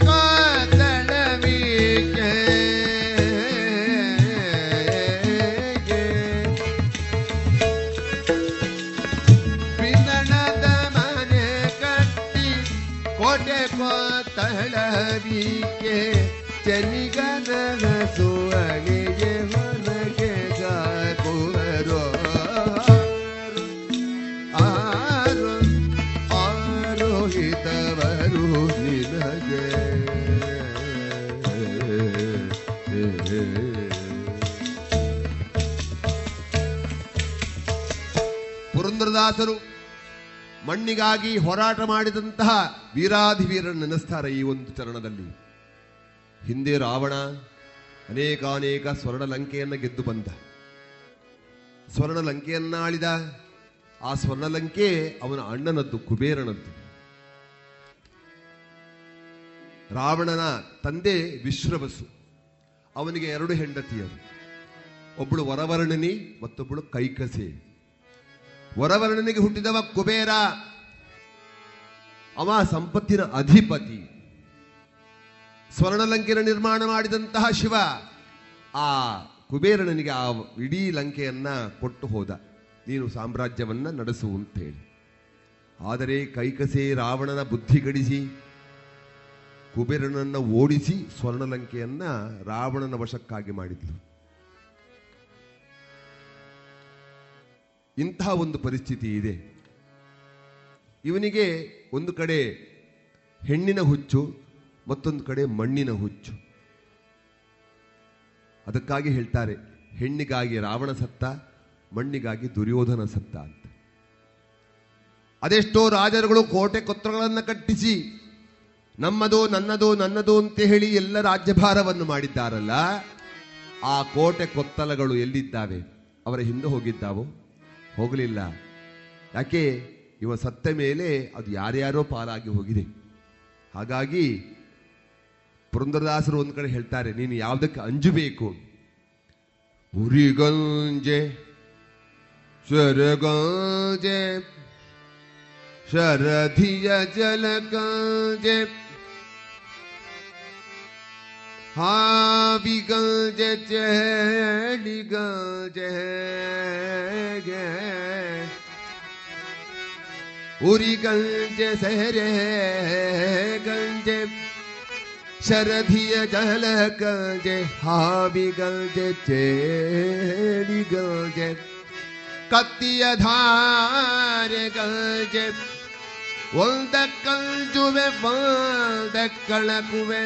ಪುರಂದರದಾಸರು ಮಣ್ಣಿಗಾಗಿ ಹೋರಾಟ ಮಾಡಿದಂತಹ ವೀರಾಧಿವೀರನ್ನು ನೆನೆಸ್ತಾರೆ ಈ ಒಂದು ಚರಣದಲ್ಲಿ. ಹಿಂದೆ ರಾವಣ ಅನೇಕಾನೇಕ ಸ್ವರ್ಣ ಲಂಕೆಯನ್ನು ಗೆದ್ದು ಬಂದ, ಸ್ವರ್ಣ ಲಂಕೆಯನ್ನ ಆಳಿದ. ಆ ಸ್ವರ್ಣ ಲಂಕೆ ಅವನ ಅಣ್ಣನದ್ದು, ಕುಬೇರನದ್ದು. ರಾವಣನ ತಂದೆ ವಿಶ್ರವಸು, ಅವನಿಗೆ ಎರಡು ಹೆಂಡತಿಯರು, ಒಬ್ಬಳು ವರವರ್ಣನಿ ಮತ್ತೊಬ್ಬಳು ಕೈಕಸೆ. ವರವರ್ಣನಿಗೆ ಹುಟ್ಟಿದವ ಕುಬೇರ, ಅವ ಸಂಪತ್ತಿನ ಅಧಿಪತಿ. ಸ್ವರ್ಣಲಂಕೆಯ ನಿರ್ಮಾಣ ಮಾಡಿದಂತಹ ಶಿವ ಆ ಕುಬೇರನಿಗೆ ಆ ಇಡೀ ಲಂಕೆಯನ್ನ ಕೊಟ್ಟು ಹೋದ, ನೀನು ಸಾಮ್ರಾಜ್ಯವನ್ನ ನಡೆಸುವಂತೇಳಿ. ಆದರೆ ಕೈಕಸೆ ರಾವಣನ ಬುದ್ಧಿ ಗಡಿಸಿ ಕುಬೇರನನ್ನು ಓಡಿಸಿ ಸ್ವರ್ಣಲಂಕೆಯನ್ನ ರಾವಣನ ವಶಕ್ಕಾಗಿ ಮಾಡಿದ್ಲು. ಇಂತಹ ಒಂದು ಪರಿಸ್ಥಿತಿ ಇದೆ. ಇವನಿಗೆ ಒಂದು ಕಡೆ ಹೆಣ್ಣಿನ ಹುಚ್ಚು, ಮತ್ತೊಂದು ಕಡೆ ಮಣ್ಣಿನ ಹುಚ್ಚು. ಅದಕ್ಕಾಗಿ ಹೇಳ್ತಾರೆ, ಹೆಣ್ಣಿಗಾಗಿ ರಾವಣ ಸತ್ತ, ಮಣ್ಣಿಗಾಗಿ ದುರ್ಯೋಧನ ಸತ್ತ ಅಂತ. ಅದೆಷ್ಟೋ ರಾಜರುಗಳು ಕೋಟೆ ಕೊತ್ತಗಳನ್ನು ಕಟ್ಟಿಸಿ ನಮ್ಮದು ನನ್ನದು ನನ್ನದು ಅಂತ ಹೇಳಿ ಎಲ್ಲ ರಾಜ್ಯಭಾರವನ್ನು ಮಾಡಿದ್ದಾರಲ್ಲ, ಆ ಕೋಟೆ ಕೊತ್ತಲಗಳು ಎಲ್ಲಿದ್ದಾವೆ? ಅವರ ಹಿಂದೆ ಹೋಗಿದ್ದಾವೋ? ಹೋಗಲಿಲ್ಲ. ಯಾಕೆ? ಇವ ಸತ್ತ ಮೇಲೆ ಅದು ಯಾರ್ಯಾರೋ ಪಾಲಾಗಿ ಹೋಗಿದೆ. ಹಾಗಾಗಿ ಪುರಂದರದಾಸರು ಒಂದು ಕಡೆ ಹೇಳ್ತಾರೆ, ನೀನು ಯಾವುದಕ್ಕೆ ಅಂಜಬೇಕು? ಉರಿಗಂಜೆ ಸ್ವರಗಂಜೆ ಶರಧಿಯ ಜಲಗಂಜೆ ಹಾವಿಗಂಜೆ ಚೇಡಿಗಂಜೆ ಉರಿಗಂಜೆ ಸಹರೆ ಗಂಜೆ ಶರಧಿಯ ಜಲಗಂಜೆ ಹಾವಿಗಂಜೆ ಚೇಡಿಗಂಜೆ ಕತ್ತಿಯ ಧಾರೆ ಗಂಜೆ ಒಂದ ಕಂಜುವೆ ಬಂದ ಕಳಕುವೆ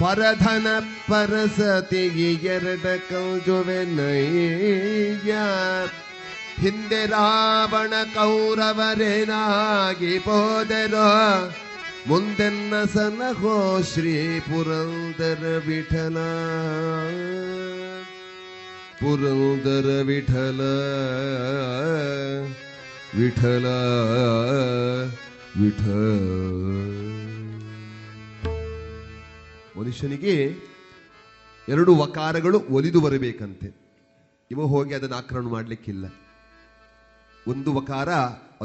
ಪರಧನ ಪರಸತಿಗೆ ಎರಡ ಕಂಜುವೆ ನೈಯ ಹಿಂದೆ ರಾವಣ ಕೌರವರೇನಾಗಿ ಹೋದರೋ ಮುಂದೆನ್ನ ಸನಹೋ ಶ್ರೀ ಪುರಂದರ ವಿಠಲ ಪುರಂದರ ವಿಠಲ ವಿಠಲ ವಿಠಲ. ಮನುಷ್ಯನಿಗೆ ಎರಡು ವಕಾರಗಳು ಒಲಿದು ಬರಬೇಕಂತೆ. ಇವ ಹೋಗಿ ಅದನ್ನು ಆಕ್ರಮಣ ಮಾಡಲಿಕ್ಕಿಲ್ಲ. ಒಂದು ವಕಾರ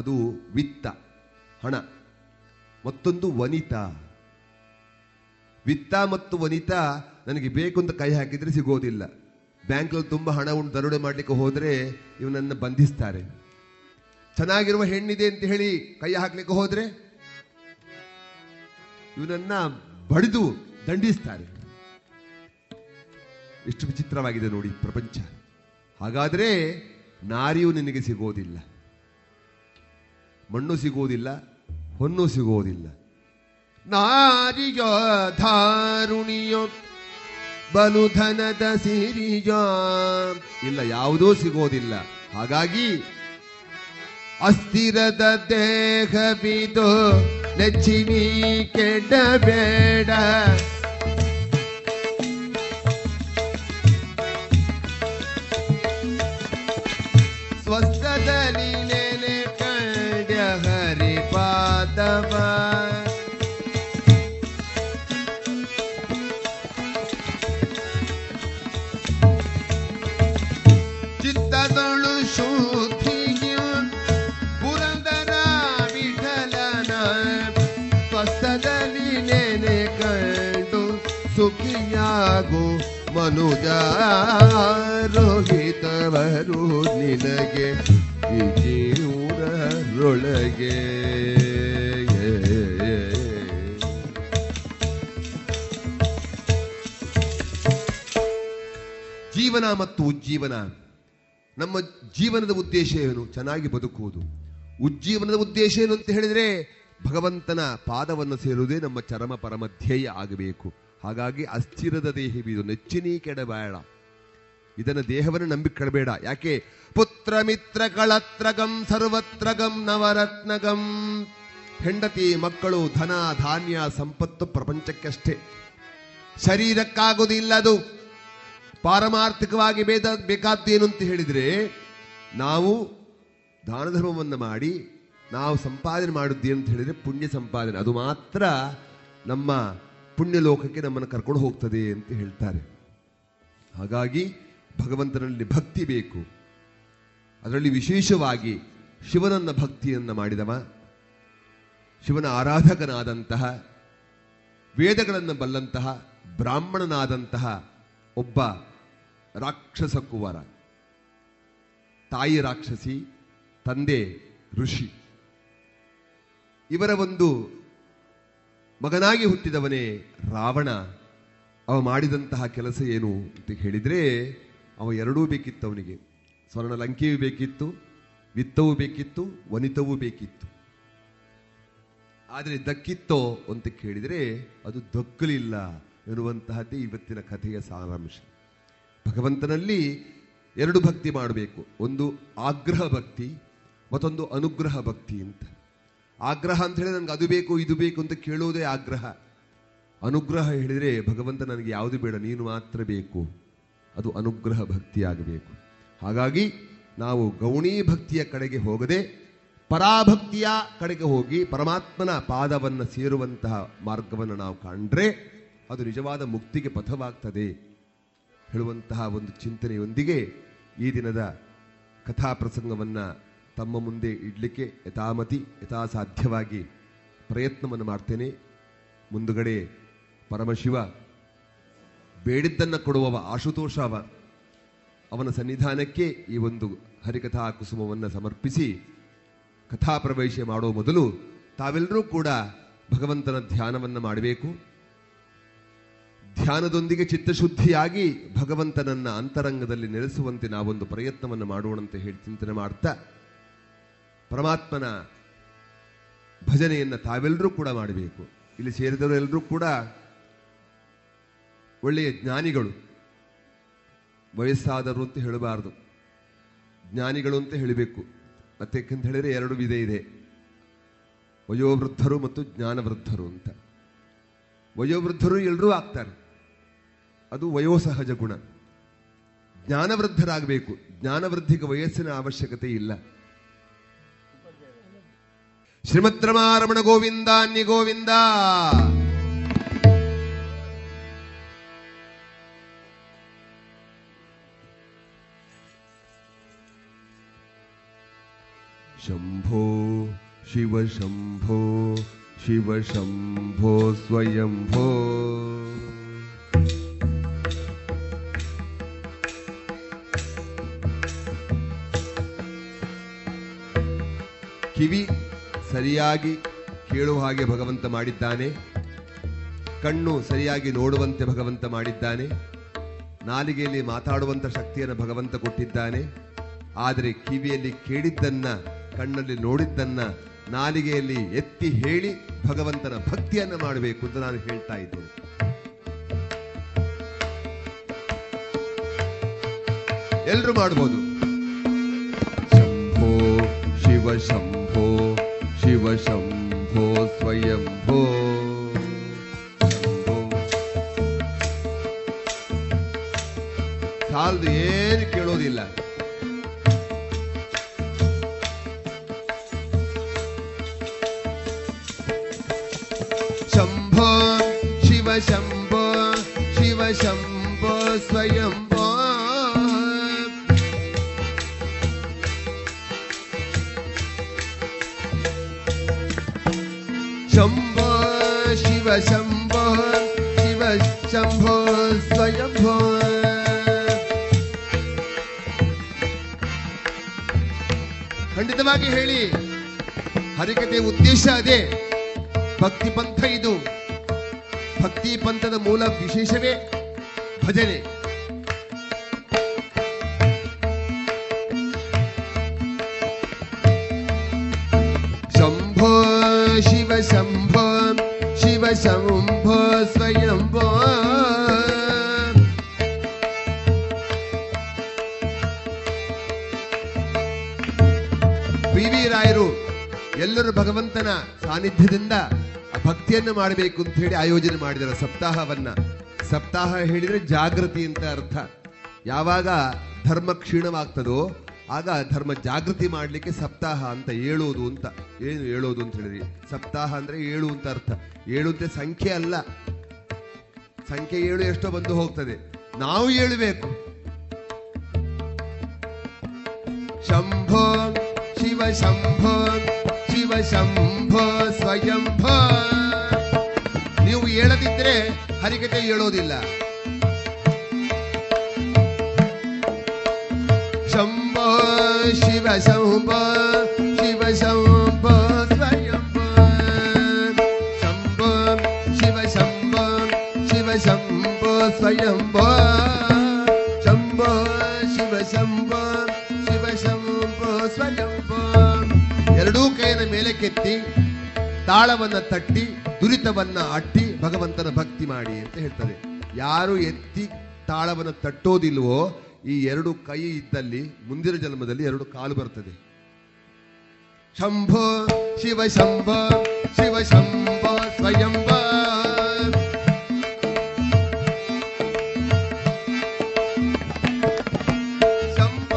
ಅದು ವಿತ್ತ, ಹಣ. ಮತ್ತೊಂದು ವನಿತ. ವಿತ್ತ ಮತ್ತು ವನಿತ ನನಗೆ ಬೇಕು ಅಂತ ಕೈ ಹಾಕಿದರೆ ಸಿಗೋದಿಲ್ಲ. ಬ್ಯಾಂಕಲ್ಲಿ ತುಂಬ ಹಣ ಉಂಟು, ದರೋಡೆ ಮಾಡಲಿಕ್ಕೆ ಹೋದರೆ ಇವನನ್ನು ಬಂಧಿಸ್ತಾರೆ. ಚೆನ್ನಾಗಿರುವ ಹೆಣ್ಣಿದೆ ಅಂತ ಹೇಳಿ ಕೈ ಹಾಕ್ಲಿಕ್ಕೆ ಹೋದರೆ ಇವನನ್ನ ಬಡಿದು ದಂಡಿಸ್ತಾರೆ. ಎಷ್ಟು ವಿಚಿತ್ರವಾಗಿದೆ ನೋಡಿ ಪ್ರಪಂಚ. ಹಾಗಾದರೆ ನಾರಿಯೂ ನಿನಗೆ ಸಿಗೋದಿಲ್ಲ, ಮಣ್ಣು ಸಿಗೋದಿಲ್ಲ, ಹೊನ್ನು ಸಿಗೋದಿಲ್ಲ. ನಾರಿಯ ಧಾರುಣಿಯೋ ಬಲುಧನದ ಸಿರಿಯ ಇಲ್ಲ, ಯಾವುದೂ ಸಿಗೋದಿಲ್ಲ. ಹಾಗಾಗಿ ಅಸ್ಥಿರದ ದೇಹವಿದು ನೆಚ್ಚಿನಿ ಕೆಡಬೇಡ ಸ್ವಸ್ಥದಲ್ಲಿ ನೆನೆ ಕಂಡ ಹರಿಪಾದವ ಚಿತ್ತದೊಳು ಶುದ್ಧಿ ಮನುಜ ರೋಹಿತವರು ನಿನಗೆ ಊರೊಳಗೆ ಜೀವನ ಮತ್ತು ಉಜ್ಜೀವನ. ನಮ್ಮ ಜೀವನದ ಉದ್ದೇಶ ಏನು? ಚೆನ್ನಾಗಿ ಬದುಕುವುದು. ಉಜ್ಜೀವನದ ಉದ್ದೇಶ ಏನು ಅಂತ ಹೇಳಿದ್ರೆ ಭಗವಂತನ ಪಾದವನ್ನು ಸೇರುವುದೇ ನಮ್ಮ ಚರಮ ಪರಮ ಧ್ಯೇಯ ಆಗಬೇಕು. ಹಾಗಾಗಿ ಅಸ್ಥಿರದ ದೇಹವಿದು ನೆಚ್ಚಿನಿ ಕೆಡಬೇಡ, ಇದನ್ನು ದೇಹವನ್ನು ನಂಬಿ ಕೆಡಬೇಡ. ಯಾಕೆ? ಪುತ್ರ ಮಿತ್ರ ಕಳತ್ರಗಂ ಸರ್ವತ್ರಗಂ ನವರತ್ನಗಂ. ಹೆಂಡತಿ ಮಕ್ಕಳು ಧನ ಧಾನ್ಯ ಸಂಪತ್ತು ಪ್ರಪಂಚಕ್ಕಷ್ಟೇ, ಶರೀರಕ್ಕಾಗುವುದಿಲ್ಲ. ಅದು ಪಾರಮಾರ್ಥಿಕವಾಗಿ ಬೇದ ಬೇಕಾದ್ದೇನು ಅಂತ ಹೇಳಿದರೆ ನಾವು ದಾನ ಧರ್ಮವನ್ನು ಮಾಡಿ ನಾವು ಸಂಪಾದನೆ ಮಾಡುತ್ತೇವೆ ಅಂತ ಹೇಳಿದರೆ ಪುಣ್ಯ ಸಂಪಾದನೆ, ಅದು ಮಾತ್ರ ನಮ್ಮ ಪುಣ್ಯ ಲೋಕಕ್ಕೆ ನಮ್ಮನ್ನು ಕರ್ಕೊಂಡು ಹೋಗ್ತದೆ ಅಂತ ಹೇಳ್ತಾರೆ. ಹಾಗಾಗಿ ಭಗವಂತನಲ್ಲಿ ಭಕ್ತಿ ಬೇಕು. ಅದರಲ್ಲಿ ವಿಶೇಷವಾಗಿ ಶಿವನನ್ನ ಭಕ್ತಿಯನ್ನು ಮಾಡಿದವ, ಶಿವನ ಆರಾಧಕನಾದಂತಹ, ವೇದಗಳನ್ನು ಬಲ್ಲಂತಹ, ಬ್ರಾಹ್ಮಣನಾದಂತಹ ಒಬ್ಬ ರಾಕ್ಷಸ ಕುವರ. ತಾಯಿ ರಾಕ್ಷಸಿ, ತಂದೆ ಋಷಿ. ಇವರ ಒಂದು ಮಗನಾಗಿ ಹುಟ್ಟಿದವನೇ ರಾವಣ. ಅವ ಮಾಡಿದಂತಹ ಕೆಲಸ ಏನು ಅಂತ ಹೇಳಿದರೆ ಅವ ಎರಡೂ ಬೇಕಿತ್ತು ಅವನಿಗೆ. ಸ್ವರ್ಣಲಂಕೆಯೂ ಬೇಕಿತ್ತು, ವಿತ್ತವೂ ಬೇಕಿತ್ತು, ವನಿತವೂ ಬೇಕಿತ್ತು. ಆದರೆ ದಕ್ಕಿತ್ತೋ ಅಂತ ಕೇಳಿದರೆ ಅದು ದಕ್ಕಲಿಲ್ಲ ಎನ್ನುವಂತಹದ್ದೇ ಇವತ್ತಿನ ಕಥೆಯ ಸಾರಾಂಶ. ಭಗವಂತನಲ್ಲಿ ಎರಡು ಭಕ್ತಿ ಮಾಡಬೇಕು, ಒಂದು ಆಗ್ರಹ ಭಕ್ತಿ, ಮತ್ತೊಂದು ಅನುಗ್ರಹ ಭಕ್ತಿ ಅಂತ. ಆಗ್ರಹ ಅಂತ ಹೇಳಿದ್ರೆ ನನಗೆ ಅದು ಬೇಕು ಇದು ಬೇಕು ಅಂತ ಕೇಳೋದೇ ಆಗ್ರಹ. ಅನುಗ್ರಹ ಹೇಳಿದರೆ ಭಗವಂತ ನನಗೆ ಯಾವುದು ಬೇಡ ನೀನು ಮಾತ್ರ ಬೇಕು, ಅದು ಅನುಗ್ರಹ ಭಕ್ತಿಯಾಗಬೇಕು. ಹಾಗಾಗಿ ನಾವು ಗೌಣೀ ಭಕ್ತಿಯ ಕಡೆಗೆ ಹೋಗದೆ ಪರಾಭಕ್ತಿಯ ಕಡೆಗೆ ಹೋಗಿ ಪರಮಾತ್ಮನ ಪಾದವನ್ನು ಸೇರುವಂತಹ ಮಾರ್ಗವನ್ನು ನಾವು ಕಂಡ್ರೆ ಅದು ನಿಜವಾದ ಮುಕ್ತಿಗೆ ಪಥವಾಗ್ತದೆ ಹೇಳುವಂತಹ ಒಂದು ಚಿಂತನೆಯೊಂದಿಗೆ ಈ ದಿನದ ಕಥಾ ಪ್ರಸಂಗವನ್ನು ತಮ್ಮ ಮುಂದೆ ಇಡಲಿಕ್ಕೆ ಯಥಾಮತಿ ಯಥಾಸಾಧ್ಯವಾಗಿ ಪ್ರಯತ್ನವನ್ನು ಮಾಡ್ತೇನೆ. ಮುಂದುಗಡೆ ಪರಮಶಿವ ಬೇಡಿದ್ದನ್ನು ಕೊಡುವವ ಆಶುತೋಷ ಅವ, ಅವನ ಸನ್ನಿಧಾನಕ್ಕೆ ಈ ಒಂದು ಹರಿಕಥಾ ಕುಸುಮವನ್ನು ಸಮರ್ಪಿಸಿ ಕಥಾ ಪ್ರವೇಶ ಮಾಡೋ ಮೊದಲು ತಾವೆಲ್ಲರೂ ಕೂಡ ಭಗವಂತನ ಧ್ಯಾನವನ್ನು ಮಾಡಬೇಕು. ಧ್ಯಾನದೊಂದಿಗೆ ಚಿತ್ತಶುದ್ಧಿಯಾಗಿ ಭಗವಂತನನ್ನ ಅಂತರಂಗದಲ್ಲಿ ನೆಲೆಸುವಂತೆ ನಾವೊಂದು ಪ್ರಯತ್ನವನ್ನು ಮಾಡೋಣ ಅಂತ ಹೇಳಿ ಚಿಂತನೆ ಮಾಡ್ತಾ ಪರಮಾತ್ಮನ ಭಜನೆಯನ್ನು ತಾವೆಲ್ಲರೂ ಕೂಡ ಮಾಡಬೇಕು. ಇಲ್ಲಿ ಸೇರಿದವರೆಲ್ಲರೂ ಕೂಡ ಒಳ್ಳೆಯ ಜ್ಞಾನಿಗಳು, ವಯಸ್ಸಾದರು ಅಂತ ಹೇಳಬಾರ್ದು, ಜ್ಞಾನಿಗಳು ಅಂತ ಹೇಳಬೇಕು. ಮತ್ತೆಂತ ಹೇಳಿದರೆ ಎರಡು ವಿಧ ಇದೆ, ವಯೋವೃದ್ಧರು ಮತ್ತು ಜ್ಞಾನವೃದ್ಧರು ಅಂತ. ವಯೋವೃದ್ಧರು ಎಲ್ಲರೂ ಆಗ್ತಾರೆ, ಅದು ವಯೋಸಹಜ ಗುಣ. ಜ್ಞಾನವೃದ್ಧರಾಗಬೇಕು, ಜ್ಞಾನವೃದ್ಧಿಗೆ ವಯಸ್ಸಿನ ಅವಶ್ಯಕತೆ ಇಲ್ಲ. ಶ್ರೀಮದ್ ರಮಾರಮಣ ಗೋವಿಂದ ಅನ್ನಿ ಗೋವಿಂದ. ಶಂಭೋ ಶಿವ ಶಂಭೋ ಶಿವ ಶಂಭೋ ಸ್ವಯಂಭೋ. ಕಿವಿ ಸರಿಯಾಗಿ ಕೇಳುವ ಹಾಗೆ ಭಗವಂತ ಮಾಡಿದ್ದಾನೆ, ಕಣ್ಣು ಸರಿಯಾಗಿ ನೋಡುವಂತೆ ಭಗವಂತ ಮಾಡಿದ್ದಾನೆ, ನಾಲಿಗೆಯಲ್ಲಿ ಮಾತಾಡುವಂಥ ಶಕ್ತಿಯನ್ನು ಭಗವಂತ ಕೊಟ್ಟಿದ್ದಾನೆ. ಆದರೆ ಕಿವಿಯಲ್ಲಿ ಕೇಳಿದ್ದನ್ನು, ಕಣ್ಣಲ್ಲಿ ನೋಡಿದ್ದನ್ನು ನಾಲಿಗೆಯಲ್ಲಿ ಎತ್ತಿ ಹೇಳಿ ಭಗವಂತನ ಭಕ್ತಿಯನ್ನು ಮಾಡಬೇಕು ಅಂತ ನಾನು ಹೇಳ್ತಾ ಇದ್ದೇನೆ. ಎಲ್ಲರೂ ಮಾಡ್ಬೋದು. ಶಂಭೋ ಶಿವ ಶಂಭೋ ಶಿವ ಶಂಭೋ ಸ್ವಯಂಭೋ. ಸಾಲದು ಏನು ಕೇಳೋದಿಲ್ಲ. ಶಂಭೋ ಶಿವ ಶಂಭೋ ಸ್ವಯಂಭೋ. ಶಂಭೋ ಶಿವ ಶಂಭೋ ಶಿವ ಶಂಭೋ ಸ್ವಯಂಭೋ. ಖಂಡಿತವಾಗಿ ಹೇಳಿ, ಹರಿಕತೆ ಉದ್ದೇಶ ಅದೇ, ಭಕ್ತಿ ಪಂಥ ಇದು. ಭಕ್ತಿ ಪಂಥದ ಮೂಲ ವಿಶೇಷವೇ ಭಜನೆ. ಶಂಭೋ ಶಿವ ಶಂಭೋ ಶಿವ ಶಂಭೋ ಸ್ವಯಂಭೋ. ಪಿ ವಿ ರಾಯರು ಎಲ್ಲರೂ ಭಗವಂತನ ಸಾನ್ನಿಧ್ಯದಿಂದ ಭಕ್ತಿಯನ್ನು ಮಾಡಬೇಕು ಅಂತ ಹೇಳಿ ಆಯೋಜನೆ ಮಾಡಿದರೆ ಸಪ್ತಾಹವನ್ನ. ಸಪ್ತಾಹ ಹೇಳಿದರೆ ಜಾಗೃತಿ ಅಂತ ಅರ್ಥ. ಯಾವಾಗ ಧರ್ಮ ಕ್ಷೀಣವಾಗ್ತದೋ ಆಗ ಧರ್ಮ ಜಾಗೃತಿ ಮಾಡಲಿಕ್ಕೆ ಸಪ್ತಾಹ ಅಂತ ಏಳೋದು ಅಂತ. ಏನು ಏಳೋದು ಅಂತ ಹೇಳಿದ್ರಿ? ಸಪ್ತಾಹ ಅಂದರೆ ಏಳು ಅಂತ ಅರ್ಥ. ಏಳು ಅಂದರೆ ಸಂಖ್ಯೆ ಅಲ್ಲ, ಸಂಖ್ಯೆ ಏಳು ಎಷ್ಟೋ ಬಂದು ಹೋಗ್ತದೆ, ನಾವು ಏಳಬೇಕು. ಶಂಭೋ ಶಿವ ಶಂಭೋ ಶಿವ ಶಂಭೋ ಸ್ವಯಂಭೋ. ನೀವು ಹೇಳದಿದ್ರೆ ಹರಿಕತೆ ಹೇಳೋದಿಲ್ಲ. ಶಂಭೋ ಶಿವ ಶಂಭೋ ಶಿವ ಶಂಭೋ ಸ್ವಯಂಭೋ. ಶಂಭೋ ಶಿವ ಶಂಭೋ ಶಿವ ಶಂಭೋ ಸ್ವಯಂಭೋ. ಶಂಭೋ ಶಿವ ಶಂಭೋ ಶಿವ ಶಂಭೋ ಸ್ವಯಂಭೋ. ಎರಡೂ ಕೈಯನ್ನು ಮೇಲಕ್ಕೆತ್ತಿ ತಾಳವನ್ನ ತಟ್ಟಿ ದುರಿತವನ್ನ ಅಟ್ಟಿ ಭಗವಂತನ ಭಕ್ತಿ ಮಾಡಿ ಅಂತ ಹೇಳ್ತಾರೆ. ಯಾರು ಎತ್ತಿ ತಾಳವನ್ನು ತಟ್ಟೋದಿಲ್ವೋ ಈ ಎರಡು ಕೈ ಇದ್ದಲ್ಲಿ ಮುಂದಿನ ಜನ್ಮದಲ್ಲಿ ಎರಡು ಕಾಲು ಬರ್ತದೆ. ಶಂಭೋ ಶಿವ ಶಂಭ ಶಿವ ಶಂಭ ಸ್ವಯಂಭ ಶಂಭ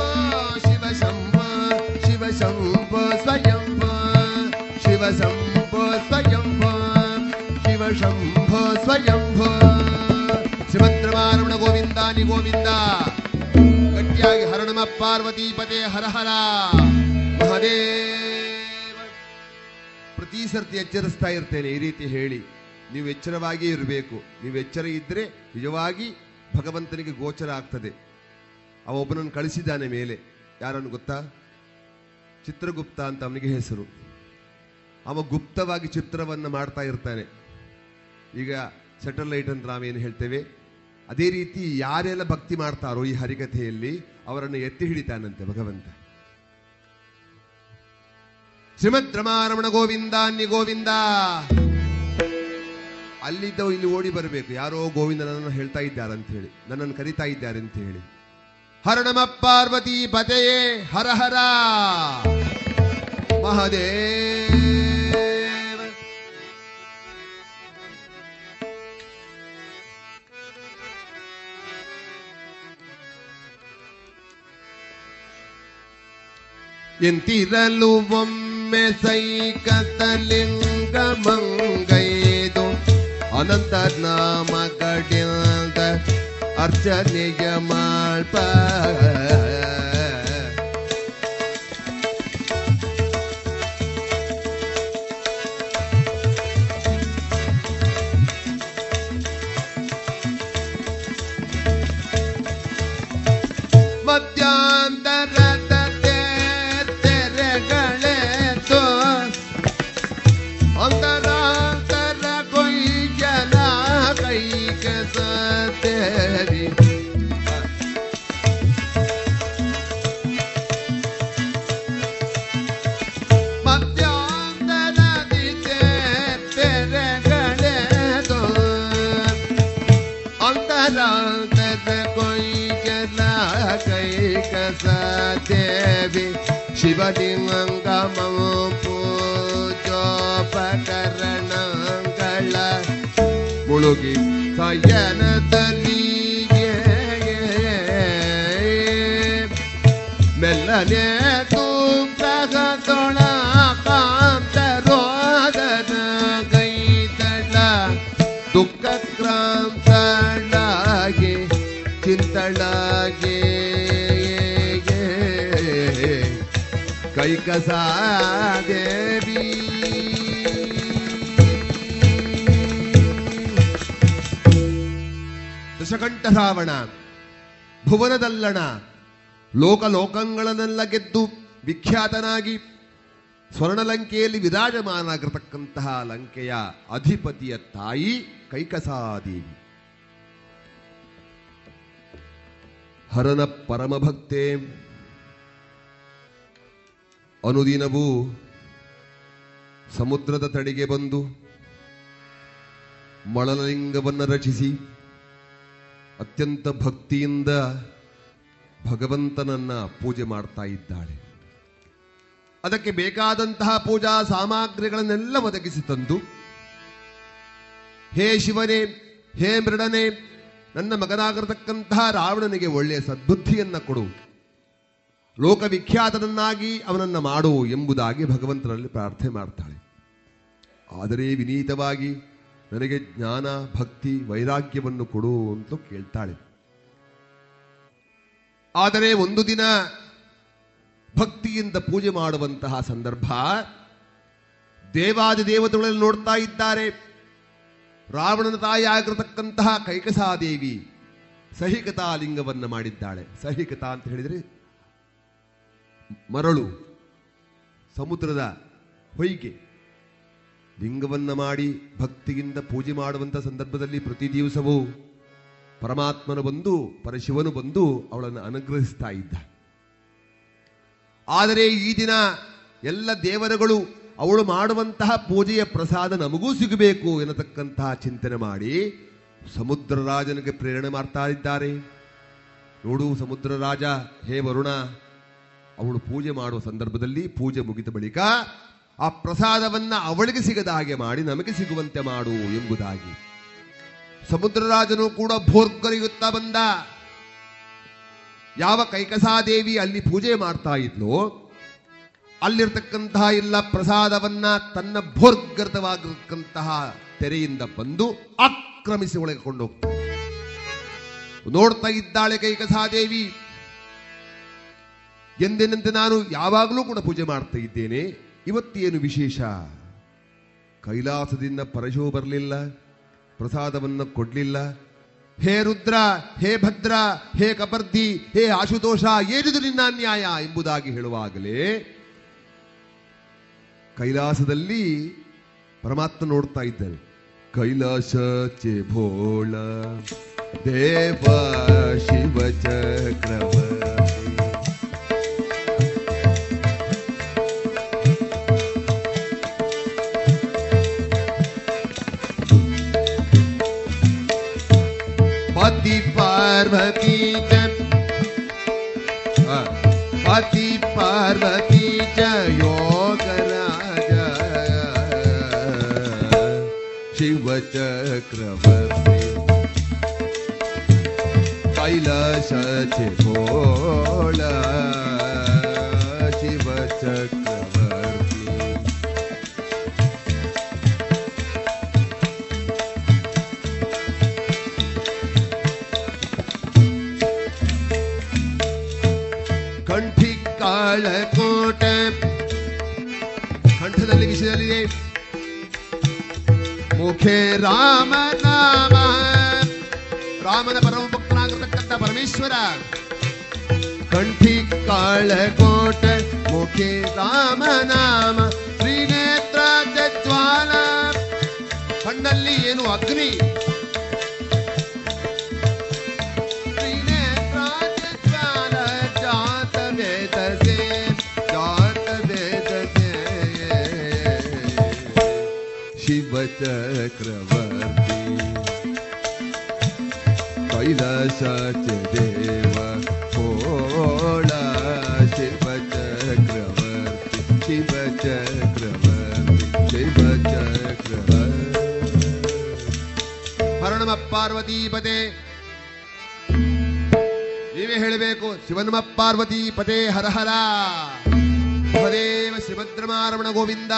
ಶಿವ ಶಂಭ ಶಿವ ಶಂಭ ಸ್ವಯಂಭ ಶಿವ ಶಂಭ ಸ್ವಯಂಭ ಶಿವ ಶಂಭ ಸ್ವಯಂಭ. ಶ್ರೀಮಂತ್ರವಾರುಣ ಗೋವಿಂದಾನಿ ಗೋವಿಂದ ಗಟ್ಟಿಯಾಗಿ ಹರಣಮ ಪಾರ್ವತಿ ಪದೇ ಹರ ಹರ ಮಹದೇವ. ಪ್ರತಿ ಸರ್ತಿ ಎಚ್ಚರಿಸ್ತಾ ಇರ್ತೇನೆ ಈ ರೀತಿ ಹೇಳಿ. ನೀವು ಎಚ್ಚರವಾಗಿ ಇರಬೇಕು. ನೀವು ಎಚ್ಚರ ಇದ್ರೆ ನಿಜವಾಗಿ ಭಗವಂತನಿಗೆ ಗೋಚರ ಆಗ್ತದೆ. ಅವ ಒಬ್ಬನನ್ನು ಕಳಿಸಿದ್ದಾನೆ ಮೇಲೆ, ಯಾರನ್ನು ಗೊತ್ತಾ? ಚಿತ್ರಗುಪ್ತ ಅಂತ ಅವನಿಗೆ ಹೆಸರು. ಅವ ಗುಪ್ತವಾಗಿ ಚಿತ್ರವನ್ನು ಮಾಡ್ತಾ ಇರ್ತಾನೆ. ಈಗ ಸ್ಯಾಟಲೈಟ್ ಅಂತ ನಾವೇನು ಹೇಳ್ತೇವೆ, ಅದೇ ರೀತಿ ಯಾರೆಲ್ಲ ಭಕ್ತಿ ಮಾಡ್ತಾರೋ ಈ ಹರಿಕಥೆಯಲ್ಲಿ ಅವರನ್ನು ಎತ್ತಿ ಹಿಡಿತಾನಂತೆ ಭಗವಂತ. ಶ್ರೀಮದ್ ರಮಾರಮಣ ಗೋವಿಂದ ಅನ್ನಿ ಗೋವಿಂದ. ಅಲ್ಲಿದ್ದವು ಇಲ್ಲಿ ಓಡಿ ಬರಬೇಕು, ಯಾರೋ ಗೋವಿಂದನನ್ನು ಹೇಳ್ತಾ ಇದ್ದಾರೆ ಅಂತ ಹೇಳಿ, ನನ್ನನ್ನು ಕರಿತಾ ಇದ್ದಾರೆ ಅಂತ ಹೇಳಿ. ಹರ ನಮ ಪಾರ್ವತಿ ಪತೆಯೇ ಹರ ಹರ ಮಹದೇವ. ಎಂತಿರಲು ಸೈಕತಲಿಂಗ ಮಂಗೈದು ಅನಂತ ನಾಮ ಕಡಿದ ಅರ್ಚನೆಯ ಮಾಲ್ಪ ದೇವಿ. ದಶಕಂಠರಾವಣ ಭುವನದಲ್ಲಣ ಲೋಕಲೋಕಗಳನ್ನೆಲ್ಲ ಗೆದ್ದು ವಿಖ್ಯಾತನಾಗಿ ಸ್ವರ್ಣಲಂಕೆಯಲ್ಲಿ ವಿರಾಜಮಾನಾಗಿರತಕ್ಕಂತಹ ಲಂಕೆಯ ಅಧಿಪತಿಯ ತಾಯಿ ಕೈಕಸಾದೇವಿ. ಹರನ ಪರಮಭಕ್ತೆ, ಅನುದಿನವೂ ಸಮುದ್ರದ ತಡೆಗೆ ಬಂದು ಮಳಲಿಂಗವನ್ನು ರಚಿಸಿ ಅತ್ಯಂತ ಭಕ್ತಿಯಿಂದ ಭಗವಂತನನ್ನ ಪೂಜೆ ಮಾಡ್ತಾ ಇದ್ದಾಳೆ. ಅದಕ್ಕೆ ಬೇಕಾದಂತಹ ಪೂಜಾ ಸಾಮಗ್ರಿಗಳನ್ನೆಲ್ಲ ಒದಗಿಸಿ ತಂದು, ಹೇ ಶಿವನೇ, ಹೇ ಮೃಡನೇ, ನನ್ನ ಮಗನಾಗಿರತಕ್ಕಂತಹ ರಾವಣನಿಗೆ ಒಳ್ಳೆಯ ಸದ್ಬುದ್ಧಿಯನ್ನು ಕೊಡು, ಲೋಕವಿಖ್ಯಾತನನ್ನಾಗಿ ಅವನನ್ನು ಮಾಡು ಎಂಬುದಾಗಿ ಭಗವಂತನಲ್ಲಿ ಪ್ರಾರ್ಥನೆ ಮಾಡ್ತಾಳೆ. ಆದರೆ ವಿನೀತವಾಗಿ ನನಗೆ ಜ್ಞಾನ, ಭಕ್ತಿ, ವೈರಾಗ್ಯವನ್ನು ಕೊಡು ಅಂತ ಕೇಳ್ತಾಳೆ. ಆದರೆ ಒಂದು ದಿನ ಭಕ್ತಿಯಿಂದ ಪೂಜೆ ಮಾಡುವಂತಹ ಸಂದರ್ಭ, ದೇವಾದಿ ದೇವತೆಗಳಲ್ಲಿ ನೋಡ್ತಾ ಇದ್ದಾರೆ. ರಾವಣನ ತಾಯಿ ಆಗಿರತಕ್ಕಂತಹ ಕೈಕಸಾದೇವಿ ಸಹಿಕತಾ ಲಿಂಗವನ್ನು ಮಾಡಿದ್ದಾಳೆ. ಸಹಿಕತಾ ಅಂತ ಹೇಳಿದರೆ ಮರಳು, ಸಮುದ್ರದ ಹೊಯ್ಗೆ. ಲಿಂಗವನ್ನು ಮಾಡಿ ಭಕ್ತಿಯಿಂದ ಪೂಜೆ ಮಾಡುವಂಥ ಸಂದರ್ಭದಲ್ಲಿ ಪ್ರತಿ ದಿವಸವೂ ಪರಮಾತ್ಮನು ಬಂದು, ಪರಶಿವನು ಬಂದು ಅವಳನ್ನು ಅನುಗ್ರಹಿಸ್ತಾ ಇದ್ದ. ಆದರೆ ಈ ದಿನ ಎಲ್ಲ ದೇವರುಗಳು ಅವಳು ಮಾಡುವಂತಹ ಪೂಜೆಯ ಪ್ರಸಾದ ನಮಗೂ ಸಿಗಬೇಕು ಎನ್ನತಕ್ಕಂತಹ ಚಿಂತನೆ ಮಾಡಿ ಸಮುದ್ರರಾಜನಿಗೆ ಪ್ರೇರಣೆ ಮಾಡ್ತಾ ಇದ್ದಾರೆ. ನೋಡು ಸಮುದ್ರರಾಜ, ಹೇ ವರುಣ, ಅವಳು ಪೂಜೆ ಮಾಡುವ ಸಂದರ್ಭದಲ್ಲಿ ಪೂಜೆ ಮುಗಿದ ಬಳಿಕ ಆ ಪ್ರಸಾದವನ್ನ ಅವಳಿಗೆ ಸಿಗದ ಹಾಗೆ ಮಾಡಿ ನಮಗೆ ಸಿಗುವಂತೆ ಮಾಡು ಎಂಬುದಾಗಿ. ಸಮುದ್ರರಾಜನು ಕೂಡ ಭೋರ್ಗರೆಯುತ್ತಾ ಬಂದ. ಯಾವ ಕೈಕಸಾದೇವಿ ಅಲ್ಲಿ ಪೂಜೆ ಮಾಡ್ತಾ ಇದ್ಲೋ ಅಲ್ಲಿರ್ತಕ್ಕಂತಹ ಎಲ್ಲ ಪ್ರಸಾದವನ್ನ ತನ್ನ ಭೋರ್ಗೃತವಾಗಿರ್ತಕ್ಕಂತಹ ತೆರೆಯಿಂದ ಬಂದು ಆಕ್ರಮಿಸಿ ಒಳಗೆ ಕೊಂಡೋಗ್ತಾನೆ. ನೋಡ್ತಾ ಇದ್ದಾಳೆ ಕೈಕಸಾದೇವಿ, ಎಂದಿನಂತೆ ನಾನು ಯಾವಾಗಲೂ ಕೂಡ ಪೂಜೆ ಮಾಡ್ತಾ ಇದ್ದೇನೆ, ಇವತ್ತೇನು ವಿಶೇಷ? ಕೈಲಾಸದಿಂದ ಪರಶು ಬರಲಿಲ್ಲ, ಪ್ರಸಾದವನ್ನು ಕೊಡಲಿಲ್ಲ. ಹೇ ರುದ್ರ, ಹೇ ಭದ್ರ, ಹೇ ಕಪರ್ಧಿ, ಹೇ ಆಶುತೋಷ, ಏನಿದು ನಿನ್ನ ಅನ್ಯಾಯ ಎಂಬುದಾಗಿ ಹೇಳುವಾಗಲೇ ಕೈಲಾಸದಲ್ಲಿ ಪರಮಾತ್ಮ ನೋಡ್ತಾ ಇದ್ದಾನೆ. ಕೈಲಾಸ ಚೆ ಭೋಳ ದೇವ ಶಿವ ಚಕ್ರವ ಪತಿ ಪಾರ್ವತಿ ಚ ಪತಿ ಪಾರ್ವತಿ ಚ ಯೋಗರಾಜ ಶಿವ ಚಕ್ರವ ಕೈಲಾಸ ಚೆ ಭೋಳ ಶಿವ ಚಕ್ರವರ್ತಿ. ಕಂಠಿ ಕಾಳಕೋಟೆ, ಕಂಠದಲ್ಲಿ ವಿಷಯದಲ್ಲಿದೆ. ಮುಖೇ ರಾಮ ನಾಮ, ರಾಮನ ಪರಮ ಭಕ್ತನಾಗಿರ್ತಕ್ಕಂಥ ಪರಮೇಶ್ವರ. ಕಂಠಿ ಕಾಳಕೋಟ ಮುಖೇ ರಾಮನಾಮ, ತ್ರಿನೇತ್ರ ಜ್ವಾಲ, ಕಣ್ಣಲ್ಲಿ ಏನು ಅಗ್ನಿ. ತ್ರಿನೇತ್ರ ಜ್ವಾಲ ಜಾತ ವೇದಸೆ ಜಾತ ವೇದಸೆ ಶಿವ ಚಕ್ರವರ್ತಿ ಕೈಲಾಸ ಚೆ ದೇವ ಭೋಳ ಶಿವ ಚಕ್ರವರ್ತಿ ಶಿವ ಚಕ್ರವರ್ತಿ ಶಿವ ಚಕ್ರವರ್ತಿ. ಹರಣಮ ಪಾರ್ವತೀಪದೇ, ನೀವೇ ಹೇಳಬೇಕು. ಶಿವನಮ ಪಾರ್ವತೀಪದೇ ಹರ ಹರ ಹರೇವ ಶ್ರೀಭದ್ರಮಾರಮಣ ಗೋವಿಂದ.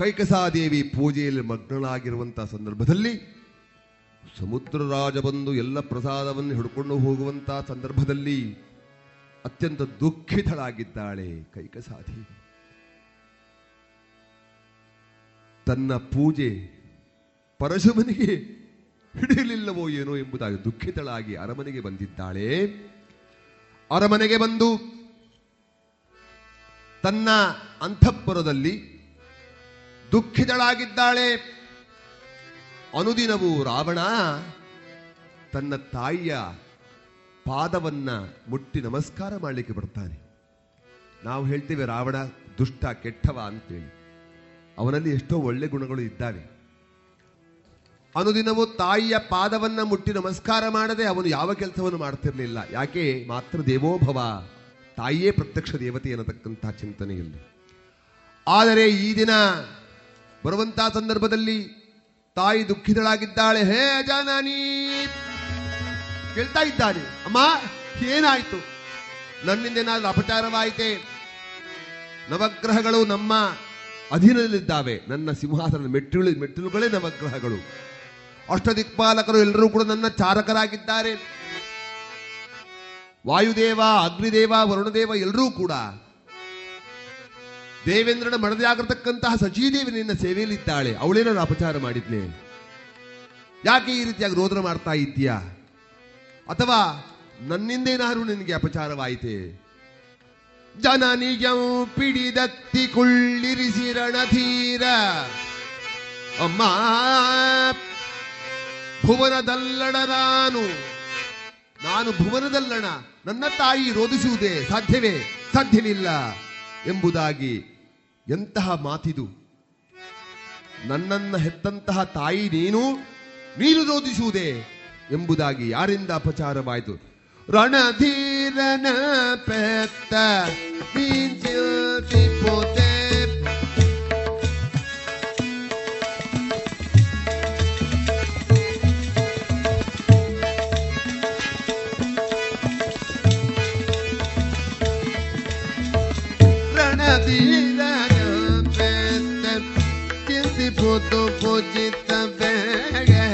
ಕೈಕಸಾದೇವಿ ಪೂಜೆಯಲ್ಲಿ ಮಗ್ನಳಾಗಿರುವಂತಹ ಸಂದರ್ಭದಲ್ಲಿ ಸಮುದ್ರರಾಜ ಬಂದು ಎಲ್ಲ ಪ್ರಸಾದವನ್ನು ಹಿಡ್ಕೊಂಡು ಹೋಗುವಂತಹ ಸಂದರ್ಭದಲ್ಲಿ ಅತ್ಯಂತ ದುಃಖಿತಳಾಗಿದ್ದಾಳೆ ಕೈಕಸಾದೇವಿ. ತನ್ನ ಪೂಜೆ ಪರಶುಮನಿಗೆ ಹಿಡಿಯಲಿಲ್ಲವೋ ಏನೋ ಎಂಬುದಾಗಿ ದುಃಖಿತಳಾಗಿ ಅರಮನೆಗೆ ಬಂದಿದ್ದಾಳೆ. ಅರಮನೆಗೆ ಬಂದು ತನ್ನ ಅಂತಃಪುರದಲ್ಲಿ ದುಃಖಿತಳಾಗಿದ್ದಾಳೆ. ಅನುದಿನವೂ ರಾವಣ ತನ್ನ ತಾಯಿಯ ಪಾದವನ್ನ ಮುಟ್ಟಿ ನಮಸ್ಕಾರ ಮಾಡಲಿಕ್ಕೆ ಬರ್ತಾನೆ. ನಾವು ಹೇಳ್ತೇವೆ ರಾವಣ ದುಷ್ಟ, ಕೆಟ್ಟವ ಅಂತೇಳಿ. ಅವನಲ್ಲಿ ಎಷ್ಟೋ ಒಳ್ಳೆ ಗುಣಗಳು ಇದ್ದಾವೆ. ಅನುದಿನವೂ ತಾಯಿಯ ಪಾದವನ್ನ ಮುಟ್ಟಿ ನಮಸ್ಕಾರ ಮಾಡದೆ ಅವನು ಯಾವ ಕೆಲಸವನ್ನು ಮಾಡ್ತಿರ್ಲಿಲ್ಲ. ಯಾಕೆ? ಮಾತ್ರ ದೇವೋಭವ, ತಾಯಿಯೇ ಪ್ರತ್ಯಕ್ಷ ದೇವತೆ ಅನ್ನತಕ್ಕಂತಹ ಚಿಂತನೆಯಲ್ಲಿ. ಆದರೆ ಈ ದಿನ ಬರುವಂತಹ ಸಂದರ್ಭದಲ್ಲಿ ತಾಯಿ ದುಃಖಿತಳಾಗಿದ್ದಾಳೆ. ಹೇ ಅಜಾನಾನಿ ಕೇಳ್ತಾ ಇದ್ದಾನೆ, ಅಮ್ಮ ಏನಾಯ್ತು? ನನ್ನಿಂದ ಏನಾದ್ರೂ ಅಪಚಾರವಾಯಿತೆ? ನವಗ್ರಹಗಳು ನಮ್ಮ ಅಧೀನದಲ್ಲಿದ್ದಾವೆ, ನನ್ನ ಸಿಂಹಾಸನದ ಮೆಟ್ಟಿಲು ಮೆಟ್ಟಿಲುಗಳೇ ನವಗ್ರಹಗಳು. ಅಷ್ಟದಿಕ್ಪಾಲಕರು ಎಲ್ಲರೂ ಕೂಡ ನನ್ನ ಚಾರಕರಾಗಿದ್ದಾರೆ. ವಾಯುದೇವ, ಅಗ್ನಿದೇವ, ವರುಣದೇವ ಎಲ್ಲರೂ ಕೂಡ. ದೇವೇಂದ್ರನ ಮಡದೆ ಆಗಿರ್ತಕ್ಕಂತಹ ಸಚೀದೇವಿ ನಿನ್ನ ಸೇವೆಯಲ್ಲಿದ್ದಾಳೆ, ಅವಳೇನಾದ್ರು ಅಪಚಾರ ಮಾಡಿದ್ನೆ? ಯಾಕೆ ಈ ರೀತಿಯಾಗಿ ರೋದ್ರ ಮಾಡ್ತಾ ಇದ್ದೀಯಾ? ಅಥವಾ ನನ್ನಿಂದೇನಾದ್ರು ನಿನಗೆ ಅಪಚಾರವಾಯಿತೆ? ಜನನಿಯಂ ಪಿಡಿದತ್ತಿ ಕುಳ್ಳಿರಿಸಿ ರಣಧೀರ, ಅಮ್ಮ ಭುವನದಲ್ಲಣರಾನು, ನಾನು ಭುವನದಲ್ಲಣ, ನನ್ನ ತಾಯಿ ರೋಧಿಸುವುದೇ ಸಾಧ್ಯವೇ? ಸಾಧ್ಯವಿಲ್ಲ ಎಂಬುದಾಗಿ. ಎಂತಹ ಮಾತಿದು! ನನ್ನನ್ನು ಹೆತ್ತಂತಹ ತಾಯಿ ನೀನು ನೀನು ರೋಧಿಸುವುದೇ ಎಂಬುದಾಗಿ ಯಾರಿಂದ ಅಪಚಾರವಾಯಿತು? ರಣಧೀರನ ಪೆತ್ತ ಪೂಜಿತ ಬೇಗೆ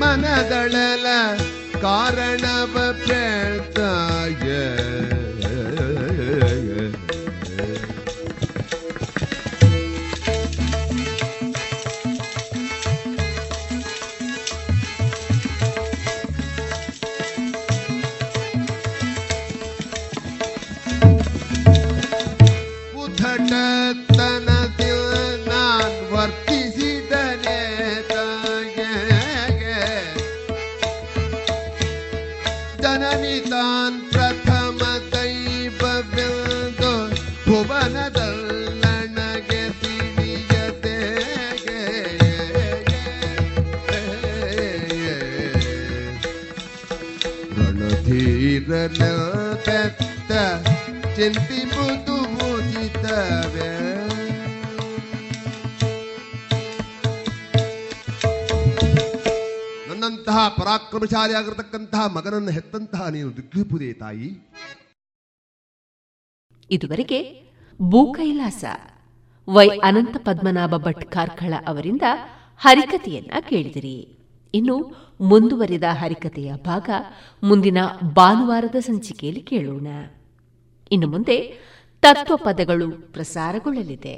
ಮನದಳಲ ಕಾರಣವ ಬೇಳ್ತಾಯ ಬೆತ್ತ ಚಿಂತಿಪುದು ಮುಜಿತವೇ ನನ್ನಂತಹ ಪರಾಕ್ರಮಶಾಲಿ ಆಗಿರತಕ್ಕಂತಹ ಮಗನನ್ನು ಹೆತ್ತಂತಹ ನೀನು ದಿಗ್ವಿಪುದೇ ತಾಯಿ. ಇದುವರೆಗೆ ಭೂಕೈಲಾಸ ವೈ ಅನಂತ ಪದ್ಮನಾಭ ಭಟ್ ಕಾರ್ಕಳ ಅವರಿಂದ ಹರಿಕತೆಯನ್ನ ಕೇಳಿದಿರಿ. ಇನ್ನು ಮುಂದುವರೆದ ಹರಿಕತೆಯ ಭಾಗ ಮುಂದಿನ ಭಾನುವಾರದ ಸಂಚಿಕೆಯಲ್ಲಿ ಕೇಳೋಣ. ಇನ್ನು ಮುಂದೆ ತತ್ವಪದಗಳು ಪ್ರಸಾರಗೊಳ್ಳಲಿದೆ.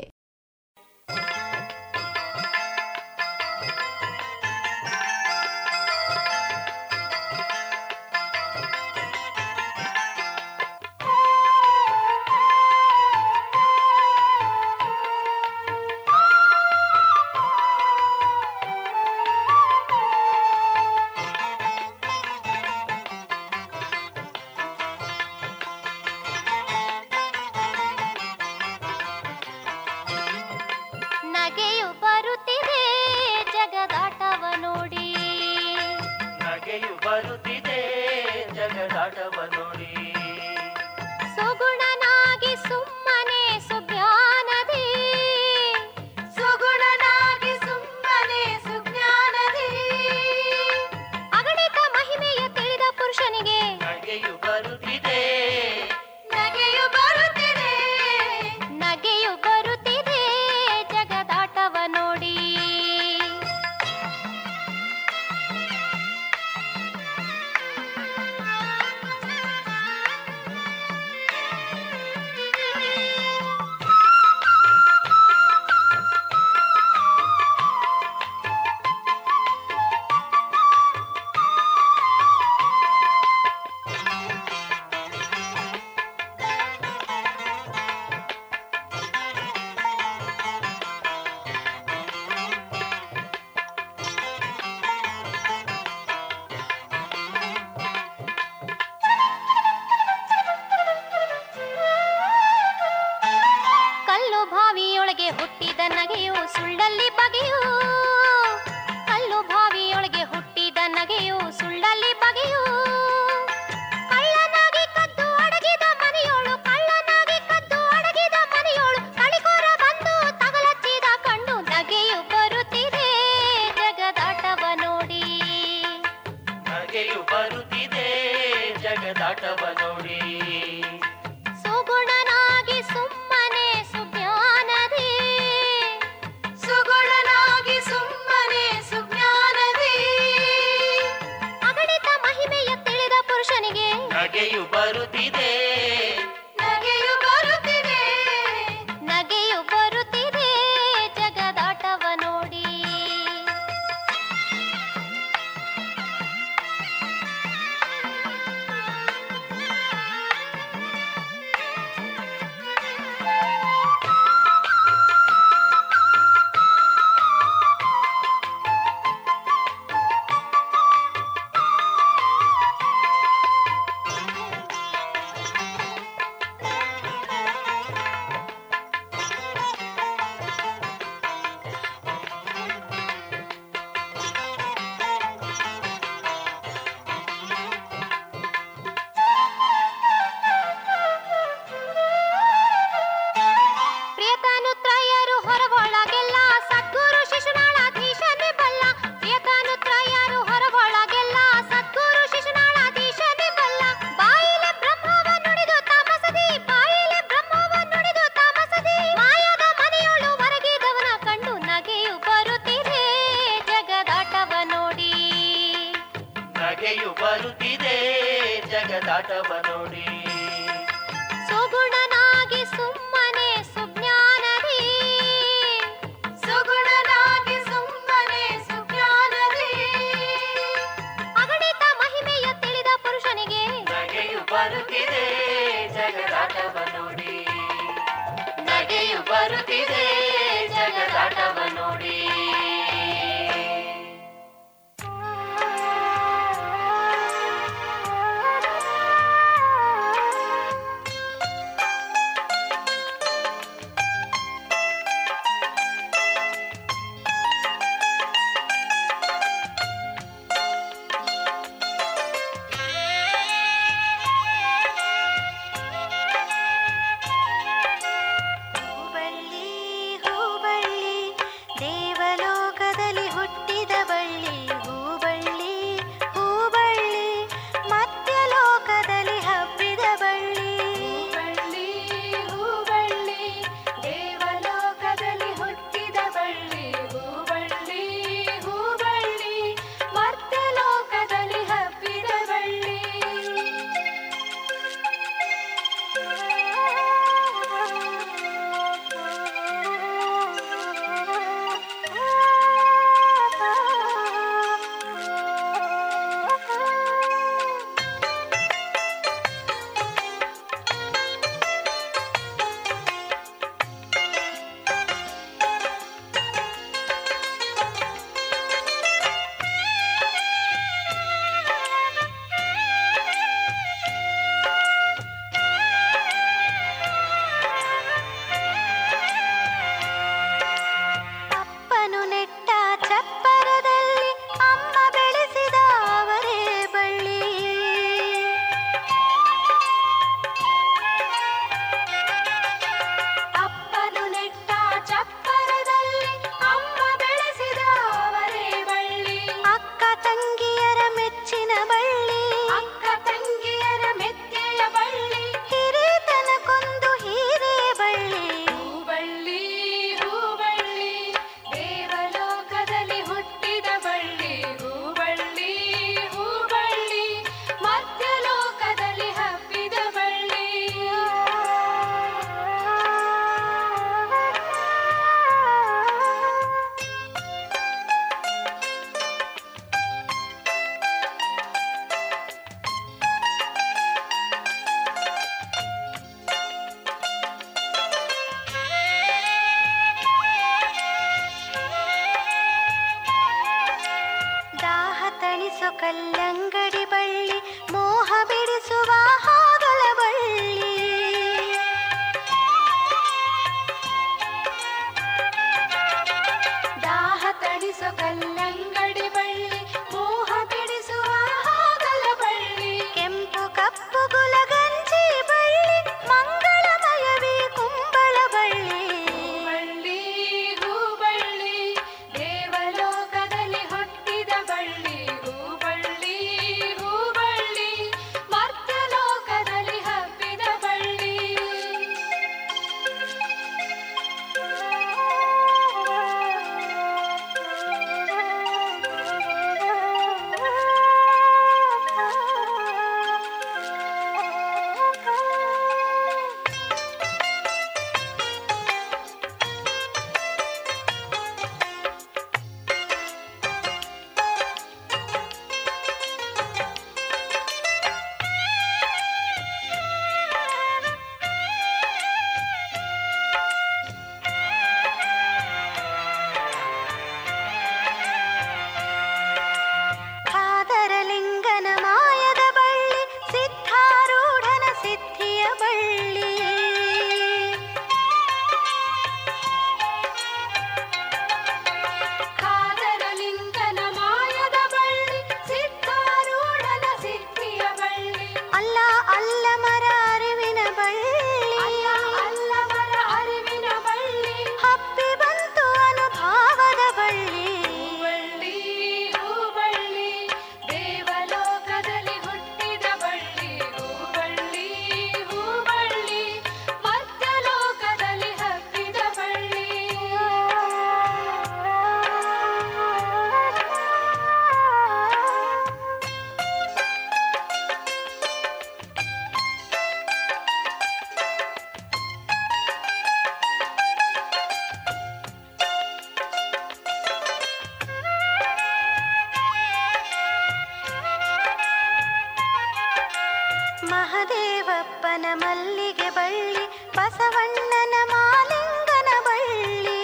ಶಿವಪ್ಪನ ಮಲ್ಲಿಗೆ ಬಳ್ಳಿ, ಬಸವಣ್ಣನ ಮಾಲಿಂಗನ ಬಳ್ಳಿ.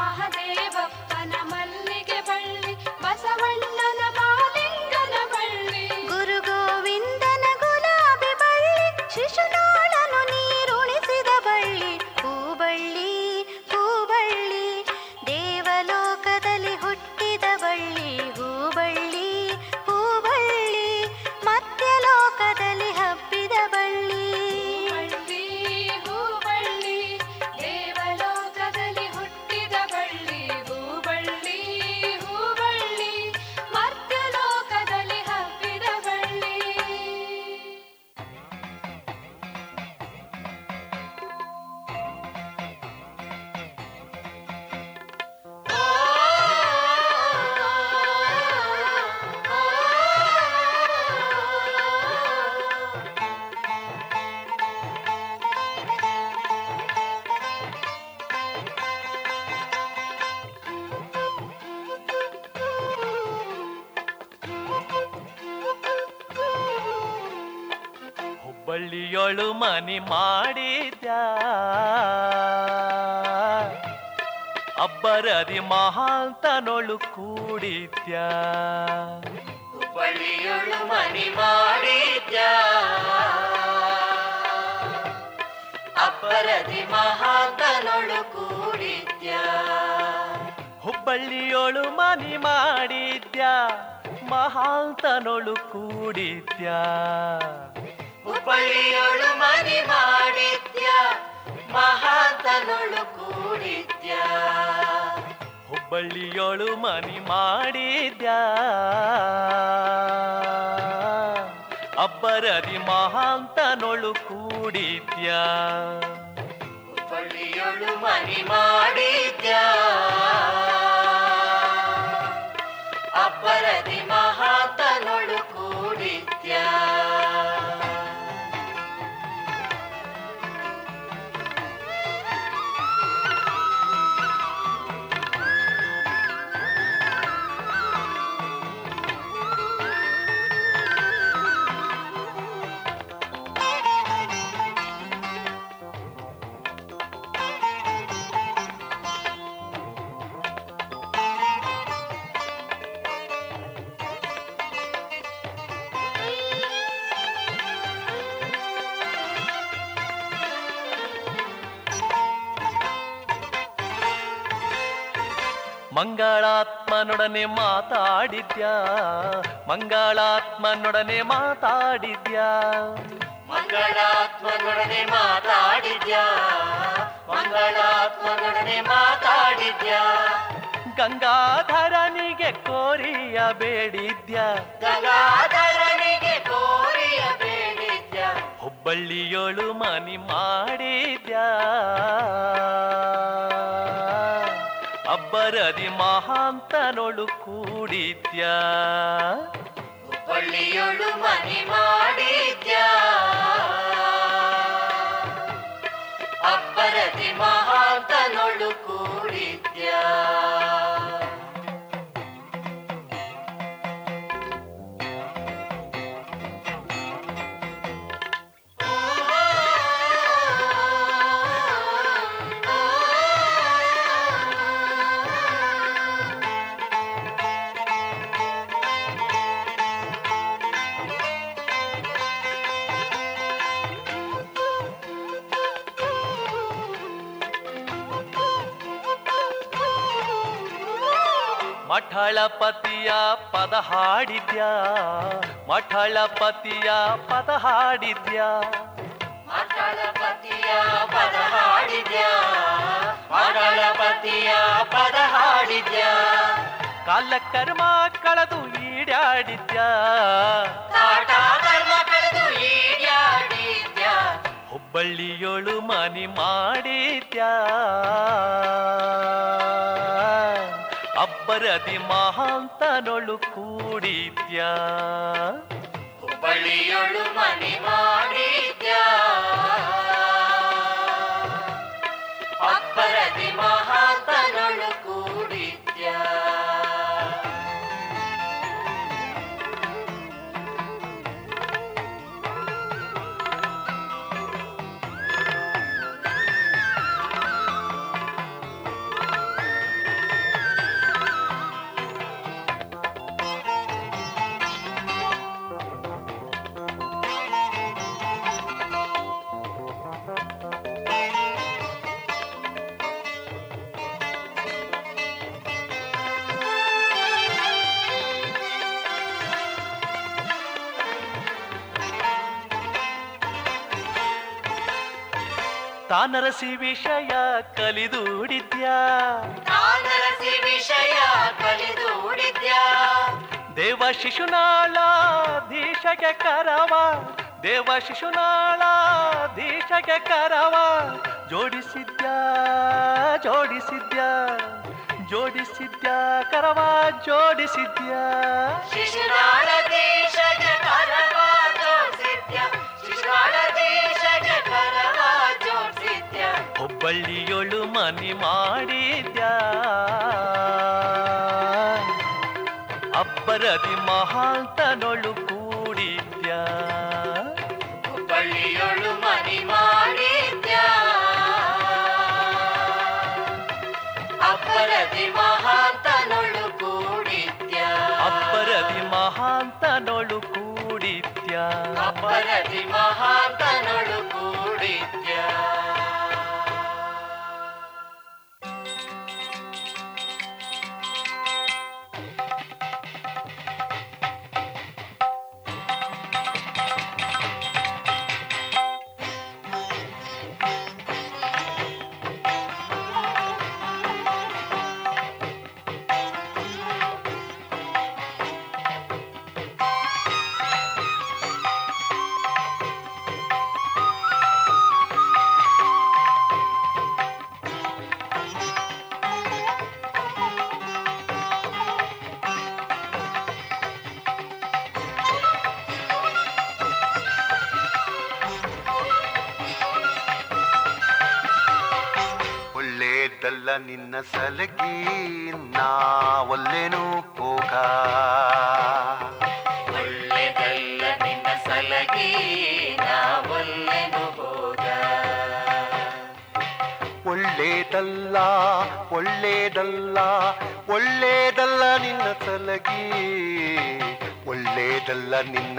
ಮಹದೇವಪ್ಪನ ಮಲ್ಲಿಗೆ ಬಳ್ಳಿ, ಬಸವಣ್ಣನ ಮಾಲಿಂಗನ ಬಳ್ಳಿ. ಗುರು ಗೋವಿಂದನ ಗುಲಾಬಿ ಬಳ್ಳಿ, ಶಿಶುನಾಳನು ನೀರುಣಿಸಿದ ಬಳ್ಳಿ. ಹೂಬಳ್ಳಿ ಹೂಬಳ್ಳಿ, ದೇವಲೋಕದಲ್ಲಿ ಹುಟ್ಟಿದ ಬಳ್ಳಿ. ಹೂಬಳ್ಳಿ ಹೂಬಳ್ಳಿ, ಮತ್ಯಲೋಕದಲ್ಲಿ ಹಬ್ಬಿದ ಬಳ್ಳಿ. ಬಳ್ಳಿ ಹೂಬಳ್ಳಿ, ದೇವಲೋಕದಲ್ಲಿ ಹುಟ್ಟಿದ ಬಳ್ಳಿ. ಹೂಬಳ್ಳಿ ಹೂಬಳ್ಳಿ, ಮತ್ಯಲೋಕದಲ್ಲಿ ಹಬ್ಬಿದ ಬಳ್ಳಿ. ಹುಬ್ಬಳ್ಳಿಯೊಳು ಮನೆ ಮಾಡಿದ್ದ ಅಬ್ಬರದಿ ಮಹಾಂತನೊಳು ಕೂಡಿದ್ದ. ಹುಬ್ಬಳ್ಳಿಯೊಳು ಮನೆ ಮಾಡಿದ್ದ ಅಬ್ಬರದಿ ಮಹಾಂತನೊಳು ಕೂಡಿದ್ದ. ಹುಬ್ಬಳ್ಳಿಯೊಳು ಮನೆ ಮಾಡಿದ್ದ ಮಹಾಂತನೊಳು ಕೂಡಿದ್ದ. ಹುಬ್ಬಳ್ಳಿಯೊಳು ಮನೆ ಮಾಡಿದ್ಯ ಮಹಾಂತನೊಳು ಕೂಡಿದ್ಯ. ಹುಬ್ಬಳ್ಳಿಯೊಳು ಮನೆ ಮಾಡಿದ್ಯ ಅಬ್ಬರದಿ ಮಹಾಂತನೊಳು ಕೂಡಿದ್ಯ. ಹುಬ್ಬಳ್ಳಿಯೊಳು ಮನೆ ಮಾಡಿದ್ಯ ಅಬ್ಬರದಿ ಮಹಾಂತನೊಳು ಕೂಡಿದ್ಯ. ಮಂಗಳಾತ್ಮನೊಡನೆ ಮಾತಾಡಿದ್ಯ ಮಂಗಳಾತ್ಮನೊಡನೆ ಮಾತಾಡಿದ್ಯ ಮಂಗಳಾತ್ಮನೊಡನೆ ಮಾತಾಡಿದ್ಯ ಮಂಗಳಾತ್ಮನೊಡನೆ ಮಾತಾಡಿದ್ಯ. ಗಂಗಾಧರನಿಗೆ ಕೋರಿಯ ಬೇಡಿದ್ಯ ಗಂಗಾಧರನಿಗೆ ಕೋರಿಯ ಬೇಡಿದ್ಯ. ಹುಬ್ಬಳ್ಳಿಯೊಳು ಮನೆ ಮಾಡಿದ್ಯ ಅಬ್ಬರದಿ ಮಹಾಂತನೊಳು ಕೂಡಿದ್ಯ. ಹುಬ್ಬಳ್ಳಿಯೊಳು ಮನೆ ಮಾಡಿದ್ಯ ಅಬ್ಬರದಿ ಮಹಾಂತನೊಳು ಕೂಡಿದ್ಯ. ಮಠಳಪತಿಯ ಪದ ಹಾಡಿದ್ಯ ಮಠಳಪತಿಯ ಪದ ಹಾಡಿದ್ಯ ಮಠಳಪತಿಯ ಪದ ಹಾಡಿದ್ಯ ಮಠಳಪತಿಯ ಪದ ಹಾಡಿದ್ಯ. ಕಾಲ ಕರ್ಮ ಕಳೆದು ಈಡಾಡಿದ್ಯ ಕಾಟ ಕರ್ಮ ಕಳೆದು ಈಡಾಡಿದ್ಯ. ಹುಬ್ಬಳ್ಳಿಯೊಳು ಮನೆ ಮಾಡಿದ್ಯ ಅಬ್ಬರದಿ ಮಹಾಂತನೊಳು ಕೂಡಿದ್ಯ. ಹುಬ್ಬಳ್ಳಿಯೊಳು ಮನೆ ಮಾಡಿದ್ಯ ಅಬ್ಬರದಿ ಮಹಾಂತನೊಳು ಕೂಡಿದ್ಯ. ತಾನರಸಿ ವಿಷಯ ಕಲಿದೂಡಿದ್ಯಾ, ತಾನರಸಿ ವಿಷಯ ಕಲಿದೂಡಿದ್ಯಾ. ದೇವ ಶಿಶುನಾಳಾಧೀಶಗೆ ಕರವ, ದೇವ ಶಿಶುನಾಳಾಧೀಶಗೆ ಕರವ ಜೋಡಿಸಿದ್ಯಾ ಜೋಡಿಸಿದ್ಯಾ ಜೋಡಿಸಿದ್ಯಾ ಕರವ ಜೋಡಿಸಿದ್ಯಾ. ಶಿಶುನಾಳ ದೇಶದ ಕರವ ಜೋಡಿಸಿದ್ಯಾ, ಶಿಶುನಾಳ ದೇಶದ ಕರವ ಜೋಡಿಸಿದ್ಯಾ. ಹುಬ್ಬಳ್ಳಿಯೊಳು ಮನೆ ಮಾಡಿದ್ಯಾ, ಅಬ್ಬರದಿ ಮಹಾಂತನೊಳು ಕೂಡಿದ್ಯಾ. ಹುಬ್ಬಳ್ಳಿಯೊಳು ಮನೆ ಮಾಡಿದ್ಯಾ, ಅಬ್ಬರದಿ ಮಹಾಂತನೊಳು ಕೂಡಿದ್ಯಾ. ಅಬ್ಬರದಿ ಮಹಾಂತನೊಳು ಕೂಡಿದ್ಯಾ, ಅಬ್ಬರದಿ ಮಹಾಂತನೊಳು ಕೂಡಿದ್ಯಾ. ನಿನ್ನ ಸಲಗಿ ನಾವಲ್ಲೇನು ಹೋಗ, ಒಳ್ಳೆದಲ್ಲ ನಿನ್ನ ಸಲಗಿ ನಾವಲ್ಲೇನು ಹೋಗ. ಒಳ್ಳೇದಲ್ಲ ಒಳ್ಳೇದಲ್ಲ ಒಳ್ಳೇದಲ್ಲ ನಿನ್ನ ಸಲಗಿ, ಒಳ್ಳೇದಲ್ಲ ನಿನ್ನ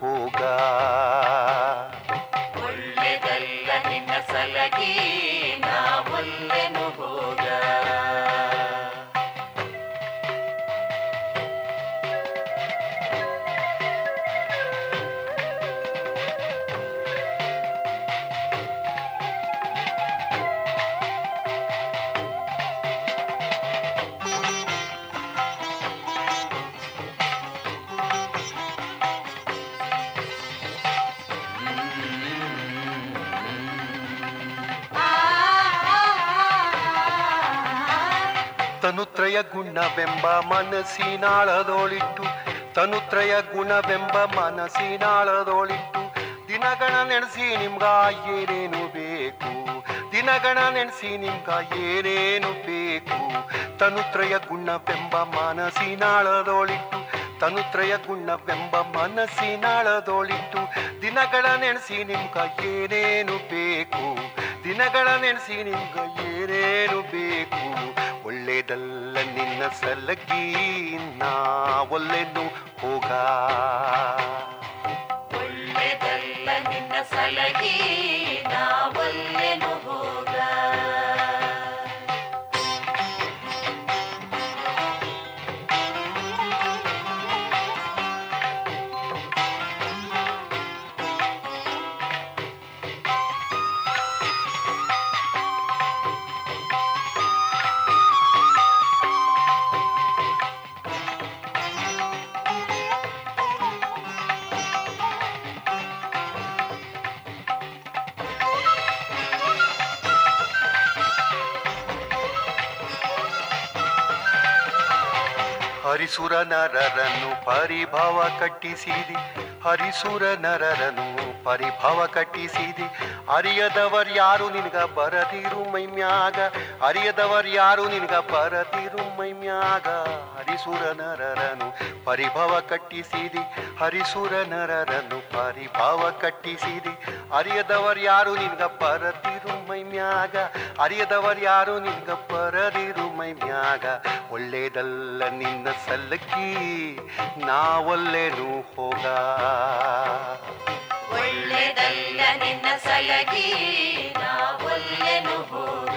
ಹೋಗ. ಸಲಗಿ ನಾವಲ್ಲೆನು ಹೋಗ. ತನುತ್ರಯ ಗುಣವೆಂಬ ಮನಸ್ಸಿನಾಳದೋಳಿಟ್ಟು, ತನುತ್ರಯ ಗುಣವೆಂಬ ಮನಸ್ಸಿನಾಳದೋಳಿಟ್ಟು ದಿನಗಣ ನೆನೆಸಿ ನಿಮ್ಗ ಏನೇನು ಬೇಕು, ದಿನಗಣ ನೆನೆಸಿ ನಿಮ್ಗ ಏನೇನು ಬೇಕು. ತನುತ್ರಯ ಗುಣವೆಂಬ ಮನಸ್ಸಿನಾಳದೋಳಿಟ್ಟು, ತನುತ್ರಯ ಗುಣವೆಂಬ ಮನಸ್ಸಿನಾಳದೋಳಿಟ್ಟು ದಿನಗಳ ನೆನೆಸಿ ನಿಮ್ಗ ಏನೇನು ಬೇಕು, ದಿನಗಳ ನೆನೆಸಿ ನಿಮ್ಗ ಏನೇನು ಬೇಕು. ಒಳ್ಳೇದಲ್ಲ ನಿನ್ನ ಸಲಗಿ ನಾವಲ್ಲೇನು ಹೋಗ, ಒಳ್ಳೇದಲ್ಲ ನಿನ್ನ ಸಲಗಿ ನಾವಲ್ಲೇನು ಹೋಗ. ಹರಿಸುರ ನರರನ್ನು ಪರಿಭಾವ ಕಟ್ಟಿಸಿದಿ, ಹರಿಸುರ ನರರನ್ನು ಪರಿಭಾವ ಕಟ್ಟಿಸಿದಿ. ಅರಿಯದವರು ಯಾರು ನಿನಗ ಬರದಿರು ಮೈಮ್ಯಾಗ, ಅರಿಯದವರು ಯಾರು ನಿನಗ ಬರದಿರು ಮೈಮ್ಯಾಗ. ಹರಿಸುರ ನರರನ್ನು ಪರಿಭಾವ ಕಟ್ಟಿಸಿದಿ, ಹರಿಸುರ ನರರನ್ನು ಪರಿಭಾವ ಕಟ್ಟಿಸಿದಿ. ಅರಿಯದವರು ಯಾರು ನಿನಗ ಬರದಿರು ಮೈಮ್ಯಾಗ, ಅರಿಯದವರು ಯಾರು ನಿನಗ ಬರದಿರು ಮೈಮ್ಯಾಗ. ಒಳ್ಳೇದಲ್ಲ ನಿನ್ನ ಸಲಗಿ ನಾವಲ್ಲೇನು ಹೋಗ, ಒಳ್ಳೇದಲ್ಲ ನಿನ್ನ ಸಲಗಿ ನಾವಲ್ಲೇನು ಹೋಗ.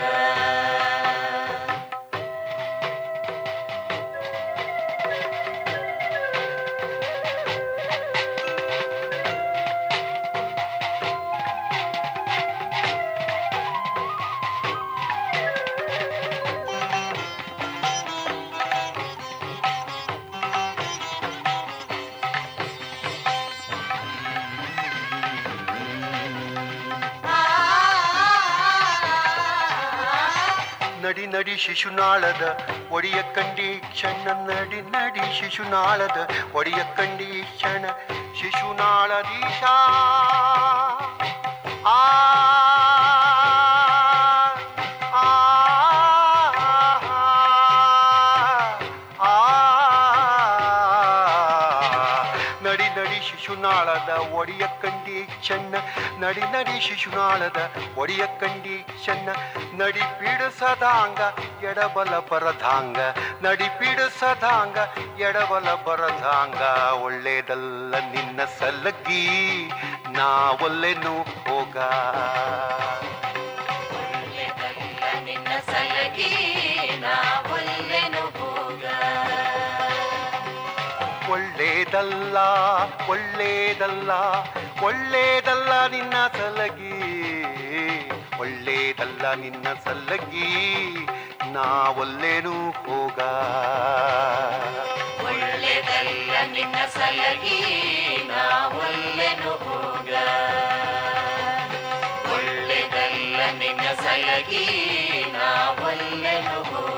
ನಡಿ ಶಿಶುನಾಳದ ಒಡೆಯ ಕಂಡಿ ಕ್ಷಣ, ನಡಿ ನಡಿ ಶಿಶುನಾಳದ ಒಡೆಯ ಕಂಡಿ ಕ್ಷಣ, ಶಿಶುನಾಳದೀಶಾ ಆ ಒಡೆಯ ಕಂಡಿ ಚೆನ್ನ, ನಡಿ ನಡಿ ಶಿಶುನಾಳದ ಒಡೆಯ ಕಂಡಿ ಚೆನ್ನ, ನಡಿ ಪೀಡಿಸದಾಂಗ ಎಡಬಲ ಬರದಾಂಗ, ನಡಿ ಪೀಡಿಸದಾಂಗ ಎಡಬಲ ಬರದಾಂಗ, ಒಳ್ಳೇದಲ್ಲ ನಿನ್ನ ಸಲಗಿ ನಾ ಒಲ್ಲೆನು ಹೋಗ, ಒಳ್ಳೇದಲ್ಲ ನಿನ್ನ ಸಲಗಿ ನಾ ಒಲ್ಲೆನು ಹೋಗ, ಒಳ್ಳೇದಲ್ಲ ಒಳ್ಳೇದಲ್ಲ ಒಳ್ಳೇದಲ್ಲ ನಿನ್ನ ಸಲಗಿ, ಒಳ್ಳೇದಲ್ಲ ನಿನ್ನ ಸಲಗಿ ನಾ ಒಲ್ಲೆನು ಹೋಗ, ಒಳ್ಳೇದಲ್ಲ ನಿನ್ನ ಸಲಗಿ ನಾ ಒಲ್ಲೆನು ಹೋಗ, ಒಳ್ಳೇದಲ್ಲ ನಿನ್ನ ಸಲಗಿ ನಾ ಒಲ್ಲೆನು ಹೋಗ.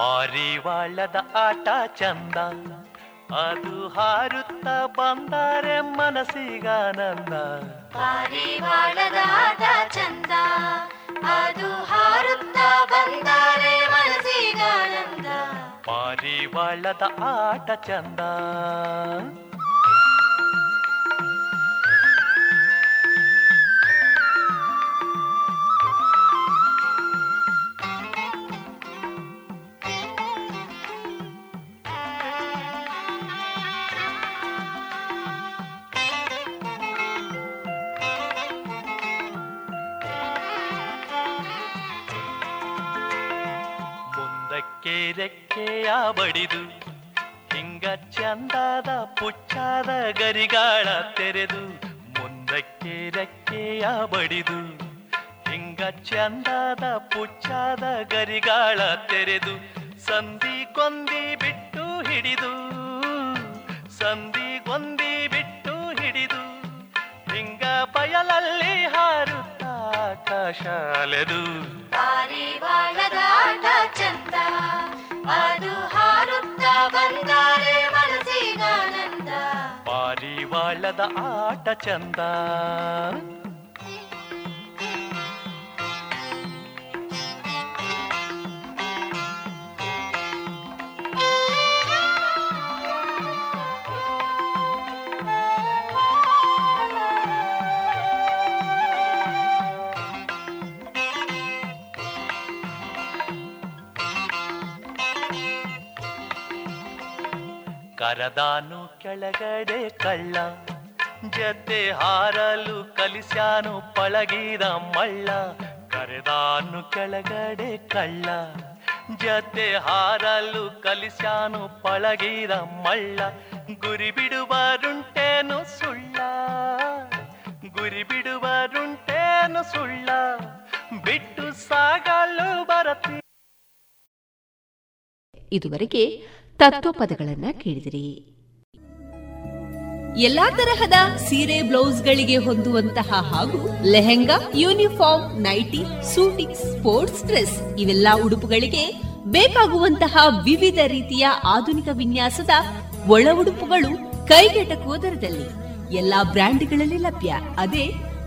ಪಾರಿವಾಳದ ಆಟ ಚಂದ, ಅದು ಹಾರುತ್ತ ಬಂದರೆ ಮನಸ್ಸಿಗಾನಂದ. ಪಾರಿವಾಳದ ಆಟ ಚಂದ, ಅದು ಹಾರುತ್ತ ಬಂದರೆ ಮನಸ್ಸಿಗಾನಂದ. ಪಾರಿವಾಳದ ಆಟ ಚಂದ. ರೆಕ್ಕೆಯ ಬಡಿದು ಹಿಂಗ ಚಂದದ ಪುಚ್ಚಾದ ಗರಿಗಾಳ ತೆರೆದು, ಮುಂದಕ್ಕೆ ರೆಕ್ಕೆಯ ಬಡಿದು ಹಿಂಗ ಚಂದದ ಪುಚ್ಚಾದ ಗರಿಗಾಳ ತೆರೆದು, ಸಂಧಿ ಗೊಂದಿ ಬಿಟ್ಟು ಹಿಡಿದು, ಸಂಧಿ ಗೊಂದಿ ಬಿಟ್ಟು ಹಿಡಿದು, ಹಿಂಗ ಬಯಲಲ್ಲಿ ಹಾರುತ್ತ ಆಕಾಶ ಅಲೆದು. ಪಾರಿವಾಳದ ಆಟ ಚಂದ, ಅದು ಹಾರುತ್ತ ಬಂದರೆ ಮನಸ್ಸಿಗಾನಂದ. ಪಾರಿವಾಳದ ಆಟ ಚಂದ. ಕರದಾನು ಕೆಳಗಡೆ ಕಳ್ಳ, ಜತೆ ಹಾರಲು ಕಲಿಸ್ಯಾನು ಪಳಗಿದ ಮಳ್ಳ. ಕರೆದಾನು ಕೆಳಗಡೆ ಕಳ್ಳ, ಜತೆ ಹಾರಲು ಕಲಿಸ್ಯಾನು ಪಳಗಿದ ಮಳ್ಳ. ಗುರಿ ಬಿಡುವರುಂಟೇನು ಸುಳ್ಳ, ಗುರಿ ಬಿಡುವರುಂಟೇನು ಸುಳ್ಳ, ಬಿಟ್ಟು ಸಾಗಲು ಬರತಿ. ಇದುವರೆಗೆ ತತ್ವಪದಗಳನ್ನ ಕೇಳಿದಿರಿ. ಎಲ್ಲಾ ತರಹದ ಸೀರೆ ಬ್ಲೌಸ್ಗಳಿಗೆ ಹೊಂದುವಂತಹ ಹಾಗೂ lehenga, uniform, nighty, suiting, sports dress ಇವೆಲ್ಲಾ ಉಡುಪುಗಳಿಗೆ ಬೇಕಾಗುವಂತಹ ವಿವಿಧ ರೀತಿಯ ಆಧುನಿಕ ವಿನ್ಯಾಸದ ಒಳ ಉಡುಪುಗಳು ಕೈಗೆಟಕುವ ದರದಲ್ಲಿ ಎಲ್ಲಾ ಬ್ರ್ಯಾಂಡ್ಗಳಲ್ಲಿ ಲಭ್ಯ. ಅದೇ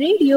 ರೇಡಿಯೋ